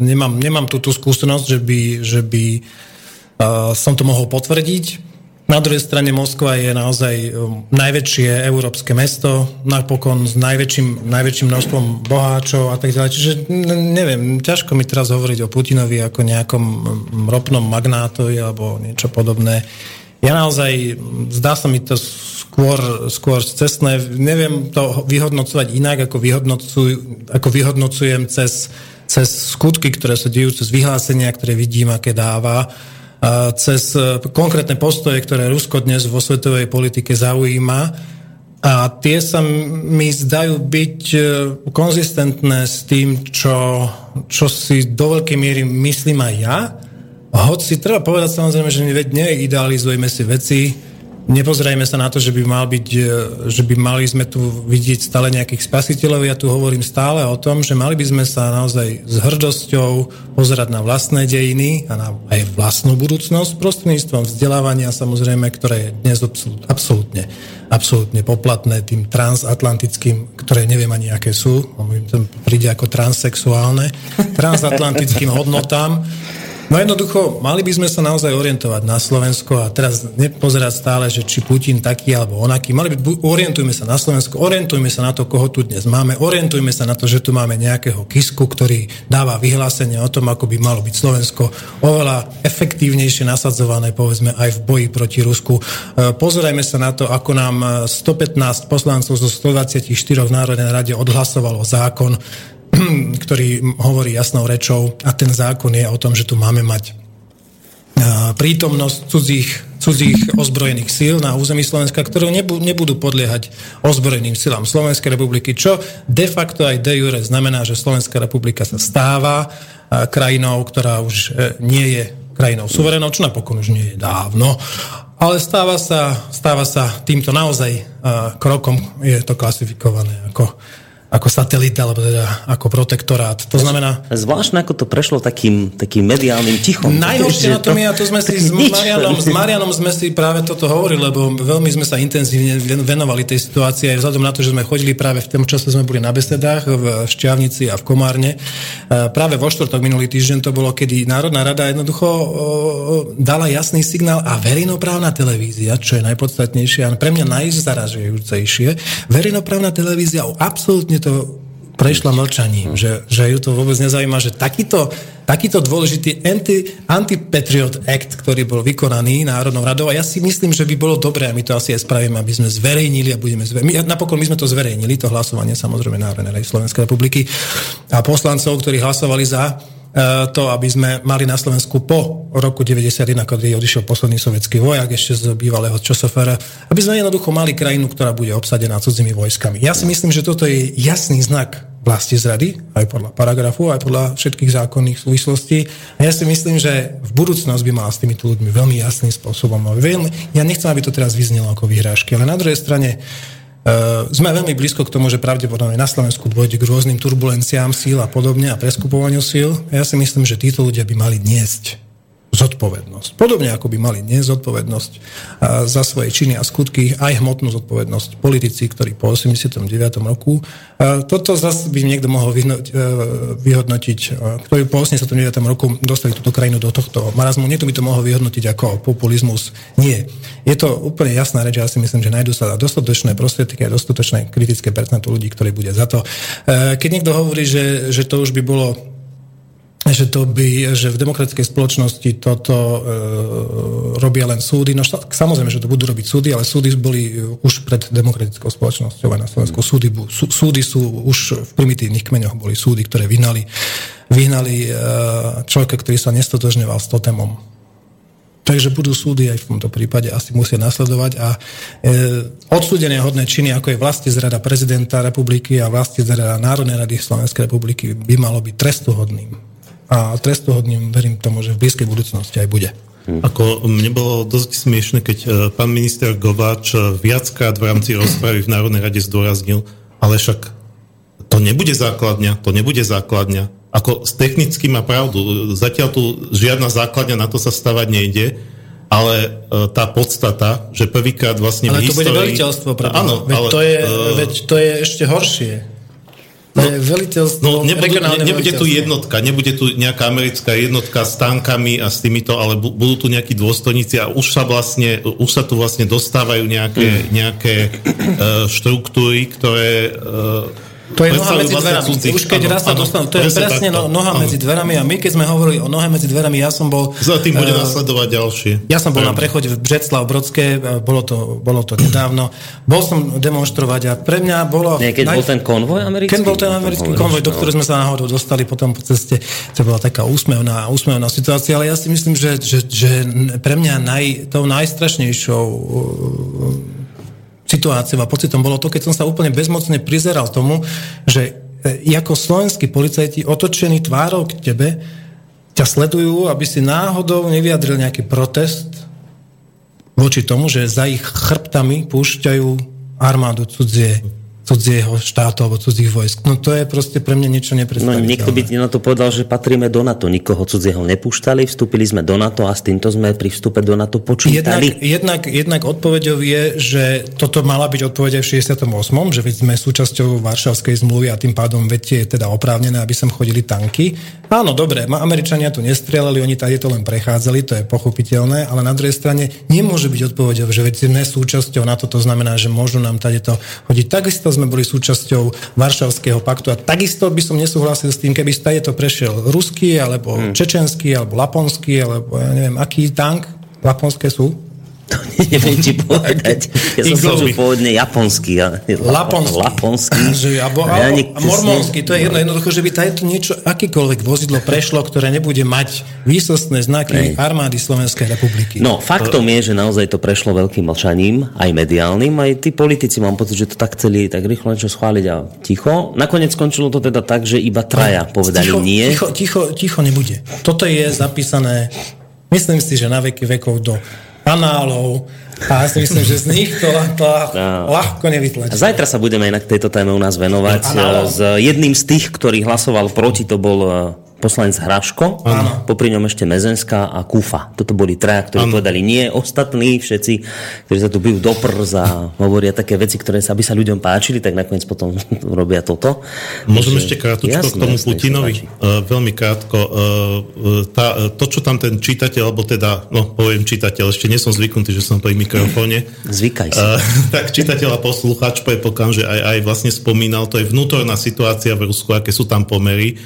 nemám tú skúsenosť, že by som to mohol potvrdiť. Na druhej strane Moskva je naozaj najväčšie európske mesto, napokon s najväčším množstvom boháčov a tak ďalej. Čiže neviem, ťažko mi teraz hovoriť o Putinovi ako nejakom ropnom magnátovi alebo niečo podobné. Ja naozaj, zdá sa mi to skôr cestné, neviem to vyhodnocovať inak, ako vyhodnocujem cez skutky, ktoré sa dejú, cez vyhlásenia, ktoré vidím, aké dáva, cez konkrétne postoje, ktoré Rusko dnes vo svetovej politike zaujíma. A tie sa mi zdajú byť konzistentné s tým, čo si do veľkej miery myslím aj ja. Hoci treba povedať samozrejme, že neidealizujme si veci, nepozerajme sa na to, že by mali sme tu vidieť stále nejakých spasiteľov. Ja tu hovorím stále o tom, že mali by sme sa naozaj s hrdosťou pozerať na vlastné dejiny a na aj vlastnú budúcnosť prostredníctvom vzdelávania samozrejme, ktoré je dnes absolútne poplatné tým transatlantickým, ktoré neviem ani aké sú, to príde ako transsexuálne, transatlantickým hodnotám. No jednoducho, mali by sme sa naozaj orientovať na Slovensko a teraz nepozerať stále, že či Putin taký alebo onaký. Orientujme sa na Slovensko, orientujme sa na to, koho tu dnes máme, orientujme sa na to, že tu máme nejakého Kisku, ktorý dáva vyhlásenie o tom, ako by malo byť Slovensko oveľa efektívnejšie nasadzované, povedzme, aj v boji proti Rusku. Pozerajme sa na to, ako nám 115 poslancov zo 124 v Národnej rade odhlasovalo zákon, ktorý hovorí jasnou rečou a ten zákon je o tom, že tu máme mať prítomnosť cudzích ozbrojených síl na území Slovenska, ktoré nebudú podliehať ozbrojeným silám Slovenskej republiky, čo de facto aj de jure znamená, že Slovenská republika sa stáva krajinou, ktorá už nie je krajinou suverénou, čo napokon už nie je dávno. Ale stáva sa týmto naozaj krokom, je to klasifikované ako satelit, alebo teda ako protektorát. To znamená... Zvláštne, ako to prešlo takým mediálnym tichom. Najhoršie na tom je, a to sme si s Marianom sme si práve toto hovorili, lebo veľmi sme sa intenzívne venovali tej situácii, aj vzhľadom na to, že sme chodili práve v tom čase, sme boli na besedách v Šťavnici a v Komárne. Práve vo štvrtok minulý týždeň to bolo, kedy Národná rada jednoducho dala jasný signál a verejnoprávna televízia, čo je najpodstatnejšie a pre mňa najzaražujúcejšie, verejnoprávna televízia absolútne to prešla mlčaním, že ju to vôbec nezaujíma, že takýto dôležitý Anti-Patriot Act, ktorý bol vykonaný Národnou radou, a ja si myslím, že by bolo dobré, a my to asi aj spravíme, aby sme zverejnili a budeme zverejnili. Napokon my sme to zverejnili, to hlasovanie samozrejme Národnej rady Slovenskej republiky a poslancov, ktorí hlasovali za to, aby sme mali na Slovensku po roku 1991, kedy odišiel posledný sovietský vojak ešte z bývalého ČSFR, aby sme jednoducho mali krajinu, ktorá bude obsadená cudzými vojskami. Ja si myslím, že toto je jasný znak vlastizrady, aj podľa paragrafu, aj podľa všetkých zákonných súvislostí. A ja si myslím, že v budúcnosti by mala s týmito ľuďmi veľmi jasným spôsobom. Ja nechcem, aby to teraz vyznelo ako výhrážky, ale na druhej strane sme veľmi blízko k tomu, že pravdepodobne na Slovensku dôjde k rôznym turbulenciám síl a podobne a preskupovaniu síl. Ja si myslím, že títo ľudia by mali niesť zodpovednosť. Podobne ako by mali niesť zodpovednosť za svoje činy a skutky, aj hmotnú zodpovednosť politici, ktorí po 89. roku, toto zase by niekto mohol vyhodnotiť, ktorí po 89. roku dostali túto krajinu do tohto marazmu, niekto by to mohol vyhodnotiť ako populizmus. Nie. Je to úplne jasná reč, ja si myslím, že nájdú sa dostatočné prostriedky a dostatočné kritické percento ľudí, ktorí bude za to. Keď niekto hovorí, že to už by bolo že v demokratickej spoločnosti toto robia len súdy. No samozrejme, že to budú robiť súdy, ale súdy boli už pred demokratickou spoločnosťou aj na Slovensku. Súdy sú už v primitívnych kmeňoch boli súdy, ktoré vyhnali človeka, ktorý sa nestotožňoval s totémom. Takže budú súdy aj v tomto prípade, asi musia nasledovať a odsúdenie hodné činy, ako je vlastizrada prezidenta republiky a vlastizrada Národnej rady Slovenskej republiky by malo byť trestuhodným. A trestuhodným verím tomu, že v blízkej budúcnosti aj bude. Ako mne bolo dosť smiešne, keď pán minister Gováč viackrát v rámci rozpravy v Národnej rade zdôraznil, ale však to nebude základňa. Ako technicky má pravdu. Zatiaľ tu žiadna základňa na to sa stavať nejde, ale tá podstata, že prvýkrát vlastne ale v histórii... Ale to bude veliteľstvo, pravda. Áno, ale... Veď to je ešte horšie. Nebude tu jednotka, nebude tu nejaká americká jednotka s tankami a s týmito, ale budú tu nejakí dôstojníci a už sa tu vlastne dostávajú nejaké štruktúry, ktoré... To je noha medzi dverami. Už keď raz sa dostanú, to je presne noha medzi dverami a my keď sme hovorili o nohe medzi dverami, ja som bol... Za tým bude nasledovať ďalšie. Ja som bol na prechode v Břeclav-Brodské, bolo to nedávno. Bol som demonštrovať a pre mňa bolo... Nie, keď bol ten konvoj americký? Keď bol ten americký konvoj, do ktorého sme sa náhodou dostali potom po ceste, to bola taká úsmevná situácia, ale ja si myslím, že pre mňa tou najstrašnejšou situáciou a pocitom bolo to, keď som sa úplne bezmocne prizeral tomu, že ako slovenskí policajti otočení tvárou k tebe ťa sledujú, aby si náhodou nevyjadril nejaký protest voči tomu, že za ich chrbtami púšťajú armádu cudzieho štátu alebo cudzích vojsk. No to je proste pre mňa niečo nepredstaviteľné. No niekto by na to povedal, že patríme do NATO. Nikoho cudzieho nepúšťali, vstúpili sme do NATO a s týmto sme pri vstupe do NATO počítali. Jednak odpoveďou je, že toto mala byť odpoveď v 68., že veď sme súčasťou Varšavskej zmluvy a tým pádom veď je teda oprávnené, aby sem chodili tanky. Áno, dobre, Američania tu nestrieľali, oni tady to len prechádzali, to je pochopiteľné, ale na druhej strane nemôže byť odpoveďou, že veď sme súčasťou NATO, to znamená, že môžu nám tady to chodiť. Takisto sme boli súčasťou Varšavského paktu a takisto by som nesúhlasil s tým, keby stade to prešiel ruský, alebo čečenský, alebo laponský, alebo ja neviem, aký tank laponské sú? To neviem ti povedať. Ja som složil pôvodne japonský. Laponský. A mormonský. To je jednoducho, že by tajeto niečo, akýkoľvek vozidlo prešlo, ktoré nebude mať výsostné znaky armády Slovenskej republiky. No, faktom je, že naozaj to prešlo veľkým mlčaním, aj mediálnym, aj tí politici, mám pocit, že to tak chceli tak rýchlo niečo schváliť a ticho. Nakoniec skončilo to teda tak, že iba traja povedali nie. Ticho nebude. Toto je zapísané, myslím si, že na veky vekov do kanálov a ja si myslím, že z nich to ľahko nevytlačí. Zajtra sa budeme inak tejto téme u nás venovať. S jedným z tých, ktorý hlasoval proti, to bol poslanec Hraško, popri ňom ešte Mezenská a Kufa. Toto boli traja, ktorí povedali nie, ostatní všetci, ktorí sa tu bijú do prz a hovoria také veci, ktoré sa by sa ľuďom páčili, tak nakoniec potom robia toto. Môžem ešte krátko k tomu Putinovi. Veľmi krátko. To, čo tam ten čitateľ, alebo teda, no poviem čitateľ, ešte nie som zvyknutý, že som pri mikrofóne. Zvykaj si. Tak čitateľ a poslucháč, predpokladám, že aj vlastne spomínal, to je vnútorná situácia v Rusku, aké sú tam pomery.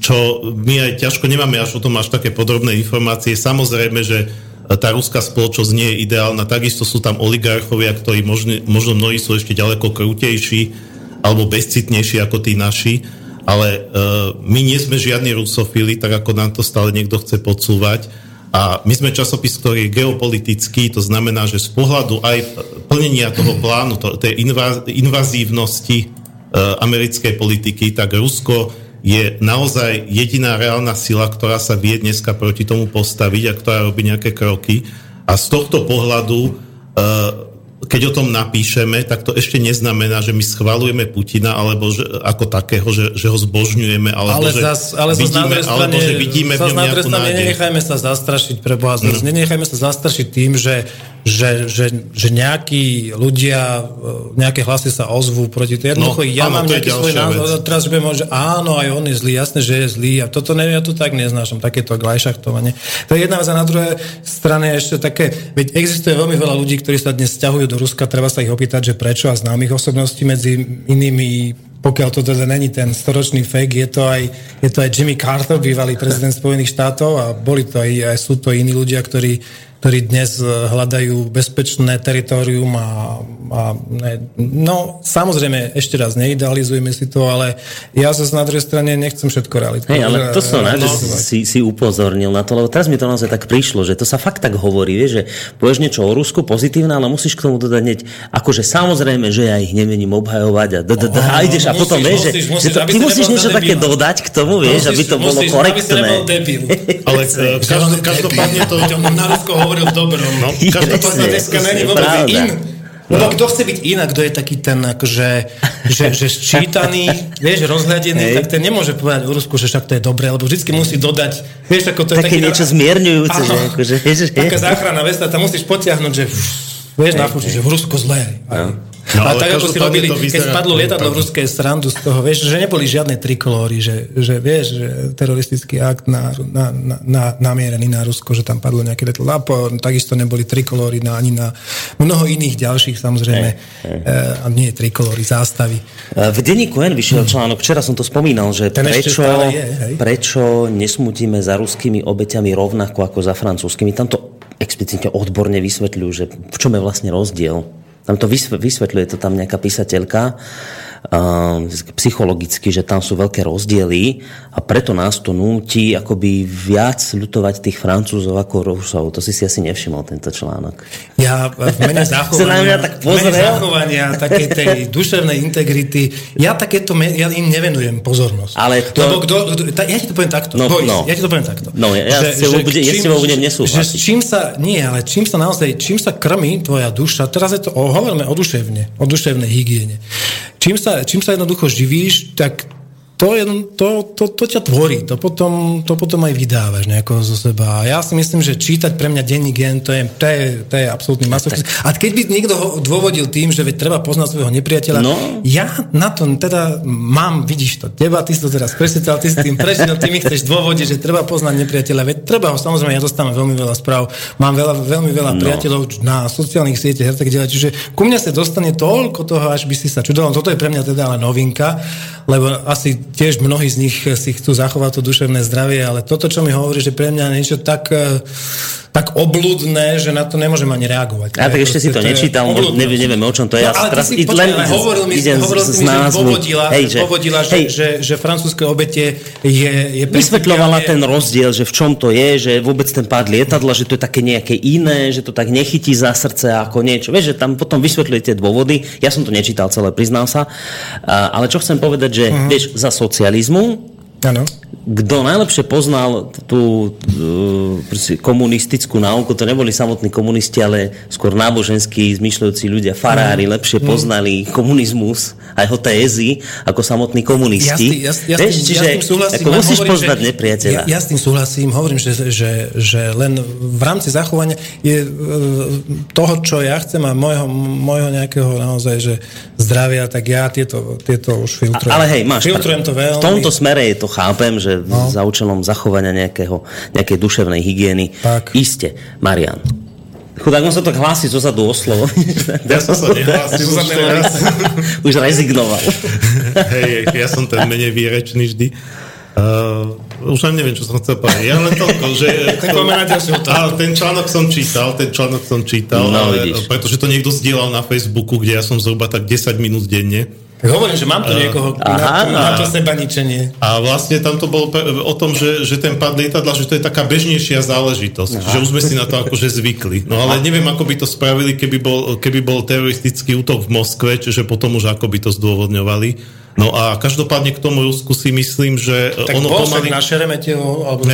Čo my aj ťažko nemáme až o tom až také podrobné informácie. Samozrejme, že tá ruská spoločnosť nie je ideálna. Takisto sú tam oligarchovia, ktorí možno mnohí sú ešte ďaleko krutejší alebo bezcitnejší ako tí naši. Ale my nie sme žiadni rusofili, tak ako nám to stále niekto chce podsúvať. A my sme časopis, ktorý je geopolitický, to znamená, že z pohľadu aj plnenia toho plánu, tej invazívnosti americkej politiky, tak Rusko je naozaj jediná reálna sila, ktorá sa vie dneska proti tomu postaviť a ktorá robí nejaké kroky. A z tohto pohľadu, keď o tom napíšeme, tak to ešte neznamená, že my schvaľujeme Putina alebo že, ako takého, že ho zbožňujeme, alebo že vidíme v ňom nejakú nádej. Nenechajme sa zastrašiť pre Boha. Nenechajme sa zastrašiť tým, že nejakí ľudia, nejaké hlasy sa ozvú proti tej. Ja mám nejaký svoj názor, teraz budem hovoriť, že áno, aj on je zlý, jasné, že je zlý a toto neviem, ja to tak neznášam, takéto glajšachtovanie. To je jedna vec a na druhej strane ešte také, veď existuje veľmi veľa ľudí, ktorí sa dnes sťahujú do Ruska, treba sa ich opýtať, že prečo a známych osobností medzi inými pokiaľ to teda není ten storočný fake, je to aj Jimmy Carter, bývalý prezident Spojených štátov, a boli to aj sú to iní ľudia, ktorí dnes hľadajú bezpečné teritorium no samozrejme, ešte raz, neidealizujme si to, ale ja zase na druhej strane nechcem všetko realizovať. Hej, ale to som rád, že si upozornil na to, lebo teraz mi to naozaj tak prišlo, že to sa fakt tak hovorí, vieš, že povieš niečo o Rusku pozitívne, ale musíš k tomu dodať hneď, akože samozrejme, že ja ich nemením obhajovať a ideš a potom vieš, že ty musíš niečo také dodať k tomu, vieš, aby to bolo korektné. Ale každopádne to na Rusko v dobrom, no. Každopádne dneska není vôbec in. Lebo kto chce byť in, kto je taký ten akože, že sčítaný, vieš, rozhľadený, tak ten nemôže povedať v Rusku, že však to je dobré, lebo vždycky musí dodať, vieš, ako to je také niečo zmierňujúce, že akože, taká záchranná vesta, tam musíš potiahnuť, že vieš, napúšť, že v Rusku zlé. No, a tak, ako si robili, keď spadlo lietadlo v ruskej srandu z toho, vieš, že neboli žiadne trikolóry, že vieš, že teroristický akt namierený na Rusko, že tam padlo nejaké lietadlo. A takisto neboli trikolóry ani na mnoho iných ďalších, samozrejme. A nie trikolóry, zástavy. V denníku N vyšiel článok, včera som to spomínal, že prečo nesmutíme za ruskými obeťami rovnako ako za francúzskými. Tam to explicitne odborne vysvetľujú, že v čom je vlastne rozdiel. Tam to vysvetľuje to tam nejaká písateľka psychologicky, že tam sú veľké rozdiely a preto nás to núti akoby viac ľutovať tých Francúzov ako Rusov. To si asi nevšimol tento článok. Ja v mene zachovania, takej tej duševnej integrity, ja im nevenujem pozornosť. Ale to... Lebo ja ti to poviem takto. Ja ti to poviem takto. Čím sa krmí tvoja duša, teraz je to hovoríme o duševnej hygiene. Čím sa jednoducho živíš, tak to ťa tvorí. To potom aj vydávaš nejako zo seba. Ja si myslím, že čítať pre mňa denník N, to je absolútny masok. A keď by niekto ho dôvodil tým, že treba poznať svojho nepriateľa, ja na to teda mám, vidíš to, teba, ty si to teraz prečítal, ty si tým prešiel, ty mi chceš dôvodiť, že treba poznať nepriateľa. Veď treba ho, samozrejme, ja dostávam veľmi veľa správ, mám veľmi veľa priateľov na sociálnych sieťach, tak ďalej. Čiže ku mne sa dostane toľko toho, až by si sa čudoval. Toto je pre mňa teda ale novinka, lebo asi tiež mnohí z nich si chcú zachovať to duševné zdravie, ale toto, čo mi hovorí, že pre mňa niečo tak obludné, že na to nemôžem ani reagovať. Ja tak ešte si to nečítal, nevieme, o čom to je. Ale ty si hovoril mi, že francúzske obete je vysvetľovala ten rozdiel, že v čom to je, že vôbec ten pád lietadla, že to je také nejaké iné, že to tak nechytí za srdce ako niečo. Vieš, že tam potom vysvetľujete dôvody. Ja som to nečítal celé, priznám sa. Ale čo chcem povedať, že vieš, za socializmu, ano. Kto najlepšie poznal tú komunistickú náuku, to neboli samotní komunisti, ale skôr náboženskí zmyšľujúci ľudia, farári, lepšie poznali komunizmus a jeho tézy ako samotní komunisti. Musíš poznať nepriateľa. Ja s tým súhlasím, hovorím, že len v rámci zachovania je toho, čo ja chcem a mojho nejakého naozaj, že zdravia, tak ja tieto už filtrujem. Ale hej, filtrujem to veľmi. V tomto smere je to, chápem, že za účelom zachovania nejakej duševnej hygieny. Tak. Iste, Marian. Chudák, on sa tak hlási zozadu o slovo. Ja som sa nehlásil už rezignoval. Hej, ja som ten menej výrečný vždy. Už ani neviem, čo som chcel povedať. Ja len toľko, že... ten článok som čítal, no, ale, pretože to niekto zdieľal na Facebooku, kde ja som zhruba tak 10 minút denne. Hovorím, že mám tu niekoho na to seba ničenie. A vlastne tam to bolo o tom, že ten pád lietadla, že to je taká bežnejšia záležitosť. Aha. Že už sme si na to akože zvykli. No ale neviem, ako by to spravili, keby bol teroristický útok v Moskve, čiže potom už ako by to zdôvodňovali. No a každopádne k tomu Rusku si myslím, že tak ono pomaly... Tak na Šeremetievo, alebo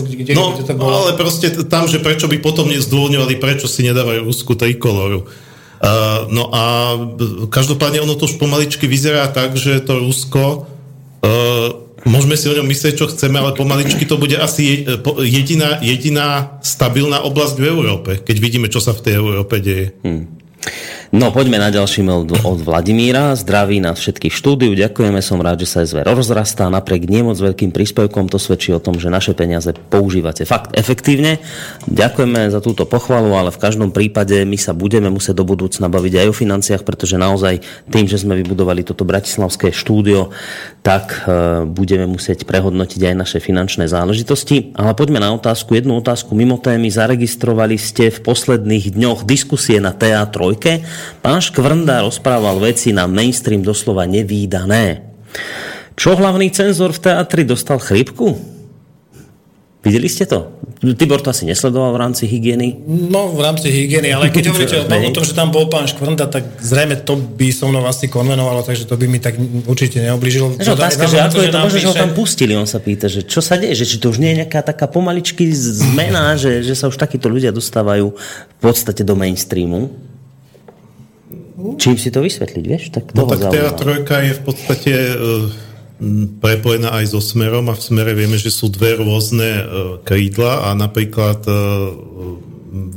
kde to bolo. Ale proste tam, že prečo by potom nezdôvodňovali, prečo si nedávajú Rusku trikoloru. No a každopádne ono to už pomaličky vyzerá tak, že to Rusko, môžeme si o ňom myslieť, čo chceme, ale pomaličky to bude asi jediná stabilná oblasť v Európe, keď vidíme, čo sa v tej Európe deje. No poďme na ďalší mail od Vladimíra. Zdraví nás všetkých štúdiu, ďakujeme, som rád, že sa SV rozrastá. Napriek nemoc veľkým príspevkom to svedčí o tom, že naše peniaze používate fakt efektívne. Ďakujeme za túto pochvalu, ale v každom prípade my sa budeme musieť do budúcna baviť aj o financiách, pretože naozaj tým, že sme vybudovali toto bratislavské štúdio, tak budeme musieť prehodnotiť aj naše finančné záležitosti. Ale poďme na otázku. Jednu otázku mimo témy. Zaregistrovali ste v posledných dňoch diskusie na TA3. Pán Škvrnda rozprával veci na mainstream doslova nevídané. Čo hlavný cenzor v teatri dostal chrípku? Videli ste to? Tibor to asi nesledoval v rámci hygieny? No, v rámci hygieny, ale keď hovoríte o tom, že tam bol pán Škvrnda, tak zrejme to by so mnou asi konvenovalo, takže to by mi tak určite neoblížilo. No, otázka, že ako je to možno, že ho tam pustili, on sa pýta, že čo sa deje, že či to už nie je nejaká taká pomaličky zmena, že sa už takíto ľudia dostávajú v podstate do mainstreamu. Čím si to vysvetliť, vieš? Tak no tak TA3 je v podstate prepojená aj so Smerom a v Smere vieme, že sú dve rôzne krídla a napríklad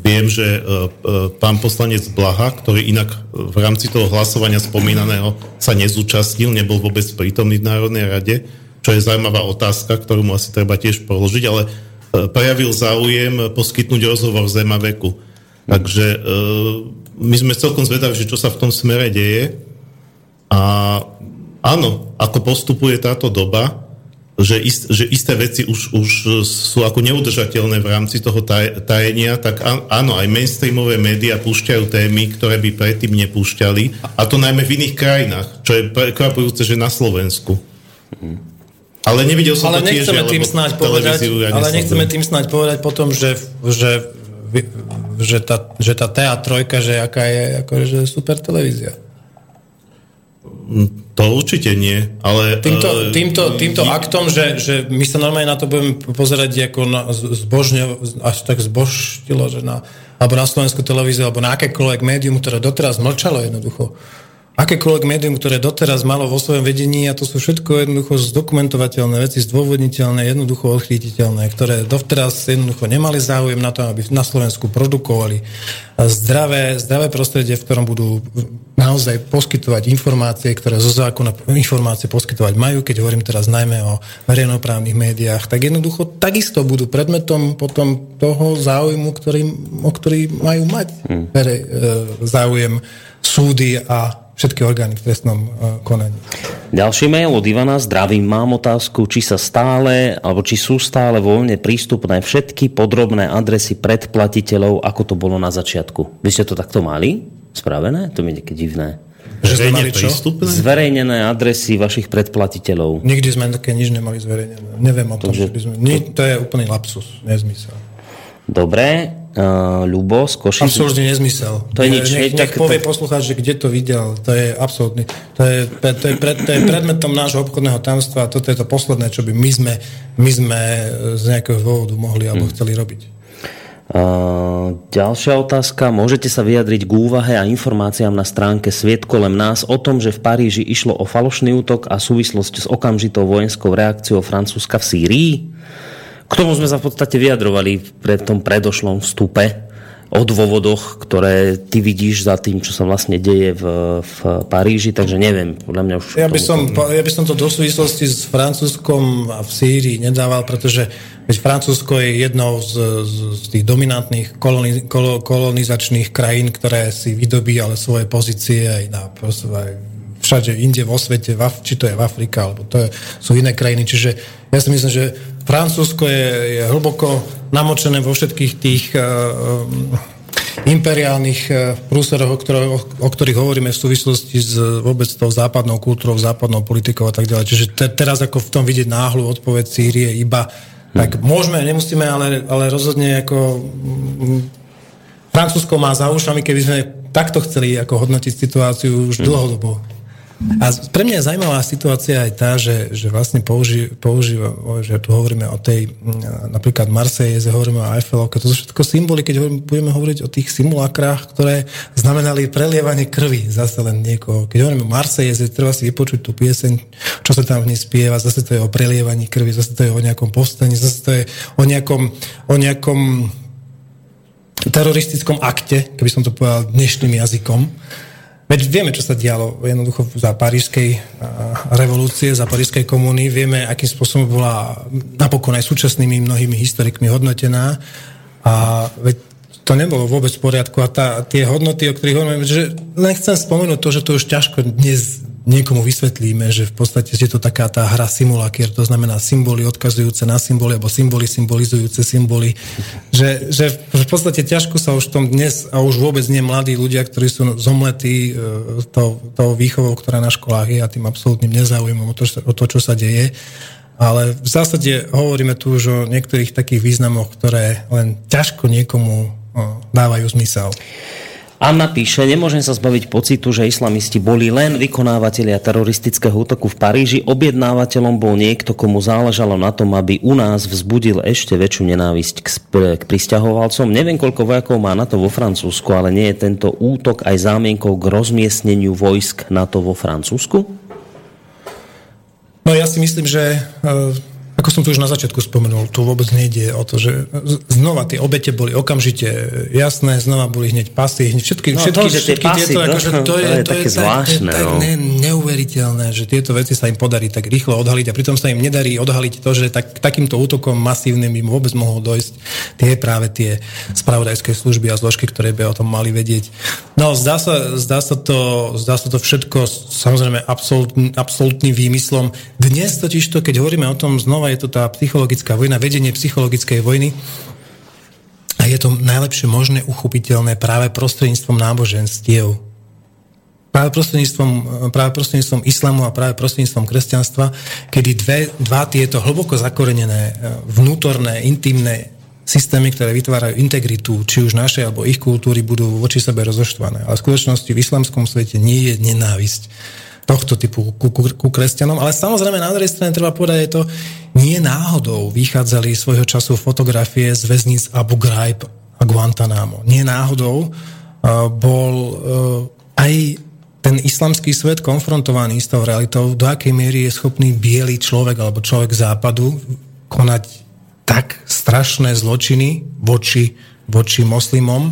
viem, že pán poslanec Blaha, ktorý inak v rámci toho hlasovania spomínaného sa nezúčastnil, nebol vôbec prítomný v Národnej rade, čo je zaujímavá otázka, ktorú mu asi treba tiež položiť, ale prejavil záujem poskytnúť rozhovor Zemaveku. Takže my sme celkom zvedaví, že čo sa v tom smere deje. A áno, ako postupuje táto doba, že isté veci už sú ako neudržateľné v rámci toho tajenia, tak áno, aj mainstreamové médiá púšťajú témy, ktoré by predtým nepúšťali. A to najmä v iných krajinách, čo je prekvapujúce, že na Slovensku. Ale nevidel som to tiež, ale nechceme tým snáď povedať potom, že tá TA3, že aká je akože super televízia. To určite nie, ale... Týmto aktom, že my sa normálne na to budeme pozerať ako na zbožne, až tak zbožtilo, že na, alebo na slovenskú televíziu, alebo na akékoľvek médium, ktoré doteraz mlčalo jednoducho. Akékoľvek médium, ktoré doteraz malo vo svojom vedení, a to sú všetko jednoducho zdokumentovateľné veci, zdôvodniteľné, jednoducho odchytiteľné, ktoré doteraz jednoducho nemali záujem na to, aby na Slovensku produkovali zdravé prostredie, v ktorom budú naozaj poskytovať informácie, ktoré zo zákona informácie poskytovať majú, keď hovorím teraz najmä o verejnoprávnych médiách, tak jednoducho takisto budú predmetom potom toho záujmu, o ktorý majú mať záujem súdy a všetky orgány v trestnom konaní. Ďalší mail od Ivana. Zdravím, mám otázku, či sú stále voľne prístupné všetky podrobné adresy predplatiteľov, ako to bolo na začiatku. Vy ste to takto mali? Spravené? To mi je nejaké divné. Že sme mali čo? Zverejnené adresy vašich predplatiteľov. Nikdy sme také nič nemali zverejnené. Neviem o tom, že by sme... To je úplný lapsus. Nezmysel. Dobre. Ľubo z Košic. Absolutný nezmysel. To je nič. Nech povie poslucháč, že kde to videl. To je absolútny. To je predmetom nášho obchodného tajomstva. Toto je to posledné, čo by my sme z nejakého dôvodu mohli alebo chceli robiť. Ďalšia otázka. Môžete sa vyjadriť k úvahe a informáciám na stránke Sviet kolem nás o tom, že v Paríži išlo o falošný útok a súvislosť s okamžitou vojenskou reakciou Francúzska v Sýrii? K tomu sme sa v podstate vyjadrovali v tom predošlom vstupe o dôvodoch, ktoré ty vidíš za tým, čo sa vlastne deje v Paríži, takže neviem, podľa mňa už... Ja by som to do súvislosti s Francúzskom a v Sýrii nedával, pretože veď Francúzsko je jednou z tých dominantných kolonizačných krajín, ktoré si vydobí ale svoje pozície aj na všade inde vo svete, či to je v Afrike, alebo to sú iné krajiny, čiže ja si myslím, že Francúzsko je hlboko namočené vo všetkých tých imperiálnych prúseroch, o ktorých hovoríme v súvislosti s vôbec tou západnou kultúrou, západnou politikou a tak ďalej. Čiže teraz ako v tom vidieť náhlu odpoveď Sýrie iba, tak môžeme, nemusíme, ale rozhodne ako Francúzsko má za ušami, keby sme takto chceli ako hodnotiť situáciu už dlhodobo. A pre mňa je zaujímavá situácia aj tá, že vlastne používa, že tu hovoríme o tej, napríklad Marsejeze, hovoríme o Eiffelovke, to sú všetko symboly, keď budeme hovoriť o tých simulákrách, ktoré znamenali prelievanie krvi, zase len niekoho. Keď hovoríme o Marsejeze, treba si vypočuť tú pieseň, čo sa tam v nej spieva, zase to je o prelievaní krvi, zase to je o nejakom povstaní, zase to je o nejakom teroristickom akte, keby som to povedal dnešným jazykom. Veď vieme, čo sa dialo jednoducho za parížskej revolúcie, za parížskej komúny. Vieme, akým spôsobom bola napokon aj súčasnými mnohými historikmi hodnotená. A veď to nebolo vôbec v poriadku. A tie hodnoty, o ktorých hovoríme, že len chcem spomenúť to, že to už ťažko dnes niekomu vysvetlíme, že v podstate je to taká tá hra simulákier, to znamená symboly odkazujúce na symboly, alebo symboly symbolizujúce symboly. Že v podstate ťažko sa už tom dnes, a už vôbec nie mladí ľudia, ktorí sú zomletí tou výchovou, ktorá na školách je, a tým absolútnym nezáujmom o to, čo sa deje. Ale v zásade hovoríme tu už o niektorých takých významoch, ktoré len ťažko niekomu dávajú zmysel. Anna píše, nemôžem sa zbaviť pocitu, že islamisti boli len vykonávatelia teroristického útoku v Paríži. Objednávateľom bol niekto, komu záležalo na tom, aby u nás vzbudil ešte väčšiu nenávisť k prisťahovalcom. Neviem, koľko vojakov má NATO vo Francúzsku, ale nie je tento útok aj zámienkou k rozmiestneniu vojsk NATO vo Francúzsku? No ja si myslím, že... Ako som tu už na začiatku spomenul, tu vôbec nejde o to, že znova tie obete boli okamžite jasné, znova boli hneď pasy, hneď všetky pasy, tieto, akože to je zvláštne. To je tak neuveriteľné, že tieto veci sa im podarí tak rýchlo odhaliť a pritom sa im nedarí odhaliť to, že takýmto útokom masívnym im vôbec mohlo dojsť práve tie spravodajské služby a zložky, ktoré by o tom mali vedieť. No, zdá sa to všetko samozrejme absolútnym výmyslom. Dnes totižto, keď hovoríme o tom znova, je to tá psychologická vojna, vedenie psychologickej vojny a je to najlepšie možné uchopiteľné práve prostredníctvom náboženstiev. Práve prostredníctvom islamu a práve prostredníctvom kresťanstva, kedy dva tieto hlboko zakorenené vnútorné, intimné systémy, ktoré vytvárajú integritu, či už našej alebo ich kultúry, budú voči sebe rozoštvané. Ale v skutočnosti v islamskom svete nie je nenávisť tohto typu ku kresťanom. Ale samozrejme, na druhej strane treba povedať, je to nie náhodou vychádzali svojho času fotografie z väzníc Abu Ghraib a Guantanamo. Nie náhodou bol aj ten islamský svet konfrontovaný s tou realitou, do akej miery je schopný bielý človek alebo človek západu konať tak strašné zločiny voči moslimom,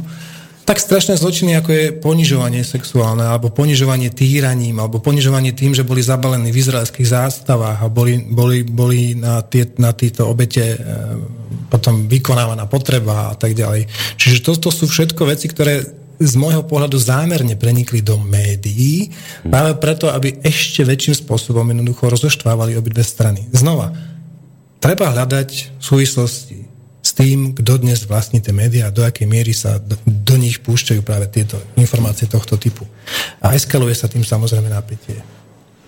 tak strašné zločiny, ako je ponižovanie sexuálne, alebo ponižovanie týraním, alebo ponižovanie tým, že boli zabalení v izraelských zástavách a boli na týchto obete potom vykonávaná potreba a tak ďalej. Čiže toto sú všetko veci, ktoré z môjho pohľadu zámerne prenikli do médií, práve preto, aby ešte väčším spôsobom jednoducho rozoštvávali obidve strany. Znova, treba hľadať súvislosti s tým, kto dnes vlastní tie médiá a do akej miery sa do nich púšťajú práve tieto informácie tohto typu. A eskaluje sa tým samozrejme napätie.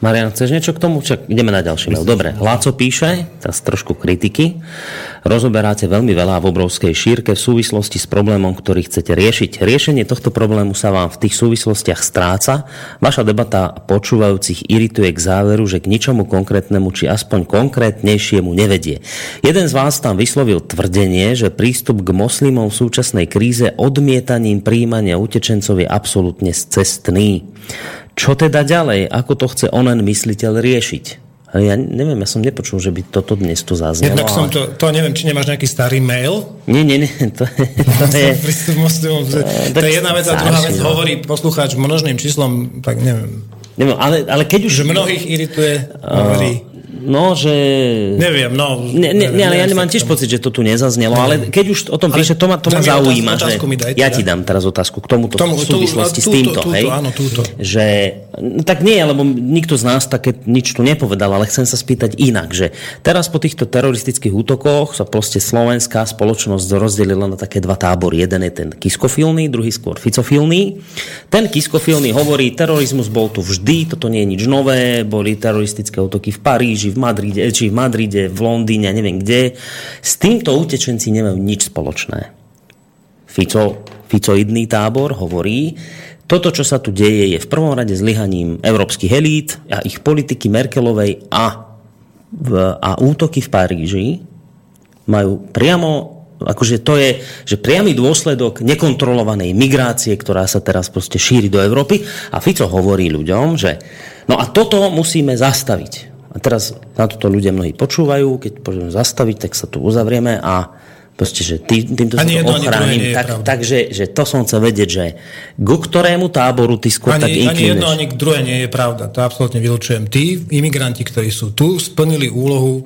Marian, chceš niečo k tomu? Ideme na ďalší mail. Dobre, Láco píše, teraz trošku kritiky. Rozoberáte veľmi veľa v obrovskej šírke v súvislosti s problémom, ktorý chcete riešiť. Riešenie tohto problému sa vám v tých súvislostiach stráca. Vaša debata počúvajúcich irituje k záveru, že k ničomu konkrétnemu či aspoň konkrétnejšiemu nevedie. Jeden z vás tam vyslovil tvrdenie, že prístup k moslimom v súčasnej kríze odmietaním prijímania utečencov je absolútne scestný. Čo teda ďalej? Ako to chce onen mysliteľ riešiť? Ja neviem, ja som nepočul, že by toto dnes tu zaznelo. Jednak som to neviem, či nemáš nejaký starý mail? Nie, to je jedna vec a druhá vec hovorí poslucháč množným číslom, tak neviem ale keď už... Že mnohých irituje, hovorí... No, že... Neviem, no... ale ja nemám tiež pocit, že to tu nezaznelo, ale keď už o tom píše, to ma zaujíma, že... Ja ti dám teraz otázku k tomuto v súvislosti s týmto, hej? Áno, túto. Že... Tak nie, lebo nikto z nás také nič tu nepovedal, ale chcem sa spýtať inak, že teraz po týchto teroristických útokoch sa proste slovenská spoločnosť rozdelila na také dva tábory. Jeden je ten kiskofilný, druhý skôr ficofilný. Ten kiskofilný hovorí, terorizmus bol tu vždy, toto nie je nič nové, boli teroristické útoky v Paríži, v Madride, v Londýne, neviem kde. S týmto utečenci nemajú nič spoločné. Ficoidný tábor hovorí, toto, čo sa tu deje, je v prvom rade zlyhaním európskych elít a ich politiky Merkelovej a útoky v Paríži majú priamo, akože to je, že priamy dôsledok nekontrolovanej migrácie, ktorá sa teraz proste šíri do Európy. A Fico hovorí ľuďom, že no a toto musíme zastaviť. A teraz na toto ľudia mnohí počúvajú, keď poďme zastaviť, tak sa tu uzavrieme a Proste, že týmto sa to ochránim. Takže že to som chcel vedieť, že ku ktorému táboru ty skôr tak inklinuješ. Ani jedno, ani druhé nie je pravda. To absolútne vylučujem. Tí imigranti, ktorí sú tu, splnili úlohu,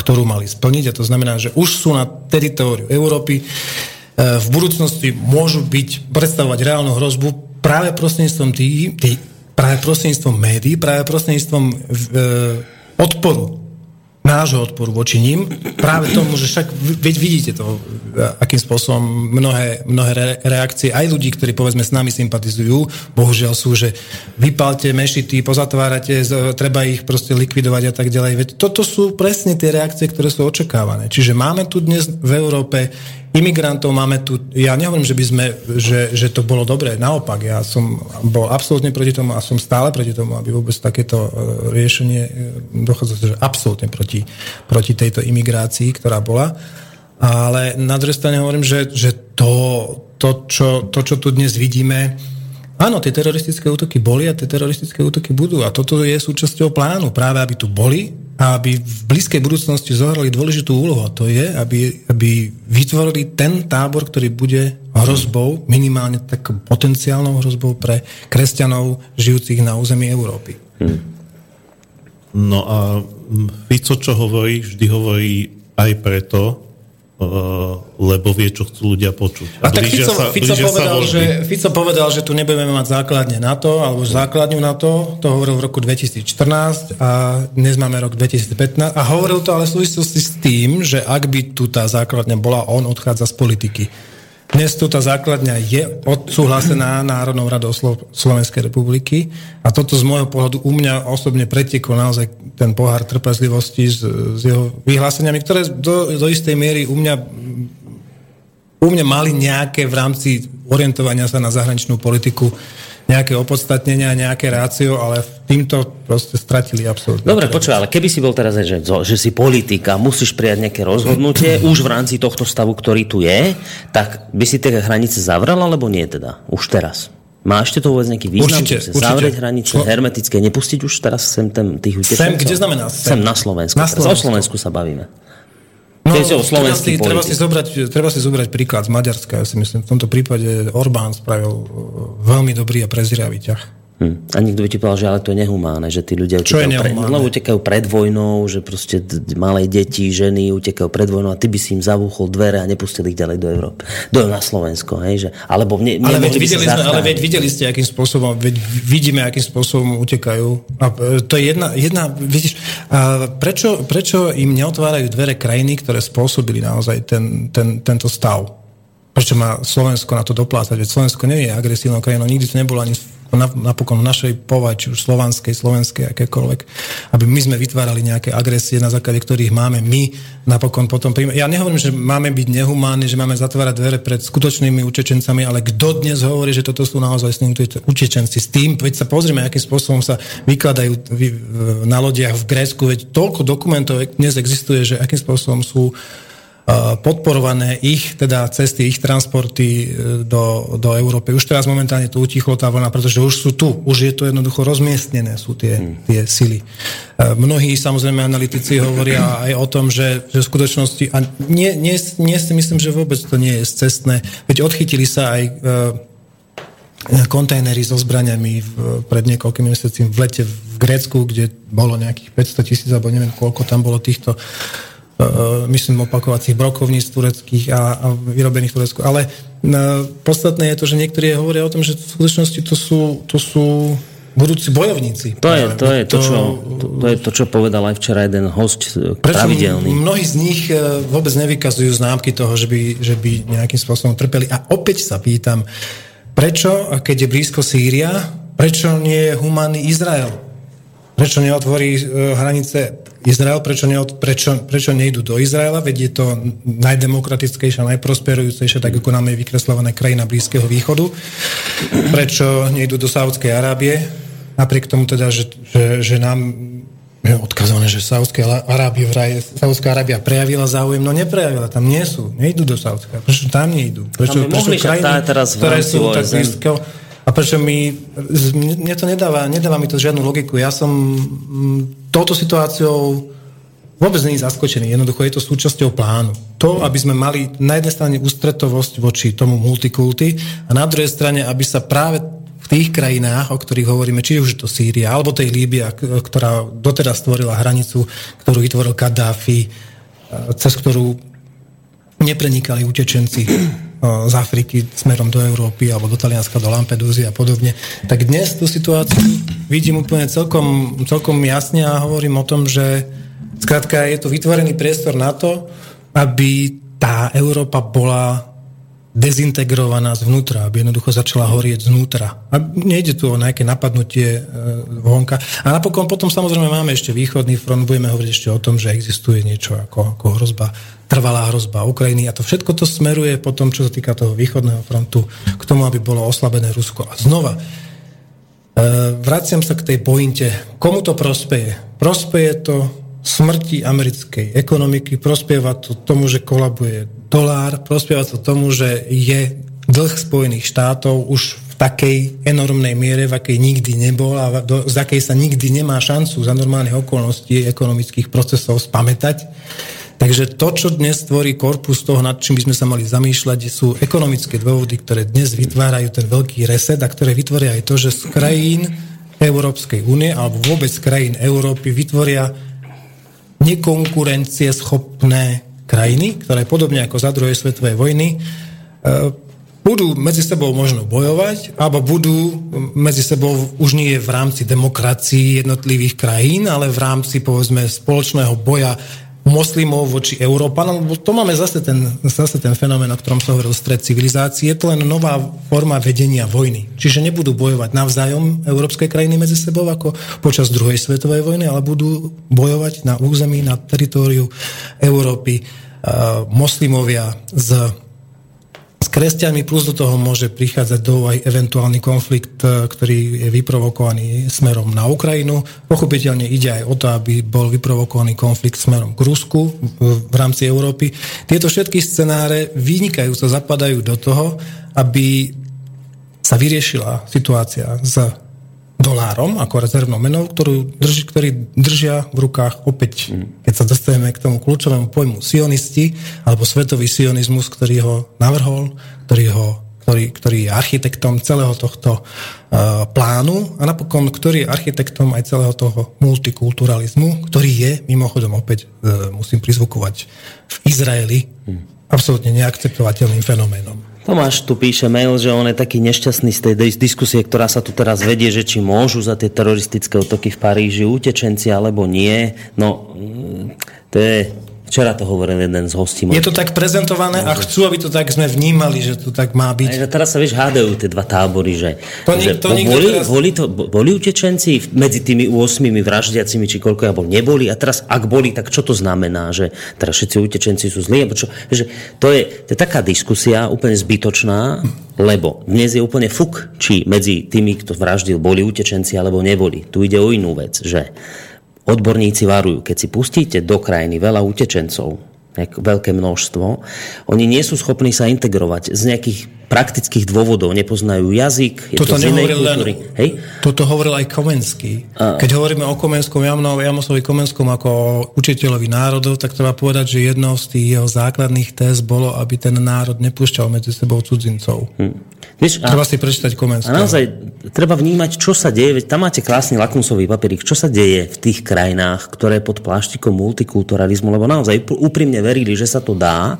ktorú mali splniť. A to znamená, že už sú na teritóriu Európy. V budúcnosti môžu byť, predstavovať reálnu hrozbu práve prostredníctvom práve prostredníctvom médií, práve prostredníctvom odporu, nášho odporu voči ním, práve tomu, že však vidíte to, akým spôsobom mnohé reakcie aj ľudí, ktorí povedzme s nami sympatizujú, bohužiaľ sú, že vypálte mešity, pozatvárate, treba ich proste likvidovať a tak ďalej. Veď toto sú presne tie reakcie, ktoré sú očakávané. Čiže máme tu dnes v Európe imigrantov, máme tu, ja nehovorím, že to bolo dobré, naopak, ja som bol absolútne proti tomu a som stále proti tomu, aby vôbec takéto riešenie dochádzalo, že absolútne proti tejto imigrácii, ktorá bola. Ale na druhej strane hovorím, že to, čo tu dnes vidíme, áno, tie teroristické útoky boli a tie teroristické útoky budú. A toto je súčasťou plánu, práve aby tu boli a aby v blízkej budúcnosti zohrali dôležitú úlohu. To je, aby vytvorili ten tábor, ktorý bude hrozbou, minimálne tak potenciálnou hrozbou pre kresťanov žijúcich na území Európy. No a Fico, čo hovorí, vždy hovorí aj preto, lebo vie, čo chcú ľudia počuť. A tak Fico povedal, že tu nebudeme mať základne na to, alebo základňu na to. To hovoril v roku 2014 a dnes máme rok 2015. A hovoril to ale v súvislosti s tým, že ak by tu tá základňa bola, on odchádza z politiky. Dnes tu tá základňa je odsúhlasená Národnou radou Slovenskej republiky a toto z môjho pohľadu u mňa osobne pretiekol naozaj ten pohár trpezlivosti s jeho vyhláseniami, ktoré do istej miery u mňa mali nejaké v rámci orientovania sa na zahraničnú politiku nejaké opodstatnenia, nejaké rácio, ale týmto proste stratili absolútne. Dobre, počúva, ale keby si bol teraz, že si politika, musíš prijať nejaké rozhodnutie už v rámci tohto stavu, ktorý tu je, tak by si tie hranice zavrel, alebo nie teda? Už teraz. Má ešte to vôbec nejaký význam? Určite. Zavrieť hranice hermetické, nepustiť už teraz sem tých utečencov? Sem, kde znamená? Sem na Slovensku. O Slovensku sa bavíme. No, treba si zobrať príklad z Maďarska. Ja si myslím, v tomto prípade Orbán spravil veľmi dobrý a prezieravý ťah. A niekto by ti povedal, že ale to je nehumánne, že tí ľudia utekajú pred vojnou, že proste malé deti, ženy utekajú pred vojnou a ty by si im zavúchol dvere a nepustil ich ďalej do Európy. Na Slovensko, hej? Že, alebo videli ste, akým spôsobom utekajú. A to je jedna vidíš, a prečo im neotvárajú dvere krajiny, ktoré spôsobili naozaj tento stav? Prečo má Slovensko na to doplácať? Veď Slovensko nie je agresívnou krajinou, nikdy to nebolo ani napokon v našej povahe, či už slovanskej, slovenskej, akékoľvek, aby my sme vytvárali nejaké agresie, na základe ktorých máme my napokon potom príjme. Ja nehovorím, že máme byť nehumánni, že máme zatvárať dvere pred skutočnými utečencami, ale kto dnes hovorí, že toto sú naozaj utečenci s tým? Veď sa pozrime, akým spôsobom sa vykladajú na lodiach v Grécku, veď toľko dokumentov dnes existuje, že akým spôsobom sú podporované ich teda cesty, ich transporty do Európy. Už teraz momentálne to utichlo tá vlna, pretože už sú tu, už je to jednoducho rozmiestnené, sú tie sily. Mnohí samozrejme analytici hovoria aj o tom, že v skutočnosti a nie si myslím, že vôbec to nie je cestné, veď odchytili sa aj kontajnery so zbraniami pred niekoľkými mesiacmi v lete v Grécku, kde bolo nejakých 500,000 alebo neviem koľko tam bolo týchto myslím opakovacích brokovníc tureckých a vyrobených v Turecku. Ale podstatné je to, že niektorí hovoria o tom, že v skutočnosti to sú budúci bojovníci. To je to, čo povedal aj včera jeden host pravidelný. Mnohí z nich vôbec nevykazujú známky toho, že by nejakým spôsobom trpeli. A opäť sa pýtam, prečo, keď je blízko Sýria, prečo nie je humánny Izrael? Prečo neotvorí hranice Izrael, prečo nejdu do Izraela, veď je to najdemokratickejšia, najprosperujúcejšia, tak ako nám je vykreslovaná krajina Blízkeho východu. Prečo nejdu do Saúdskej Arábie, napriek tomu teda, že nám je odkazované, že Saúdská Arábia prejavila záujem, no neprejavila, tam nie sú, nejdu do Saúdska, prečo tam nejdu? Prečo krajiny, ktoré sú tak blízko? A prečo mne to nedáva mi to žiadnu logiku. Ja som touto situáciou vôbec nie je zaskočený. Jednoducho je to súčasťou plánu. To, aby sme mali na jednej strane ústretovosť voči tomu multikulty a na druhej strane, aby sa práve v tých krajinách, o ktorých hovoríme, či už je to Sýria, alebo to je Líbia, ktorá doteraz stvorila hranicu, ktorú vytvoril Kadáfi, cez ktorú neprenikali utečenci z Afriky smerom do Európy alebo do Talianska, do Lampedúzy a podobne. Tak dnes tú situáciu vidím úplne celkom jasne a hovorím o tom, že skrátka je to vytvorený priestor na to, aby tá Európa bola dezintegrovaná zvnútra, aby jednoducho začala horieť znútra. A nejde tu o nejaké napadnutie vonka. A napokon potom samozrejme máme ešte východný front, budeme hovoriť ešte o tom, že existuje niečo ako hrozba, trvalá hrozba Ukrajiny a to všetko to smeruje potom, čo sa týka toho východného frontu, k tomu, aby bolo oslabené Rusko. A znova vraciam sa k tej pointe. Komu to prospeje? Prospeje to smrti americkej ekonomiky, prospieva to tomu, že kolabuje dolár, prospieva to tomu, že je dlh Spojených štátov už v takej enormnej miere, v akej nikdy nebol a z akej sa nikdy nemá šancu za normálnych okolností ekonomických procesov spamätať. Takže to, čo dnes tvorí korpus toho, nad čím by sme sa mali zamýšľať, sú ekonomické dôvody, ktoré dnes vytvárajú ten veľký reset a ktoré vytvoria aj to, že z krajín Európskej únie alebo vôbec krajín Európy vytvoria nekonkurencieschopné krajiny, ktoré podobne ako za druhej svetovej vojny budú medzi sebou možno bojovať alebo budú medzi sebou už nie v rámci demokracií jednotlivých krajín, ale v rámci povedzme spoločného boja moslimov voči Európanom. To máme zase ten fenomén, o ktorom sa hovoril stred civilizácií. Je to len nová forma vedenia vojny. Čiže nebudú bojovať navzájom európske krajiny medzi sebou ako počas druhej svetovej vojny, ale budú bojovať na území, na teritóriu Európy moslimovia s kresťanmi, plus do toho môže prichádzať do aj eventuálny konflikt, ktorý je vyprovokovaný smerom na Ukrajinu. Pochopiteľne ide aj o to, aby bol vyprovokovaný konflikt smerom k Rusku v rámci Európy. Tieto všetky scenáre vynikajúco zapadajú do toho, aby sa vyriešila situácia s dolárom ako rezervnou menou, ktorý držia v rukách opäť, keď sa dostaneme k tomu kľúčovému pojmu sionisti, alebo svetový sionizmus, ktorý ho navrhol, ktorý je architektom celého tohto plánu a napokon, ktorý je architektom aj celého toho multikulturalizmu, ktorý je, mimochodom opäť musím prizvukovať, v Izraeli absolútne neakceptovateľným fenoménom. Tomáš tu píše mail, že on je taký nešťastný z tej diskusie, ktorá sa tu teraz vedie, že či môžu za tie teroristické útoky v Paríži utečenci alebo nie. No, to je... Včera to hovoril jeden z hostí. Je to tak prezentované a chcú, aby to tak sme vnímali, že to tak má byť. A teraz sa vieš, hádajú tie dva tábory, boli utečenci medzi tými 8 vraždiacimi, či koľko ja bol, neboli a teraz ak boli, tak čo to znamená, že teraz všetci utečenci sú zlí? To je taká diskusia úplne zbytočná, lebo dnes je úplne fuk, či medzi tými, kto vraždil, boli utečenci alebo neboli. Tu ide o inú vec, že odborníci varujú, keď si pustíte do krajiny veľa utečencov, veľké množstvo, oni nie sú schopní sa integrovať z nejakých praktických dôvodov, nepoznajú jazyk, je to z inej kultúry. Toto hovoril aj Komenský. Keď hovoríme o Komenskom, Jamosovi Komenskom ako učiteľovi národov, tak treba povedať, že jednou z tých jeho základných téz bolo, aby ten národ nepúšťal medzi sebou cudzincov. Treba si prečítať Komenského. A naozaj treba vnímať, čo sa deje, veď tam máte krásny lakmusový papierik, čo sa deje v tých krajinách, ktoré pod pláštikom multikulturalizmu, lebo naozaj úprimne verili, že sa to dá.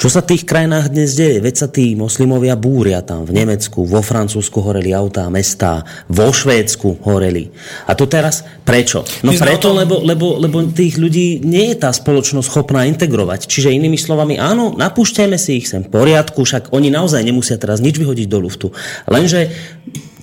Čo sa v tých krajinách dnes deje? Veď sa tí moslimovia búria tam v Nemecku, vo Francúzsku horeli autá, mestá, vo Švédsku horeli. A to teraz prečo? No preto, lebo tých ľudí nie je tá spoločnosť schopná integrovať. Čiže inými slovami, áno, napúšťajme si ich sem v poriadku, však oni naozaj nemusia teraz nič vyhodiť do luftu. Lenže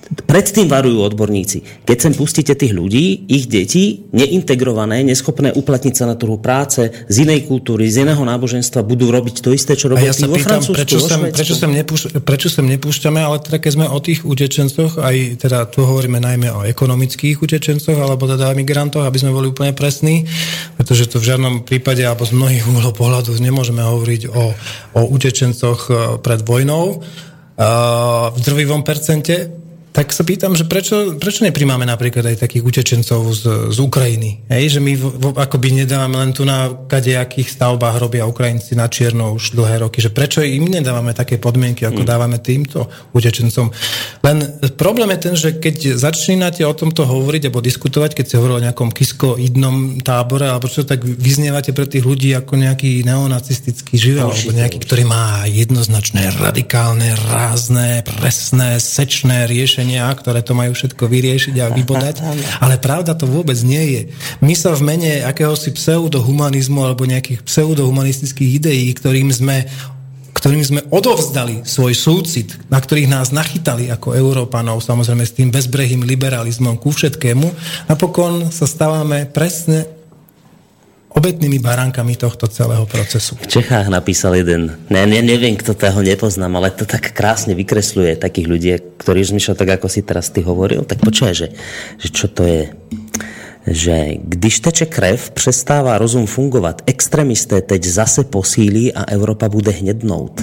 predtým varujú odborníci. Keď sem pustíte tých ľudí, ich deti, neintegrované, neschopné uplatniť sa na trhu práce, z inej kultúry, z iného náboženstva, budú robiť to isté, čo robili vo Francúzsku, vo Švédsku. Prečo sem nepúšťame, ale teda keď sme o tých utečencoch, aj teda tu hovoríme najmä o ekonomických utečencoch, alebo teda migrantoch, aby sme boli úplne presní, pretože to v žiadnom prípade, alebo z mnohých uhlov pohľadu nemôžeme hovoriť o utečencoch pred vojnou v drvivom percente. tak sa pýtam, že prečo neprimáme napríklad aj takých utečencov z Ukrajiny? Hej, že my akoby nedávame len tu na kadejakých stavbách robia Ukrajinci na čierno už dlhé roky, že prečo im nedávame také podmienky, ako dávame týmto utečencom? Len problém je ten, že keď začínate o tomto hovoriť alebo diskutovať, keď sa hovorilo o nejakom kiskoidnom tábore, alebo čo, tak vyznievate pre tých ľudí ako nejaký neonacistický živel, alebo nejaký, ktorý má jednoznačné, radikálne, rázne, presné, sečné riešenie, ktoré to majú všetko vyriešiť a vybodať, ale pravda to vôbec nie je. My sa v mene akéhosi pseudohumanizmu alebo nejakých pseudohumanistických ideí, ktorým sme odovzdali svoj súcit, na ktorých nás nachytali ako Európanov, samozrejme s tým bezbrehým liberalizmom ku všetkému, napokon sa stávame presne obetnými baránkami tohto celého procesu. V Čechách napísal jeden, neviem, kto toho nepoznám, ale to tak krásne vykresľuje takých ľudí, ktorí zmyšľajú tak, ako si teraz ty hovoril, tak počúvaj, že čo to je? Že když teče krev, přestává rozum fungovat. Extremisté teď zase posílí a Evropa bude hnědnout.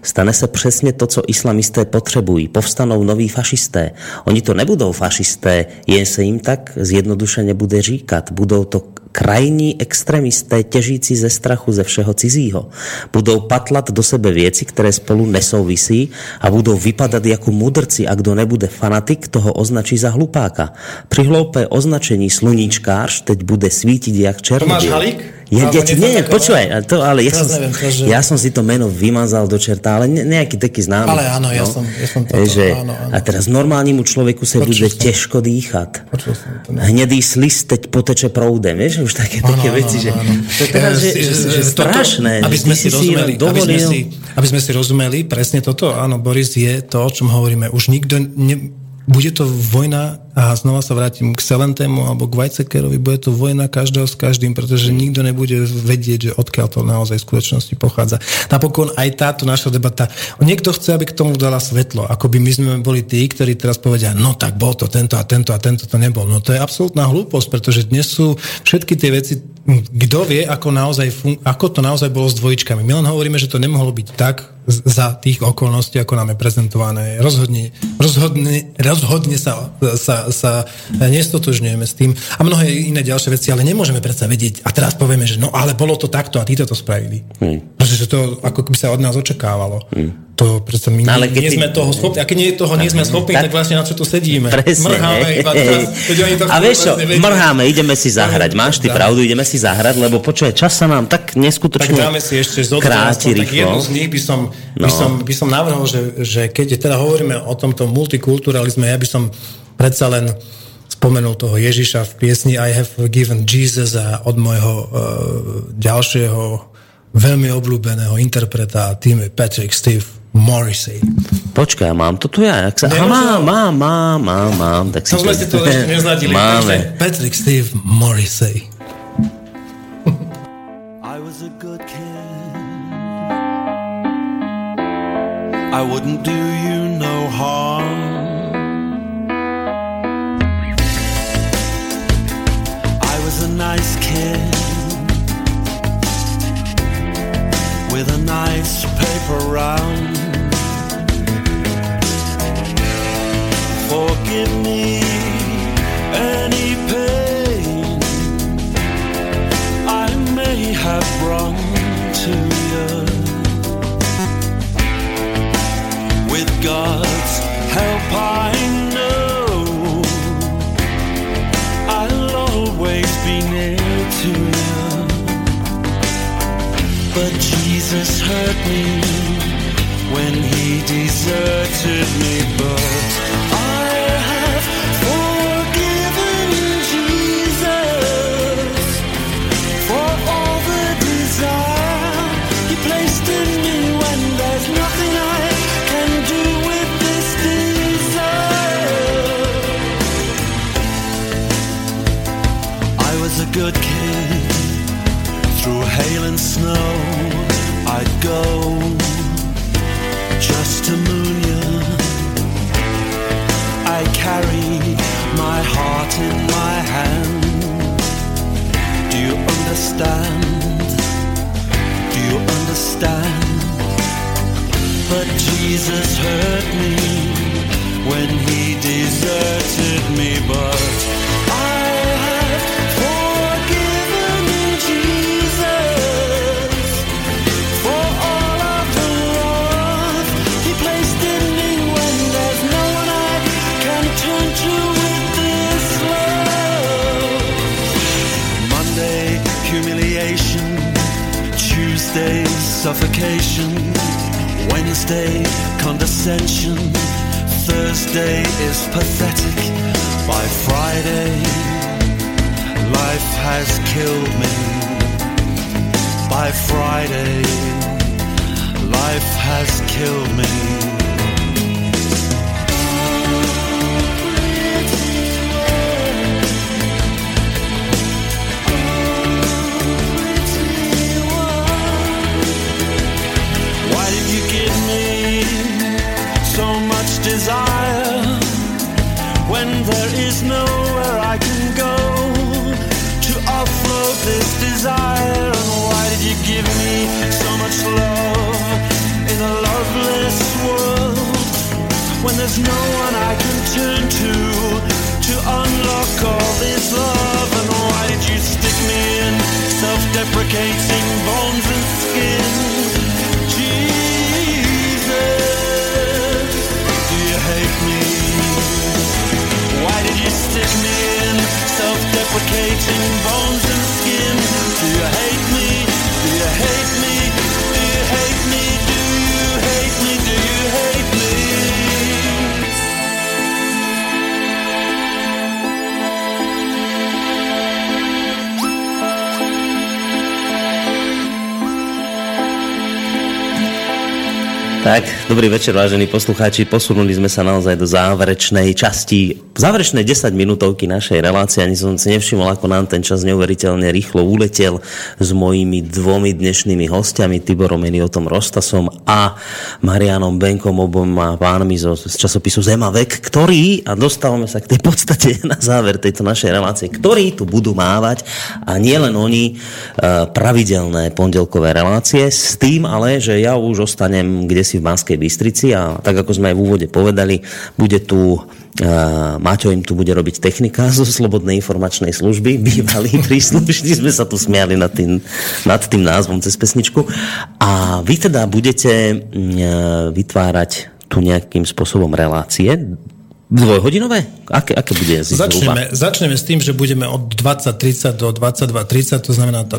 Stane se přesně to, co islamisté potřebují. Povstanou noví fašisté. Oni to nebudou fašisté, jen se jim tak zjednodušeně bude říkat. Budou to krajní extremisté těžící ze strachu ze všeho cizího. Budou patlat do sebe věci, které spolu nesouvisí a budou vypadat jako mudrci a kdo nebude fanatik, toho označí za hlupáka. Při hloupé označení sluníčkář teď bude svítit jak černobíl. Ja, nie, počúvaj, to, ale ja som si to meno vymazal do čerta, ale nejaký taký známy. Ale áno, ja som toto, že, áno. A teraz normálnemu človeku sa bude ťažko dýchať. Hnedý slis teď poteče proudem, vieš, už také áno, veci, že teraz je strašné. Aby sme si rozumeli, presne toto, áno, Boris, je to, o čom hovoríme. Už nikto... Bude to vojna, a znova sa vrátim k Selentému alebo k Weizsäckerovi, bude to vojna každého s každým, pretože nikto nebude vedieť, že odkiaľ to naozaj v skutočnosti pochádza. Napokon aj táto naša debata. Niekto chce, aby k tomu dala svetlo, ako by my sme boli tí, ktorí teraz povedia, no tak bol to tento a tento a tento to nebol. No to je absolútna hlúposť, pretože dnes sú všetky tie veci, kto vie, ako to naozaj bolo s dvojičkami. My len hovoríme, že to nemohlo byť tak za tých okolností, ako nám je prezentované. Rozhodne sa nestotožňujeme s tým. A mnohé iné ďalšie veci, ale nemôžeme predsa vedieť. A teraz povieme, že no, ale bolo to takto a títo to spravili. Pretože to ako by sa od nás očakávalo. To predsa my nie sme toho schopní. A keď nie sme schopní, tak vlastne na čo tu sedíme. Presne. Mrháme iba teraz. A vieš čo, mrháme, ideme si zahrať. Máš ty pravdu, ideme si zahrať, lebo počúvaj, čas sa nám tak neskutočne kráti rýchlo. By som navrhol, že keď teda hovoríme o tomto multikulturalizme, ja by som predsa len spomenul toho Ježiša v piesni I have forgiven Jesus a od môjho ďalšieho veľmi obľúbeného interpreta tým je Patrick Steve Morrissey. Počkaj, mám to tu ja. Mám. Tak si to... To ešte neznadili. Máme. Patrick Steve Morrissey. I was a good kid, I wouldn't do you no harm. I was a nice kid with a nice paper round. Forgive me any pain I may have brought to you. With God's help I know I'll always be near to you. But Jesus hurt me when he deserted me, but I have forgiven Jesus for all the desire he placed in me when there's nothing I good kid. Through hail and snow I'd go just to moon you. I carried my heart in my hand. Do you understand? Do you understand? But Jesus hurt me when he deserted me, but I have forgiven you, Jesus, for all of the wrong he placed in me when there's no one I can turn to with this love. Monday, humiliation. Tuesday, suffocation. Wednesday, condescension. Thursday is pathetic. By Friday, life has killed me. By Friday, life has killed me. Why did you give me so much desire when there is nowhere I can go to offload this desire? And why did you give me so much love in a loveless world when there's no one I can turn to unlock all this love? And why did you stick me in self-deprecating bones and skin? Stick me in self-deprecating bones and skin. Do you hate me? Do you hate me? Do you hate me? Do you hate me? Do you hate me? Tak, dobrý večer, vážení poslucháči. Posunuli sme sa naozaj do záverečnej časti, záverečnej 10 minútovky našej relácie. Ani som si nevšimol, ako nám ten čas neuveriteľne rýchlo uletel s mojimi dvomi dnešnými hostiami, Tiborom Eliotom Rostasom a Marianom Benkom, oboma pánmi z časopisu Zemavek, ktorý, a dostávame sa k tej podstate na záver tejto našej relácie, ktorí tu budú mávať, a nie len oni, pravidelné pondelkové relácie, s tým ale, že ja už ostanem kde v Banskej Bystrici, a tak ako sme aj v úvode povedali, bude tu Maťo, im tu bude robiť technika zo Slobodnej informačnej služby, bývalí príslušní, sme sa tu smiali nad tým názvom cez pesničku, a vy teda budete vytvárať tu nejakým spôsobom relácie dvojhodinové? Aké bude jazyk? Začneme s tým, že budeme od 20.30 do 22.30, to znamená tá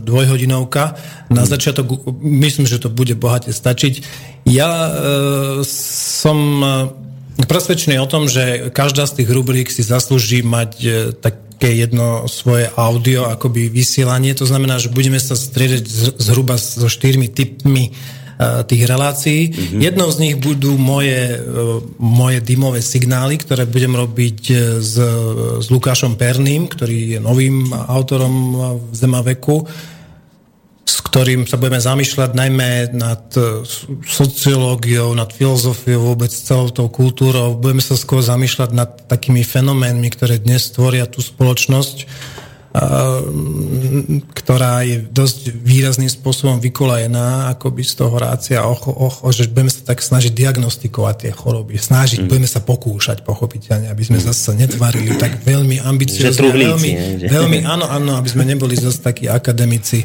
dvojhodinovka. Na začiatok myslím, že to bude bohate stačiť. Ja som presvedčený o tom, že každá z tých rubrík si zaslúži mať také jedno svoje audio, akoby vysielanie. To znamená, že budeme sa striedať zhruba so 4 typmi tých relácií. Mm-hmm. Jednou z nich budú moje dymové signály, ktoré budem robiť s Lukášom Perným, ktorý je novým autorom v Zemaveku, s ktorým sa budeme zamýšľať najmä nad sociológiou, nad filozofiou, vôbec celou tou kultúrou. Budeme sa skôr zamýšľať nad takými fenoménmi, ktoré dnes tvoria tú spoločnosť, ktorá je dosť výrazným spôsobom vykolajená akoby z toho rácia, že budeme sa tak snažiť diagnostikovať tie choroby, budeme sa pokúšať pochopiteľne, aby sme zase netvarili tak veľmi ambiciozne, veľmi áno, aby sme neboli zase takí akademici.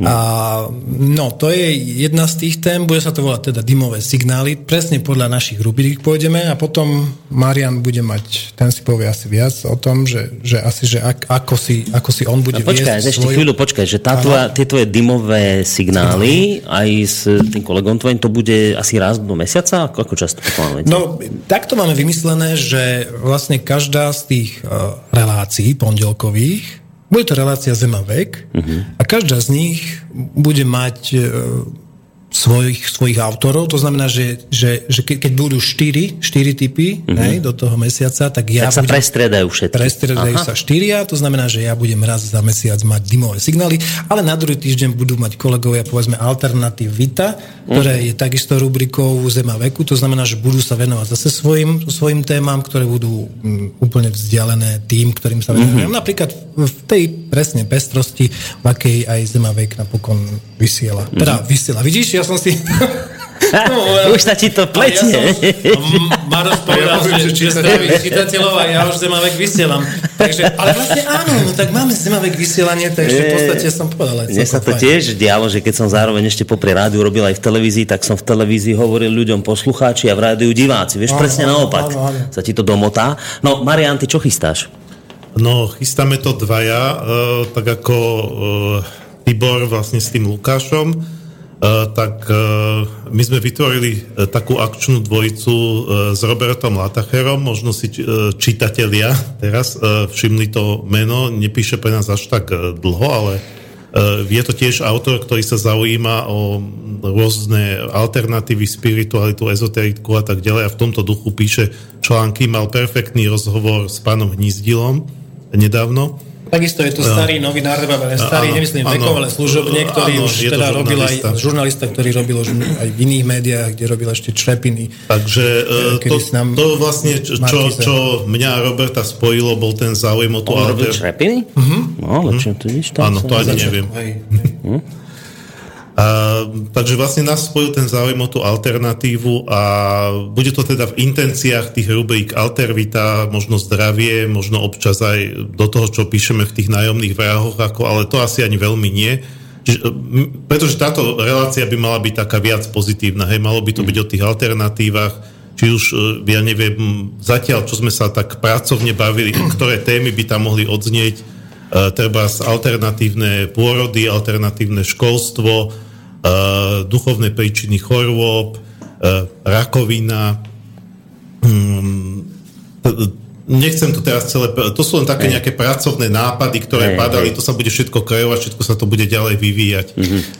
No, to je jedna z tých tém, bude sa to volať teda dymové signály, presne podľa našich rubrík pôjdeme, a potom Marian bude mať, ten si povie asi viac o tom, ako si on bude viesť. Počkaj, že tie tvoje dymové signály aj s tým kolegom tvojim, to bude asi raz do mesiaca? Ako často to máme? No, takto máme vymyslené, že vlastne každá z tých relácií pondelkových, bude to relácia Zemavek, a každá z nich bude mať svojich autorov, to znamená, že keď budú štyri typy, do toho mesiaca, tak sa prestriedajú všetky. Prestriedajú sa 4, to znamená, že ja budem raz za mesiac mať dymové signály, ale na druhý týždeň budú mať kolegovia, povedzme, Alternativita, ktoré je takisto rubrikou Zemaveku, to znamená, že budú sa venovať zase svojim témam, ktoré budú úplne vzdialené tým, ktorým sa venujú. Napríklad v tej presne pestrosti, v akej aj Zemavek napokon vysiela. Teda vysiela. Vidíš, ja som si No, už sa ti to pletie. Maroš povedal, že zdraví čitateľov a ja už Zemavek vysielam. Takže, ale vlastne áno, no, tak máme Zemavek vysielanie, takže v podstate som povedal. Mne sa to tiež dialo, že keď som zároveň ešte popri rádiu robil aj v televízii, tak som v televízii hovoril ľuďom poslucháči a v rádiu diváci. Vieš, presne naopak. Sa ti to domotá. No, Marian, ty čo chystáš? No, chystáme to dvaja, tak ako Tibor vlastne s tým Lukášom, tak my sme vytvorili takú akčnú dvojicu s Robertom Latacherom, možno si čitatelia teraz všimli to meno, nepíše pre nás až tak dlho, ale je to tiež autor, ktorý sa zaujíma o rôzne alternatívy, spiritualitu, ezoteriku a tak ďalej a v tomto duchu píše články, mal perfektný rozhovor s pánom Hnízdilom nedávno. Takisto je tu starý novinár, nemyslím vekov, ale služobne, ktorý už teda robil aj žurnalista, ktorý robil aj v iných médiách, kde robil ešte črepiny. Takže to vlastne, čo mňa a Roberta spojilo, bol ten záujem o tú... On robil črepiny? No, lepšie to vidíš. Áno, to ani neviem. Takže vlastne nás spojil ten záujem o tú alternatívu a bude to teda v intenciách tých rubrík Altervita, možno zdravie, možno občas aj do toho, čo píšeme v tých nájomných vrahoch, ale to asi ani veľmi nie. Čiže, pretože táto relácia by mala byť taká viac pozitívna, hej, malo by to byť o tých alternatívach, či už, ja neviem, zatiaľ, čo sme sa tak pracovne bavili, ktoré témy by tam mohli odznieť, treba alternatívne pôrody, alternatívne školstvo, duchovné príčiny chorôb, rakovina. Nechcem to teraz celé... To sú len také nejaké pracovné nápady, ktoré padali. To sa bude všetko krajovať, všetko sa to bude ďalej vyvíjať.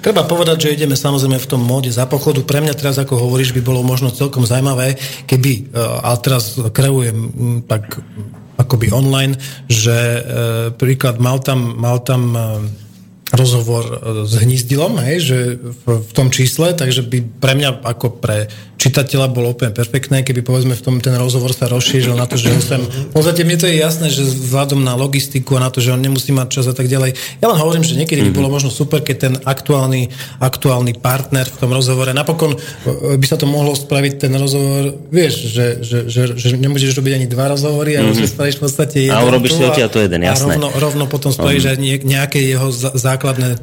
Treba povedať, že ideme samozrejme v tom móde za pochodu. Pre mňa teraz, ako hovoríš, by bolo možno celkom zaujímavé, keby... Ale teraz kreujem tak... akoby online, že príklad mal tam rozhovor s Hnízdilom, hej, že v tom čísle, takže by pre mňa ako pre čitateľa bolo úplne perfektné, keby povedzme v tom ten rozhovor sa rozšíril na to, že som... Pozrite, mne to je jasné, že vzhľadom na logistiku a na to, že on nemusí mať čas a tak ďalej. Ja len hovorím, že niekedy by bolo možno super, keď ten aktuálny partner v tom rozhovore, napokon by sa to mohlo spraviť ten rozhovor, vieš, že nemôžeš robiť ani dva rozhovory, ale že spravíš v podstate jeden. A urobíš si to jeden, jasné. A rovno potom spravíš nejaké jeho základné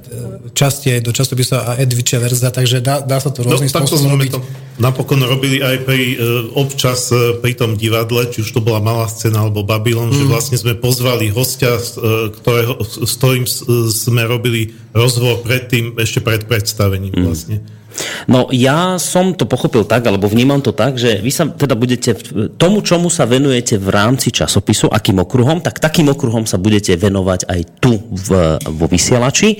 časti aj do časopisa a edviče verza, takže dá sa to rôznym spôsobom robiť. Napokon robili aj občas pri tom divadle, či už to bola Malá scéna alebo Babylon, že vlastne sme pozvali hostia, s ktorým sme robili rozhovor predtým, ešte pred predstavením vlastne. No ja som to pochopil tak, alebo vnímam to tak, že vy sa teda budete tomu, čomu sa venujete v rámci časopisu, akým okruhom, tak takým okruhom sa budete venovať aj tu vo vysielači.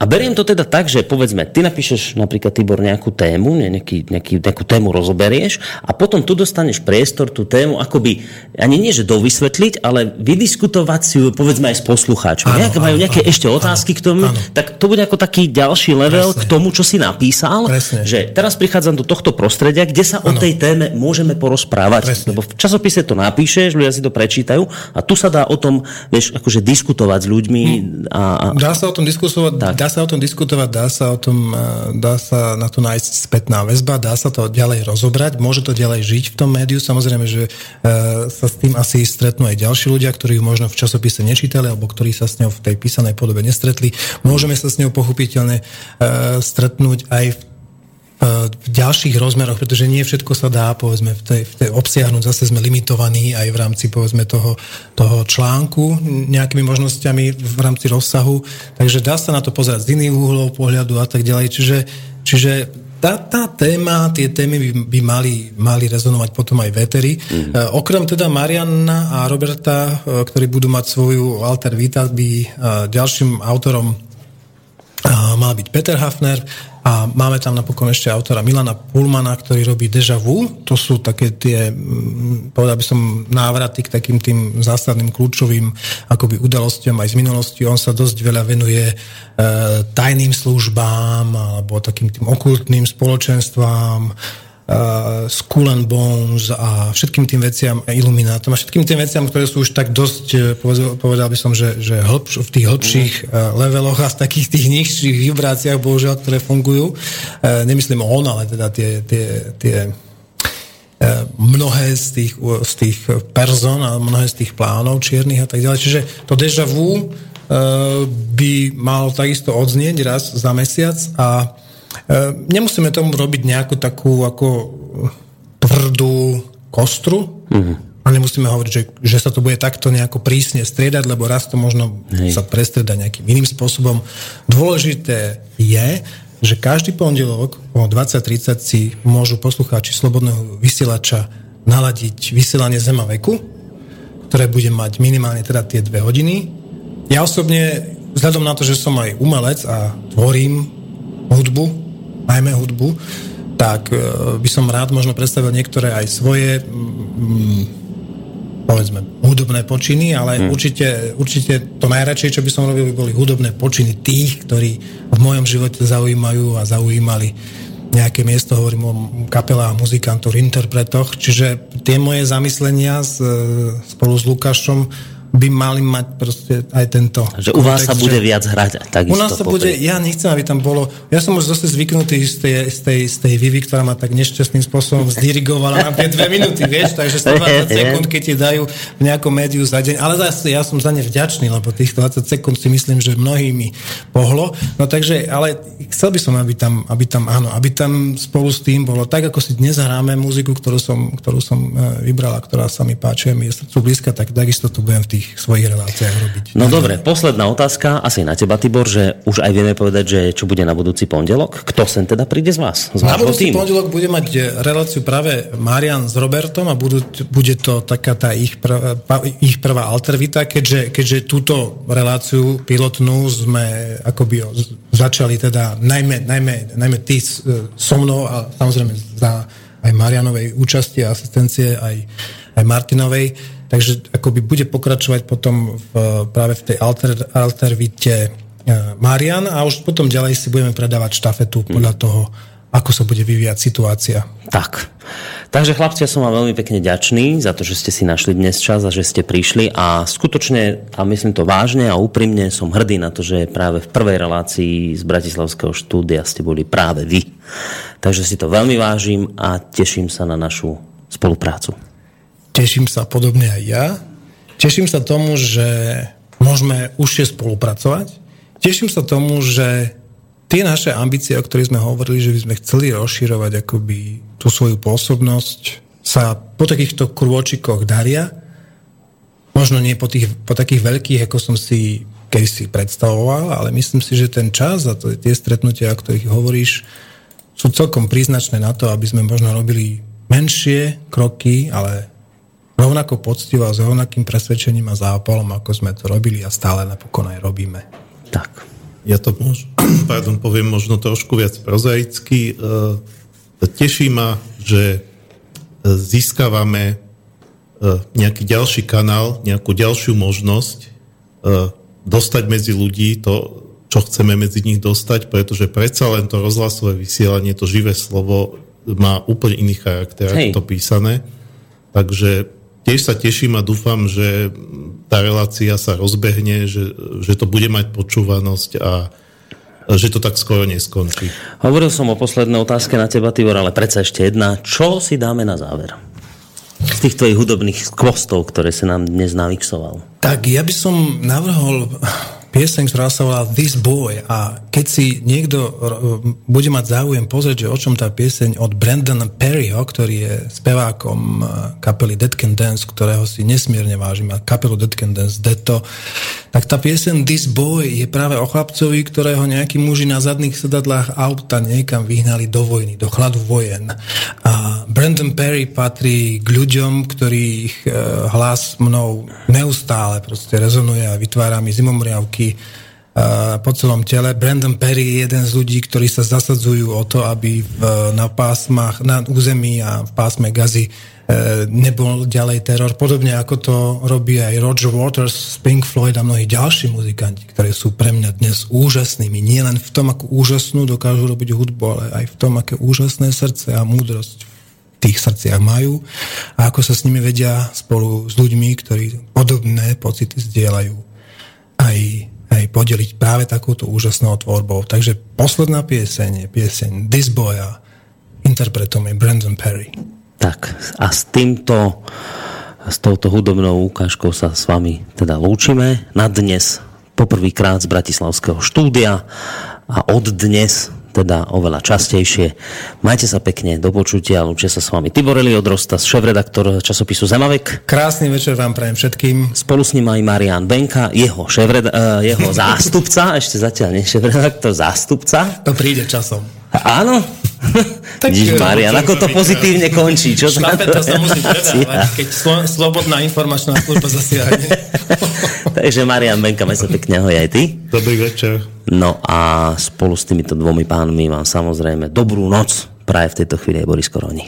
A beriem to teda tak, že povedzme, ty napíšeš napríklad, Tibor, nejakú tému, nejakú tému rozoberieš a potom tu dostaneš priestor, tú tému akoby, ani nie, že dovysvetliť, ale vydiskutovať si ju, povedzme, aj s poslucháčmi. Majú nejaké ešte otázky k tomu, tak to bude ako taký ďalší level k tomu, čo si napísal. Presne. Že teraz prichádzam do tohto prostredia, kde sa o tej téme môžeme porozprávať. Presne. Lebo v časopise to napíšeš, ľudia si to prečítajú a tu sa dá o tom, vieš, akože diskutovať s ľuďmi. Dá sa o tom diskutovať, dá sa na to nájsť spätná väzba, dá sa to ďalej rozobrať, môže to ďalej žiť v tom médiu. Samozrejme, že sa s tým asi stretnú aj ďalší ľudia, ktorí ju možno v časopise nečítali alebo ktorí sa s ňou v tej písanej podobe nestretli. Môžeme sa s ňou pochopiteľne stretnúť aj v ďalších rozmeroch, pretože nie všetko sa dá, povedzme, v tej obsiahnuť. Zase sme limitovaní aj v rámci, povedzme, toho článku nejakými možnosťami v rámci rozsahu. Takže dá sa na to pozerať z iných uhlov pohľadu a tak ďalej. Čiže tá téma, tie témy by mali rezonovať potom aj veteri. Okrem teda Mariana a Roberta, ktorí budú mať svoju alter vita, by ďalším autorom mal byť Peter Hafner a máme tam napokon ešte autora Milana Pullmana, ktorý robí Deja Vu. To sú také tie, povedal by som, návraty k takým tým zásadným kľúčovým akoby udalostiam aj z minulosti. On sa dosť veľa venuje tajným službám alebo takým tým okultným spoločenstvám Skull and Bones a všetkým tým veciam, Illuminátom a všetkým tým veciam, ktoré sú už tak dosť, povedal by som, že v tých hlbších leveloch a v takých tých nižších vibráciách, bohužiaľ, ktoré fungujú. Nemyslím on, ale teda tie mnohé z tých person a mnohé z tých plánov čiernych a tak ďalej. Čiže to déjà vu by malo takisto odznieť raz za mesiac a nemusíme tomu robiť nejakú takú ako tvrdú kostru, a nemusíme hovoriť, že sa to bude takto nejako prísne striedať, lebo raz to možno sa prestrieda nejakým iným spôsobom. Dôležité je, že každý pondelok o 20:30 si môžu poslucháči Slobodného vysielača naladiť vysielanie Zemaveku, ktoré bude mať minimálne teda tie 2 hodiny. Ja osobne, vzhľadom na to, že som aj umelec a tvorím hudbu, najmä hudbu, tak by som rád možno predstavil niektoré aj svoje povedzme hudobné počiny, ale určite to najradšej, čo by som robil, by boli hudobné počiny tých, ktorí v mojom živote zaujímajú a zaujímali nejaké miesto, hovorím o kapelách, muzikantoch, interpretoch, čiže tie moje zamyslenia spolu s Lukášom by mali mať proste aj tento... Že u vás kontext, sa bude viac hrať. U nás sa bude... Ja nechcem, aby tam bolo... Ja som už zase zvyknutý z tej Vivy, ktorá ma tak nešťastným spôsobom zdirigovala na tie 2 minúty, vieš? Takže 120 sekúnd, keď ti dajú v nejakom médiu za deň. Ale zase ja som za ne vďačný, lebo tých 20 sekúnd si myslím, že mnohí mi pohlo. No takže, ale chcel by som, aby tam spolu s tým bolo tak, ako si dnes hráme muziku, ktorú som vybral a ktorá sa mi páči, mi je srdcu blízka, tak takisto tu budem v tých svojich reláciách robiť. No dobre, posledná otázka, asi na teba, Tibor, že už aj vieme povedať, že čo bude na budúci pondelok. Kto sem teda príde z vás? Na budúci pondelok bude mať reláciu práve Marian s Robertom a bude to taká tá ich prvá altervita, keďže túto reláciu pilotnú sme akoby začali teda najmä ty so mnou a samozrejme za aj Marianovej účasti a asistencie aj Martinovej. Takže akoby bude pokračovať potom práve v tej altervite Marian a už potom ďalej si budeme predávať štafetu podľa toho, ako sa bude vyvíjať situácia. Tak. Takže chlapci, ja som vám veľmi pekne ďačný za to, že ste si našli dnes čas a že ste prišli a skutočne, a myslím to vážne a úprimne, som hrdý na to, že práve v prvej relácii z Bratislavského štúdia ste boli práve vy. Takže si to veľmi vážim a teším sa na našu spoluprácu. Teším sa podobne aj ja. Teším sa tomu, že môžeme užšie spolupracovať. Teším sa tomu, že tie naše ambície, o ktorých sme hovorili, že by sme chceli rozširovať akoby tú svoju pôsobnosť, sa po takýchto krôčikoch daria. Možno nie po takých veľkých, ako som si kedysi predstavoval, ale myslím si, že ten čas a tie stretnutia, o ktorých hovoríš, sú celkom príznačné na to, aby sme možno robili menšie kroky, ale rovnako poctivo a s rovnakým presvedčením a zápalom, ako sme to robili a stále napokon aj robíme. Tak. Ja to poviem možno trošku viac prozaicky. Teší ma, že získavame nejaký ďalší kanál, nejakú ďalšiu možnosť dostať medzi ľudí to, čo chceme medzi nich dostať, pretože predsa len to rozhlasové vysielanie, to živé slovo má úplne iný charakter, ako to písané. Takže tiež sa teším a dúfam, že tá relácia sa rozbehne, že to bude mať počúvanosť a že to tak skoro neskončí. Hovoril som o poslednej otázke na teba, Tibor, ale predsa ešte jedna. Čo si dáme na záver z tých tvojich hudobných skvostov, ktoré si nám dnes namixoval? Tak ja by som navrhol pieseň, ktorá sa volá This Boy, a keď si niekto bude mať záujem pozrieť, že o čom tá pieseň od Brendana Perryho, ktorý je spevákom kapely Dead Can Dance, ktorého si nesmierne vážim, a kapelu Dead Can Dance Deto, tak tá pieseň This Boy je práve o chlapcovi, ktorého nejakí muži na zadných sedadlách auta niekam vyhnali do vojny, do chladu vojen. A Brendan Perry patrí k ľuďom, ktorých hlas mnou neustále proste rezonuje a vytvára mi zimomriavky po celom tele. Brendan Perry je jeden z ľudí, ktorí sa zasadzujú o to, aby na pásmach, na území a v pásme Gazy nebol ďalej teror. Podobne ako to robí aj Roger Waters, Pink Floyd a mnohí ďalší muzikanti, ktorí sú pre mňa dnes úžasnými. Nie len v tom, ako úžasnú dokážu robiť hudbu, ale aj v tom, aké úžasné srdce a múdrosť tých srdciach majú a ako sa s nimi vedia spolu s ľuďmi, ktorí podobné pocity zdieľajú aj podeliť práve takouto úžasnou tvorbou. Takže posledná pieseň je pieseň This Boy a interpretom je Brendan Perry. Tak a s touto hudobnou ukážkou sa s vami teda lúčime na dnes poprvýkrát z bratislavského štúdia a od dnes teda oveľa častejšie. Majte sa pekne, do počutia, lúčia sa s vami Tibor Eliot Rostas, šéfredaktor časopisu Zemavek. Krásny večer vám prajem všetkým. Spolu s ním aj Marian Benka, jeho zástupca, ešte zatiaľ nie šéfredaktor, zástupca. To príde časom. Áno. Díš, Marian, ako to pozitívne končí. Čo šlapeta sa musí predávať, keď slobodná informačná služba zasiahne. Takže Marian Benka, maj sa pekne, ahoj aj ty. Dobrý večer. No a spolu s týmito dvomi pánmi vám samozrejme dobrú noc praje v tejto chvíli aj Boris Koróni.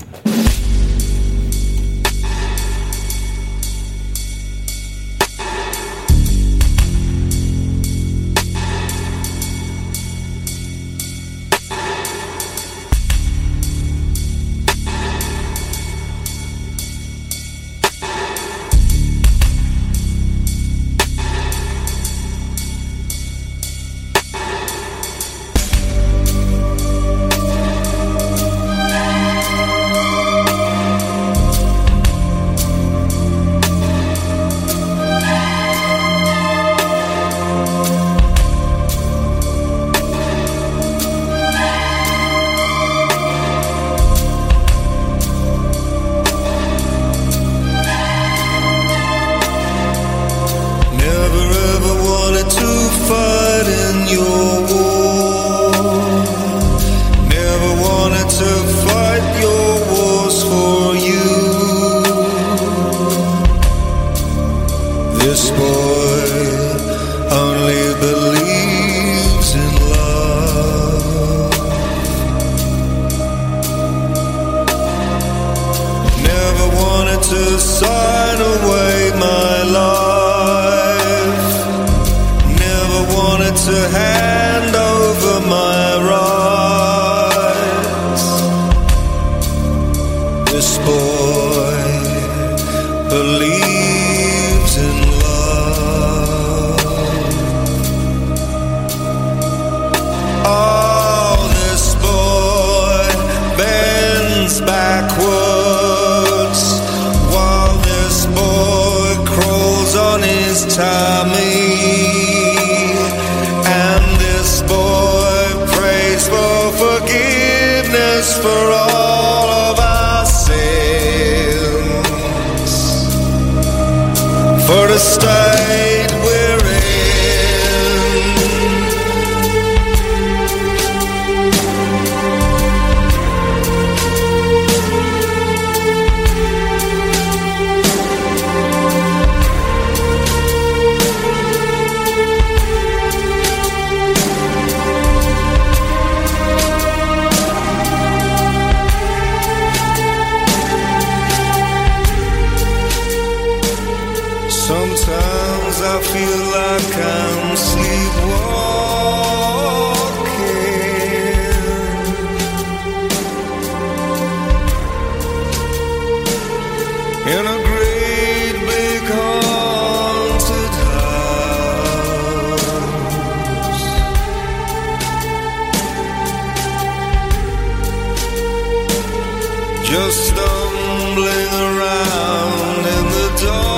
Just stumbling around in the dark.